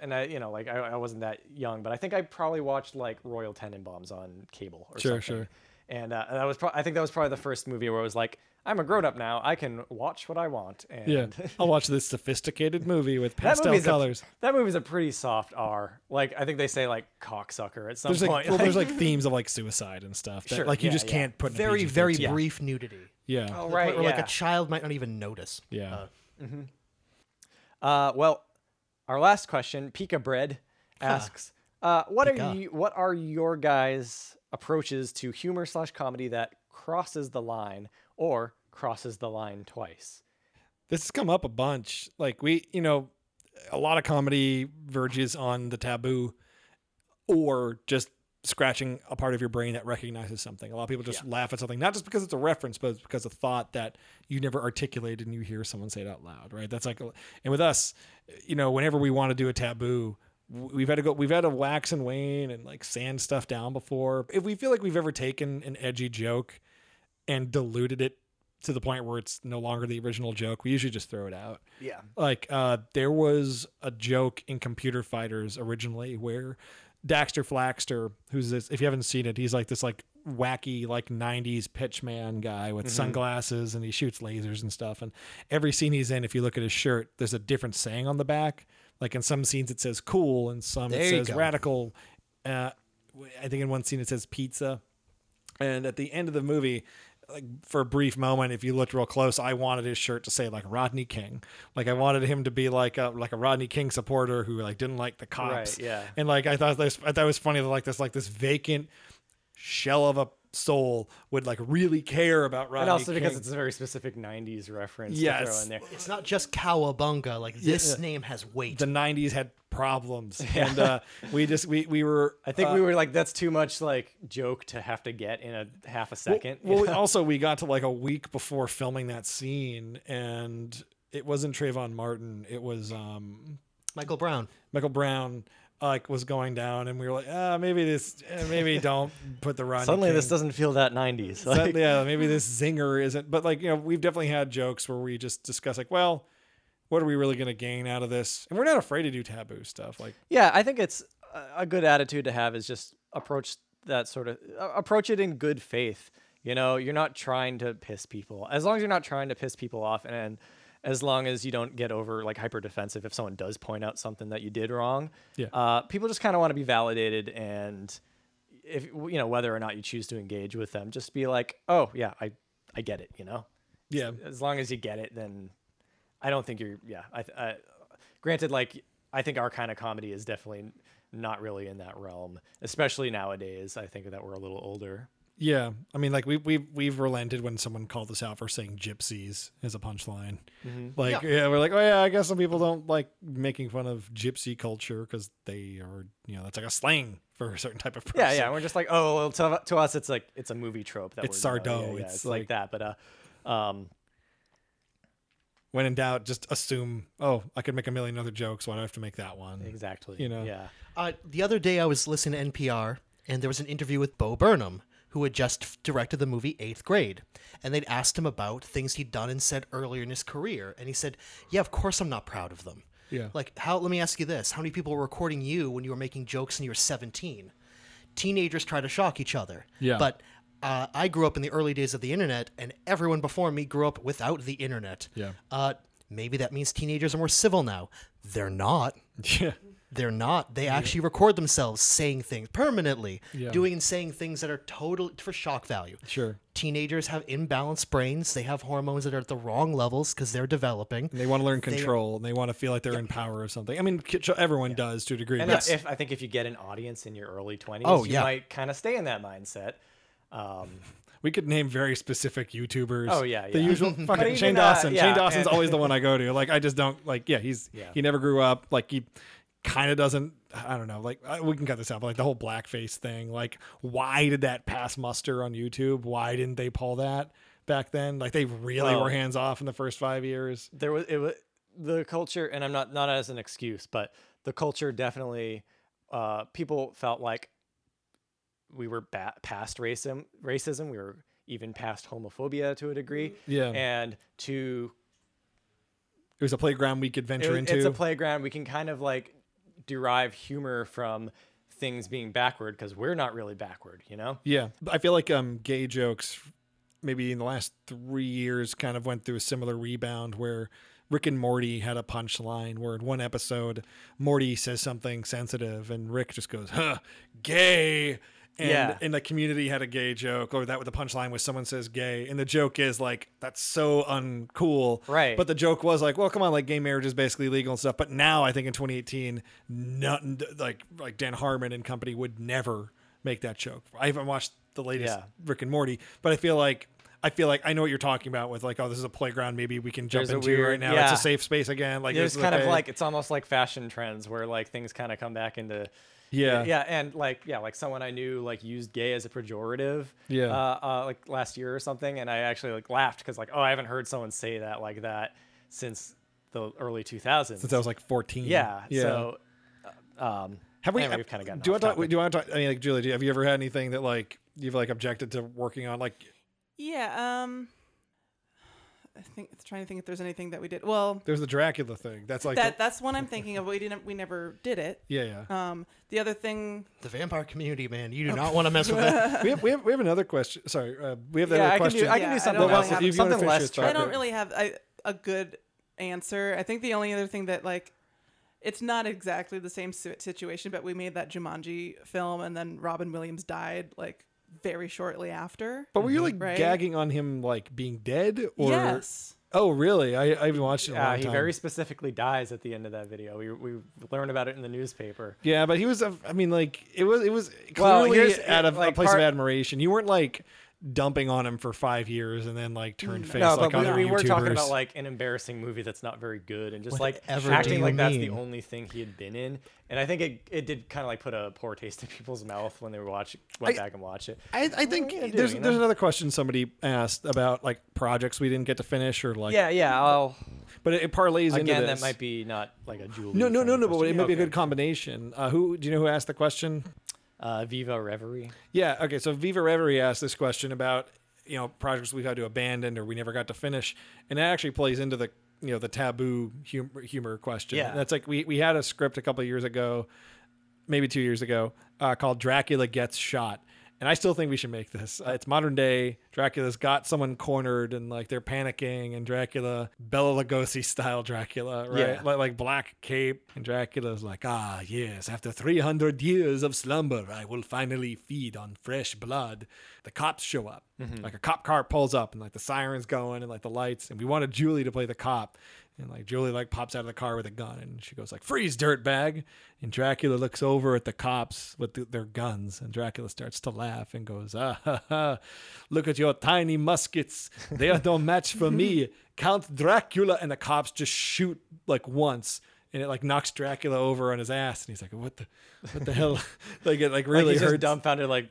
wasn't that young, but I think I probably watched like Royal Tenenbaums on cable or something. Sure. And I think that was probably the first movie where I was like, I'm a grown-up now. I can watch what I want. And I'll watch this sophisticated movie with pastel colors. That movie's a pretty soft R. Like, I think they say, like, cocksucker at some point. There's, like, themes of, like, suicide and stuff. That, sure. Like, you just can't put in very, a very brief nudity. Yeah. Oh, right, where, like, a child might not even notice. Yeah. Well, our last question, Pika Bread, asks, what are your guys' approaches to humor/comedy that crosses the line or crosses the line twice? This has come up a bunch. Like a lot of comedy verges on the taboo or just scratching a part of your brain that recognizes something. A lot of people just laugh at something, not just because it's a reference, but because a thought that you never articulated and you hear someone say it out loud, right? That's like, and with us, whenever we want to do a taboo, we've had to wax and wane and like sand stuff down before. If we feel like we've ever taken an edgy joke and diluted it to the point where it's no longer the original joke, we usually just throw it out. Yeah. Like there was a joke in Computer Fighters originally where Daxter Flaxter, who's this, if you haven't seen it, he's like this like wacky like 90s pitch man guy with sunglasses, and he shoots lasers and stuff. And every scene he's in, if you look at his shirt, there's a different saying on the back. Like in some scenes it says cool, and some it says radical. I think in one scene it says pizza. And at the end of the movie, like for a brief moment, if you looked real close, I wanted his shirt to say like Rodney King. Like I wanted him to be like a Rodney King supporter who like didn't like the cops. Right, yeah. And like I thought it was funny that like this vacant shell of a soul would like really care about Rodney King. And also because it's a very specific 90s reference to throw in there. It's not just cowabunga, like this name has weight. The 90s had problems. Yeah. And we were like, that's too much like joke to have to get in a half a second. Well, also we got to like a week before filming that scene, and it wasn't Trayvon Martin, it was Michael Brown. Michael Brown was going down, and we were like, maybe don't put the Rodney Suddenly King. This doesn't feel that 90s. Like, maybe this zinger isn't, but like, we've definitely had jokes where we just discuss like, well, what are we really going to gain out of this? And we're not afraid to do taboo stuff. Like, yeah, I think it's a good attitude to have, is just approach that sort of approach it in good faith. You know, you're not trying to piss people, as long as you're not trying to piss people off. And as long as you don't get over like hyper defensive, if someone does point out something that you did wrong, yeah. People just kind of want to be validated. And if, you know, whether or not you choose to engage with them, just be like, oh yeah, I get it. You know? Yeah. As long as you get it, then I don't think you're, yeah. I granted, like, I think our kind of comedy is definitely not really in that realm, especially nowadays. I think that we're a little older. Yeah. I mean, like, we've relented when someone called us out for saying gypsies as a punchline. Mm-hmm. Like, yeah, we're like, oh yeah, I guess some people don't like making fun of gypsy culture because they are, you know, that's like a slang for a certain type of person. Yeah. Yeah. And we're just like, oh, well, to us, it's like, it's a movie trope. That it's Sardo. Yeah, yeah, it's like that. But, when in doubt, just assume, oh, I could make a million other jokes. Why do I have to make that one? Exactly. You know? Yeah. The other day I was listening to NPR and there was an interview with Bo Burnham, who had just directed the movie Eighth Grade. And they'd asked him about things he'd done and said earlier in his career. And he said, yeah, of course I'm not proud of them. Yeah. Like, how, let me ask you this. How many people were recording you when you were making jokes and you were 17? Teenagers try to shock each other. Yeah. But I grew up in the early days of the internet, and everyone before me grew up without the internet. Yeah. Maybe that means teenagers are more civil now. They're not. Yeah. They're not. They actually record themselves saying things permanently, doing and saying things that are total for shock value. Sure. Teenagers have imbalanced brains. They have hormones that are at the wrong levels because they're developing. And they want to learn control. They want to feel like they're in power or something. I mean, everyone does to a degree. And I think if you get an audience in your early 20s, you might kind of stay in that mindset. We could name very specific YouTubers. Oh yeah, yeah. The usual fucking Shane Dawson. Yeah. Shane Dawson's always the one I go to. Like, I just don't like. Yeah, he never grew up. Like, he kind of doesn't. I don't know. Like, we can cut this out. But like the whole blackface thing. Like, why did that pass muster on YouTube? Why didn't they pull that back then? Like, they really were hands off in the first 5 years. It was the culture, and I'm not as an excuse, but the culture definitely. People felt like we were past racism. We were even past homophobia to a degree. Yeah. And it was a playground we could venture into. It's a playground. We can kind of like derive humor from things being backward, because we're not really backward, you know? Yeah. I feel like gay jokes maybe in the last 3 years kind of went through a similar rebound where Rick and Morty had a punchline where in one episode, Morty says something sensitive and Rick just goes, huh, gay. And in the community had a gay joke, or that with the punchline was someone says gay. And the joke is like, that's so uncool. Right. But the joke was like, well, come on, like gay marriage is basically legal and stuff. But now I think in 2018, nothing like Dan Harmon and company would never make that joke. I haven't watched the latest Rick and Morty, but I feel like I know what you're talking about with like, oh, this is a playground. Maybe we can jump into right now. Yeah. It's a safe space again. Like it's kind of like, it's almost like fashion trends where like things kind of come back into, and like someone I knew like used gay as a pejorative like last year or something, and I actually like laughed because like, oh, I haven't heard someone say that like that since the early 2000s, since I was like 14. So have we kind of gotten do you want to talk, I mean, like, Julie, have you ever had anything that like you've like objected to working on? Like, I'm trying to think if there's anything that we did. Well, there's the Dracula thing. That's like that's one I'm thinking of. We never did it. Yeah, yeah. The other thing, the vampire community, man. You do not want to mess with that. We have another question. Sorry, we have that other question. I can do something else. Really something less. I don't really have a good answer. I think the only other thing that like, it's not exactly the same situation, but we made that Jumanji film, and then Robin Williams died like very shortly after. But were you like gagging on him like being dead? Or yes. Oh really? I haven't watched it in a long time. He very specifically dies at the end of that video. We learned about it in the newspaper. Yeah, but he was it was clearly out of a place of admiration. You weren't like dumping on him for 5 years and then like turned face. No, like but we were talking about like an embarrassing movie that's not very good, and just like acting like that's the only thing he had been in. And I think it did kind of like put a poor taste in people's mouth when they went back and watched it. I think there's another question somebody asked about like projects we didn't get to finish or like but it parlays into this. Again, that might be not like a Julie. No, but it might be a good combination. Who do you know who asked the question? Viva Reverie. Yeah. Okay. So Viva Reverie asked this question about, you know, projects we've had to abandon or we never got to finish. And that actually plays into the you know, the taboo humor question. Yeah. That's like, we had a script a couple of years ago, maybe 2 years ago, called Dracula Gets Shot. And I still think we should make this. It's modern day. Dracula's got someone cornered and like they're panicking, and Dracula, Bela Lugosi style Dracula, right? Yeah. Like black cape. And Dracula's like, ah, yes, after 300 years of slumber, I will finally feed on fresh blood. The cops show up. Mm-hmm. Like a cop car pulls up and like the sirens going and like the lights. And we wanted Julie to play the cop. And like Julie like pops out of the car with a gun and she goes like, freeze, dirtbag. And Dracula looks over at the cops with their guns, and Dracula starts to laugh and goes, ah, ha, ha. Look at your tiny muskets. They are no match for me. Count Dracula. And the cops just shoot like once, and it like knocks Dracula over on his ass. And he's like, what the hell? Like it like really like hurts. Just dumbfounded, like,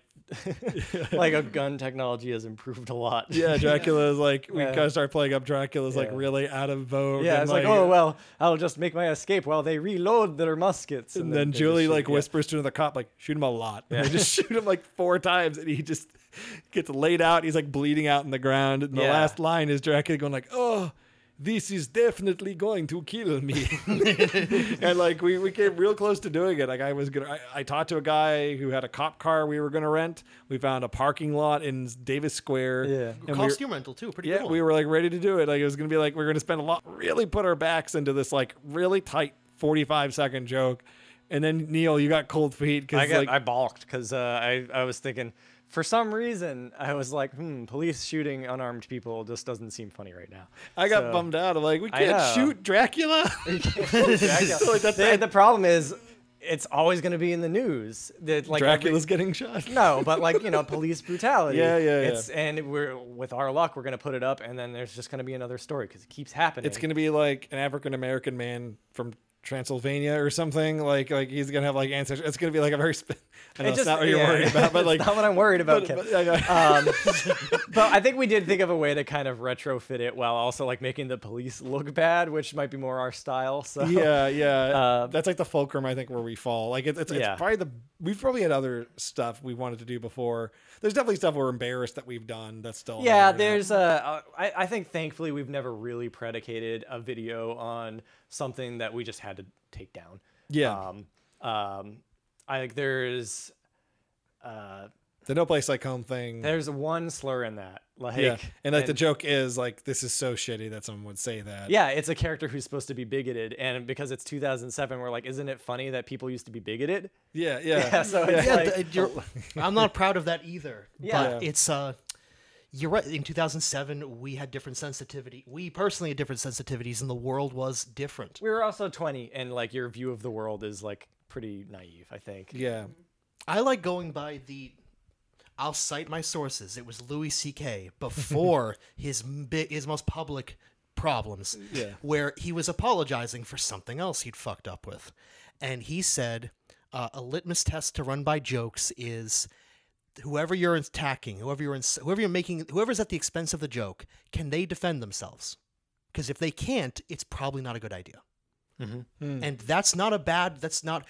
like a gun technology has improved a lot. Yeah, Dracula is like, we gotta start playing up. Dracula's like really out of vogue. Yeah, it's like, oh well, I'll just make my escape while they reload their muskets. And then Julie like whispers to the cop, like, shoot him a lot. Yeah. And they just shoot him like four times, and he just gets laid out. He's like bleeding out in the ground. And the last line is Dracula going like, oh, this is definitely going to kill me. And like we came real close to doing it. Like I talked to a guy who had a cop car we were going to rent. We found a parking lot in Davis Square. Yeah. And costume rental too. Pretty cool. Yeah, we were like ready to do it. Like it was going to be like, we're going to spend a lot, really put our backs into this like really tight 45-second joke. And then Neil, you got cold feet. I balked because I was thinking, for some reason, I was like, police shooting unarmed people just doesn't seem funny right now. I got bummed out. I'm like, we can't shoot Dracula? We can't shoot Dracula. So like, the problem is, it's always going to be in the news. That like Dracula's getting shot? No, but like, you know, police brutality. Yeah. And with our luck, we're going to put it up, and then there's just going to be another story because it keeps happening. It's going to be like an African-American man from Transylvania or something, like he's gonna have like ancestors. It's gonna be like a very I know it's not what you're worried about, but like not what I'm worried about, Ken. But I think we did think of a way to kind of retrofit it while also like making the police look bad, which might be more our style. So that's like the fulcrum I think where we fall. Like it's probably we've probably had other stuff we wanted to do before. There's definitely stuff we're embarrassed that we've done that's still I think thankfully we've never really predicated a video on something that we just had to take down. I think there's the no place like home thing. There's one slur in that. And the joke is like, this is so shitty that someone would say that. Yeah, it's a character who's supposed to be bigoted, and because it's 2007, we're like, isn't it funny that people used to be bigoted? Yeah. So it's I'm not proud of that either. Yeah. But it's you're right. In 2007, we had different sensitivity. We personally had different sensitivities, and the world was different. We were also 20, and like your view of the world is like pretty naive, I think. Yeah. I like going by I'll cite my sources. It was Louis C.K. before his most public problems, where he was apologizing for something else he'd fucked up with. And he said, a litmus test to run by jokes is, whoever you're attacking, whoever's at the expense of the joke, can they defend themselves? Because if they can't, it's probably not a good idea. Mm-hmm. Mm. And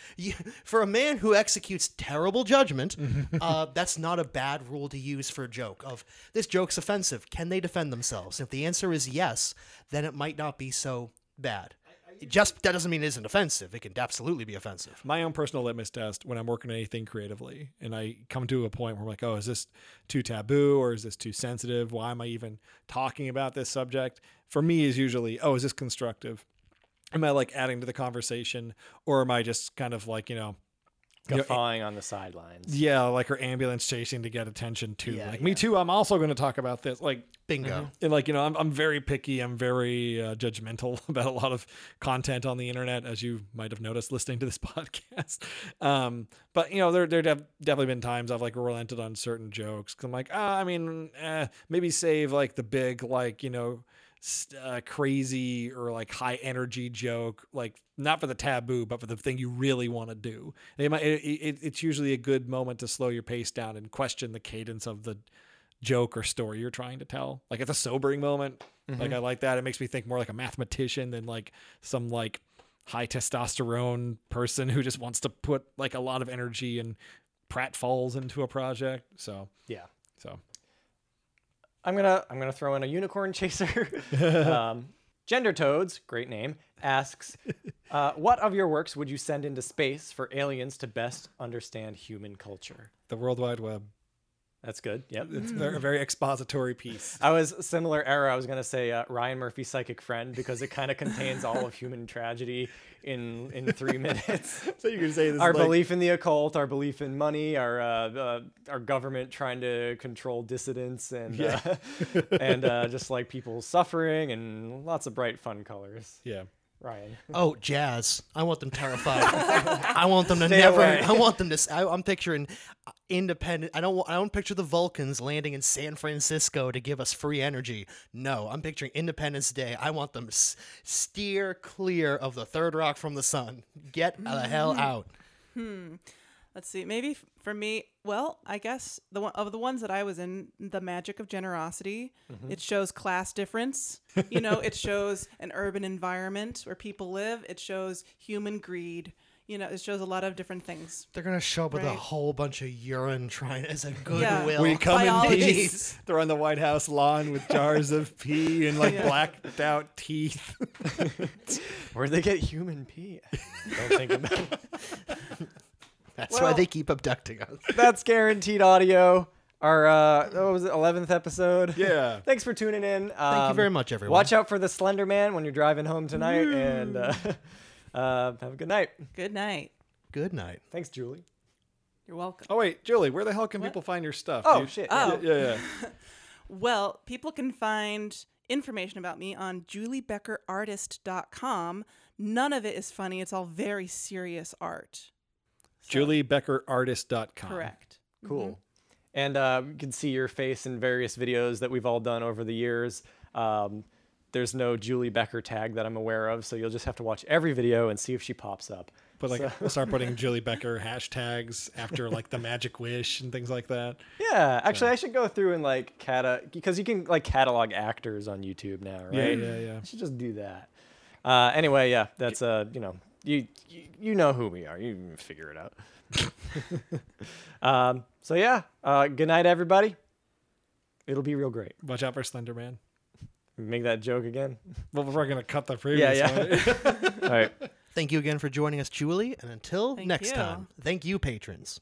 for a man who executes terrible judgment, that's not a bad rule to use for a joke of, this joke's offensive, can they defend themselves? If the answer is yes, then it might not be so bad. That doesn't mean it isn't offensive. It can absolutely be offensive. My own personal litmus test when I'm working on anything creatively and I come to a point where I'm like, oh, is this too taboo or is this too sensitive? Why am I even talking about this subject? For me is usually, oh, is this constructive? Am I like adding to the conversation, or am I just kind of like, guffawing on the sidelines? Yeah, like her ambulance chasing to get attention too. Yeah, me too. I'm also going to talk about this. Like bingo. Mm-hmm. And I'm very picky. I'm very judgmental about a lot of content on the internet, as you might have noticed listening to this podcast. But there have definitely been times I've like relented on certain jokes because I'm like, maybe save like the big crazy or like high energy joke, like not for the taboo but for the thing you really want to do. It's usually a good moment to slow your pace down and question the cadence of the joke or story you're trying to tell. Like it's a sobering moment. Mm-hmm. Like I like that. It makes me think more like a mathematician than like some like high testosterone person who just wants to put like a lot of energy and pratfalls into a project. So I'm gonna throw in a unicorn chaser. Gender Toads, great name, asks, what of your works would you send into space for aliens to best understand human culture? The World Wide Web. That's good. Yep. It's a very expository piece. I was similar era. I was going to say Ryan Murphy's Psychic Friend, because it kind of contains all of human tragedy in 3 minutes. So you can say this. Our belief in the occult, our belief in money, our government trying to control dissidents, and just like people suffering, and lots of bright, fun colors. Yeah. Ryan. Oh, jazz. I want them terrified. I want them to stay never away. I want them to I'm picturing independent. I don't picture the Vulcans landing in San Francisco to give us free energy. No, I'm picturing Independence Day. I want them to steer clear of the third rock from the sun. Get the hell out. Let's see. Maybe for me, well, I guess the ones that I was in, The Magic of Generosity, it shows class difference. You know, it shows an urban environment where people live. It shows human greed. You know, it shows a lot of different things. They're going to show up with a whole bunch of urine trying as a goodwill. Yeah. We come in peace. They're on the White House lawn with jars of pee and blacked out teeth. Where'd they get human pee? Don't think about it. That's why they keep abducting us. That's Guaranteed Audio. Our 11th episode. Yeah. Thanks for tuning in. Thank you very much, everyone. Watch out for the Slender Man when you're driving home tonight, and have a good night. Good night. Good night. Thanks, Julie. You're welcome. Oh wait, Julie, where the hell can people find your stuff? Oh shit. Oh yeah. Well, people can find information about me on JulieBeckerArtist.com. None of it is funny. It's all very serious art. JulieBeckerArtist.com. Correct. Cool. And you can see your face in various videos that we've all done over the years. There's no Julie Becker tag that I'm aware of, so you'll just have to watch every video and see if she pops up. But we'll start putting Julie Becker hashtags after the magic wish and things like that. Yeah, actually, so. I should go through and because you can catalog actors on YouTube now, right? Yeah. I should just do that. Anyway, yeah, that's you know who we are. You can figure it out. Good night, everybody. It'll be real great. Watch out for Slender Man. Make that joke again. Well, we're going to cut the previous one. All right. Thank you again for joining us, Julie. And until next time, thank you, patrons.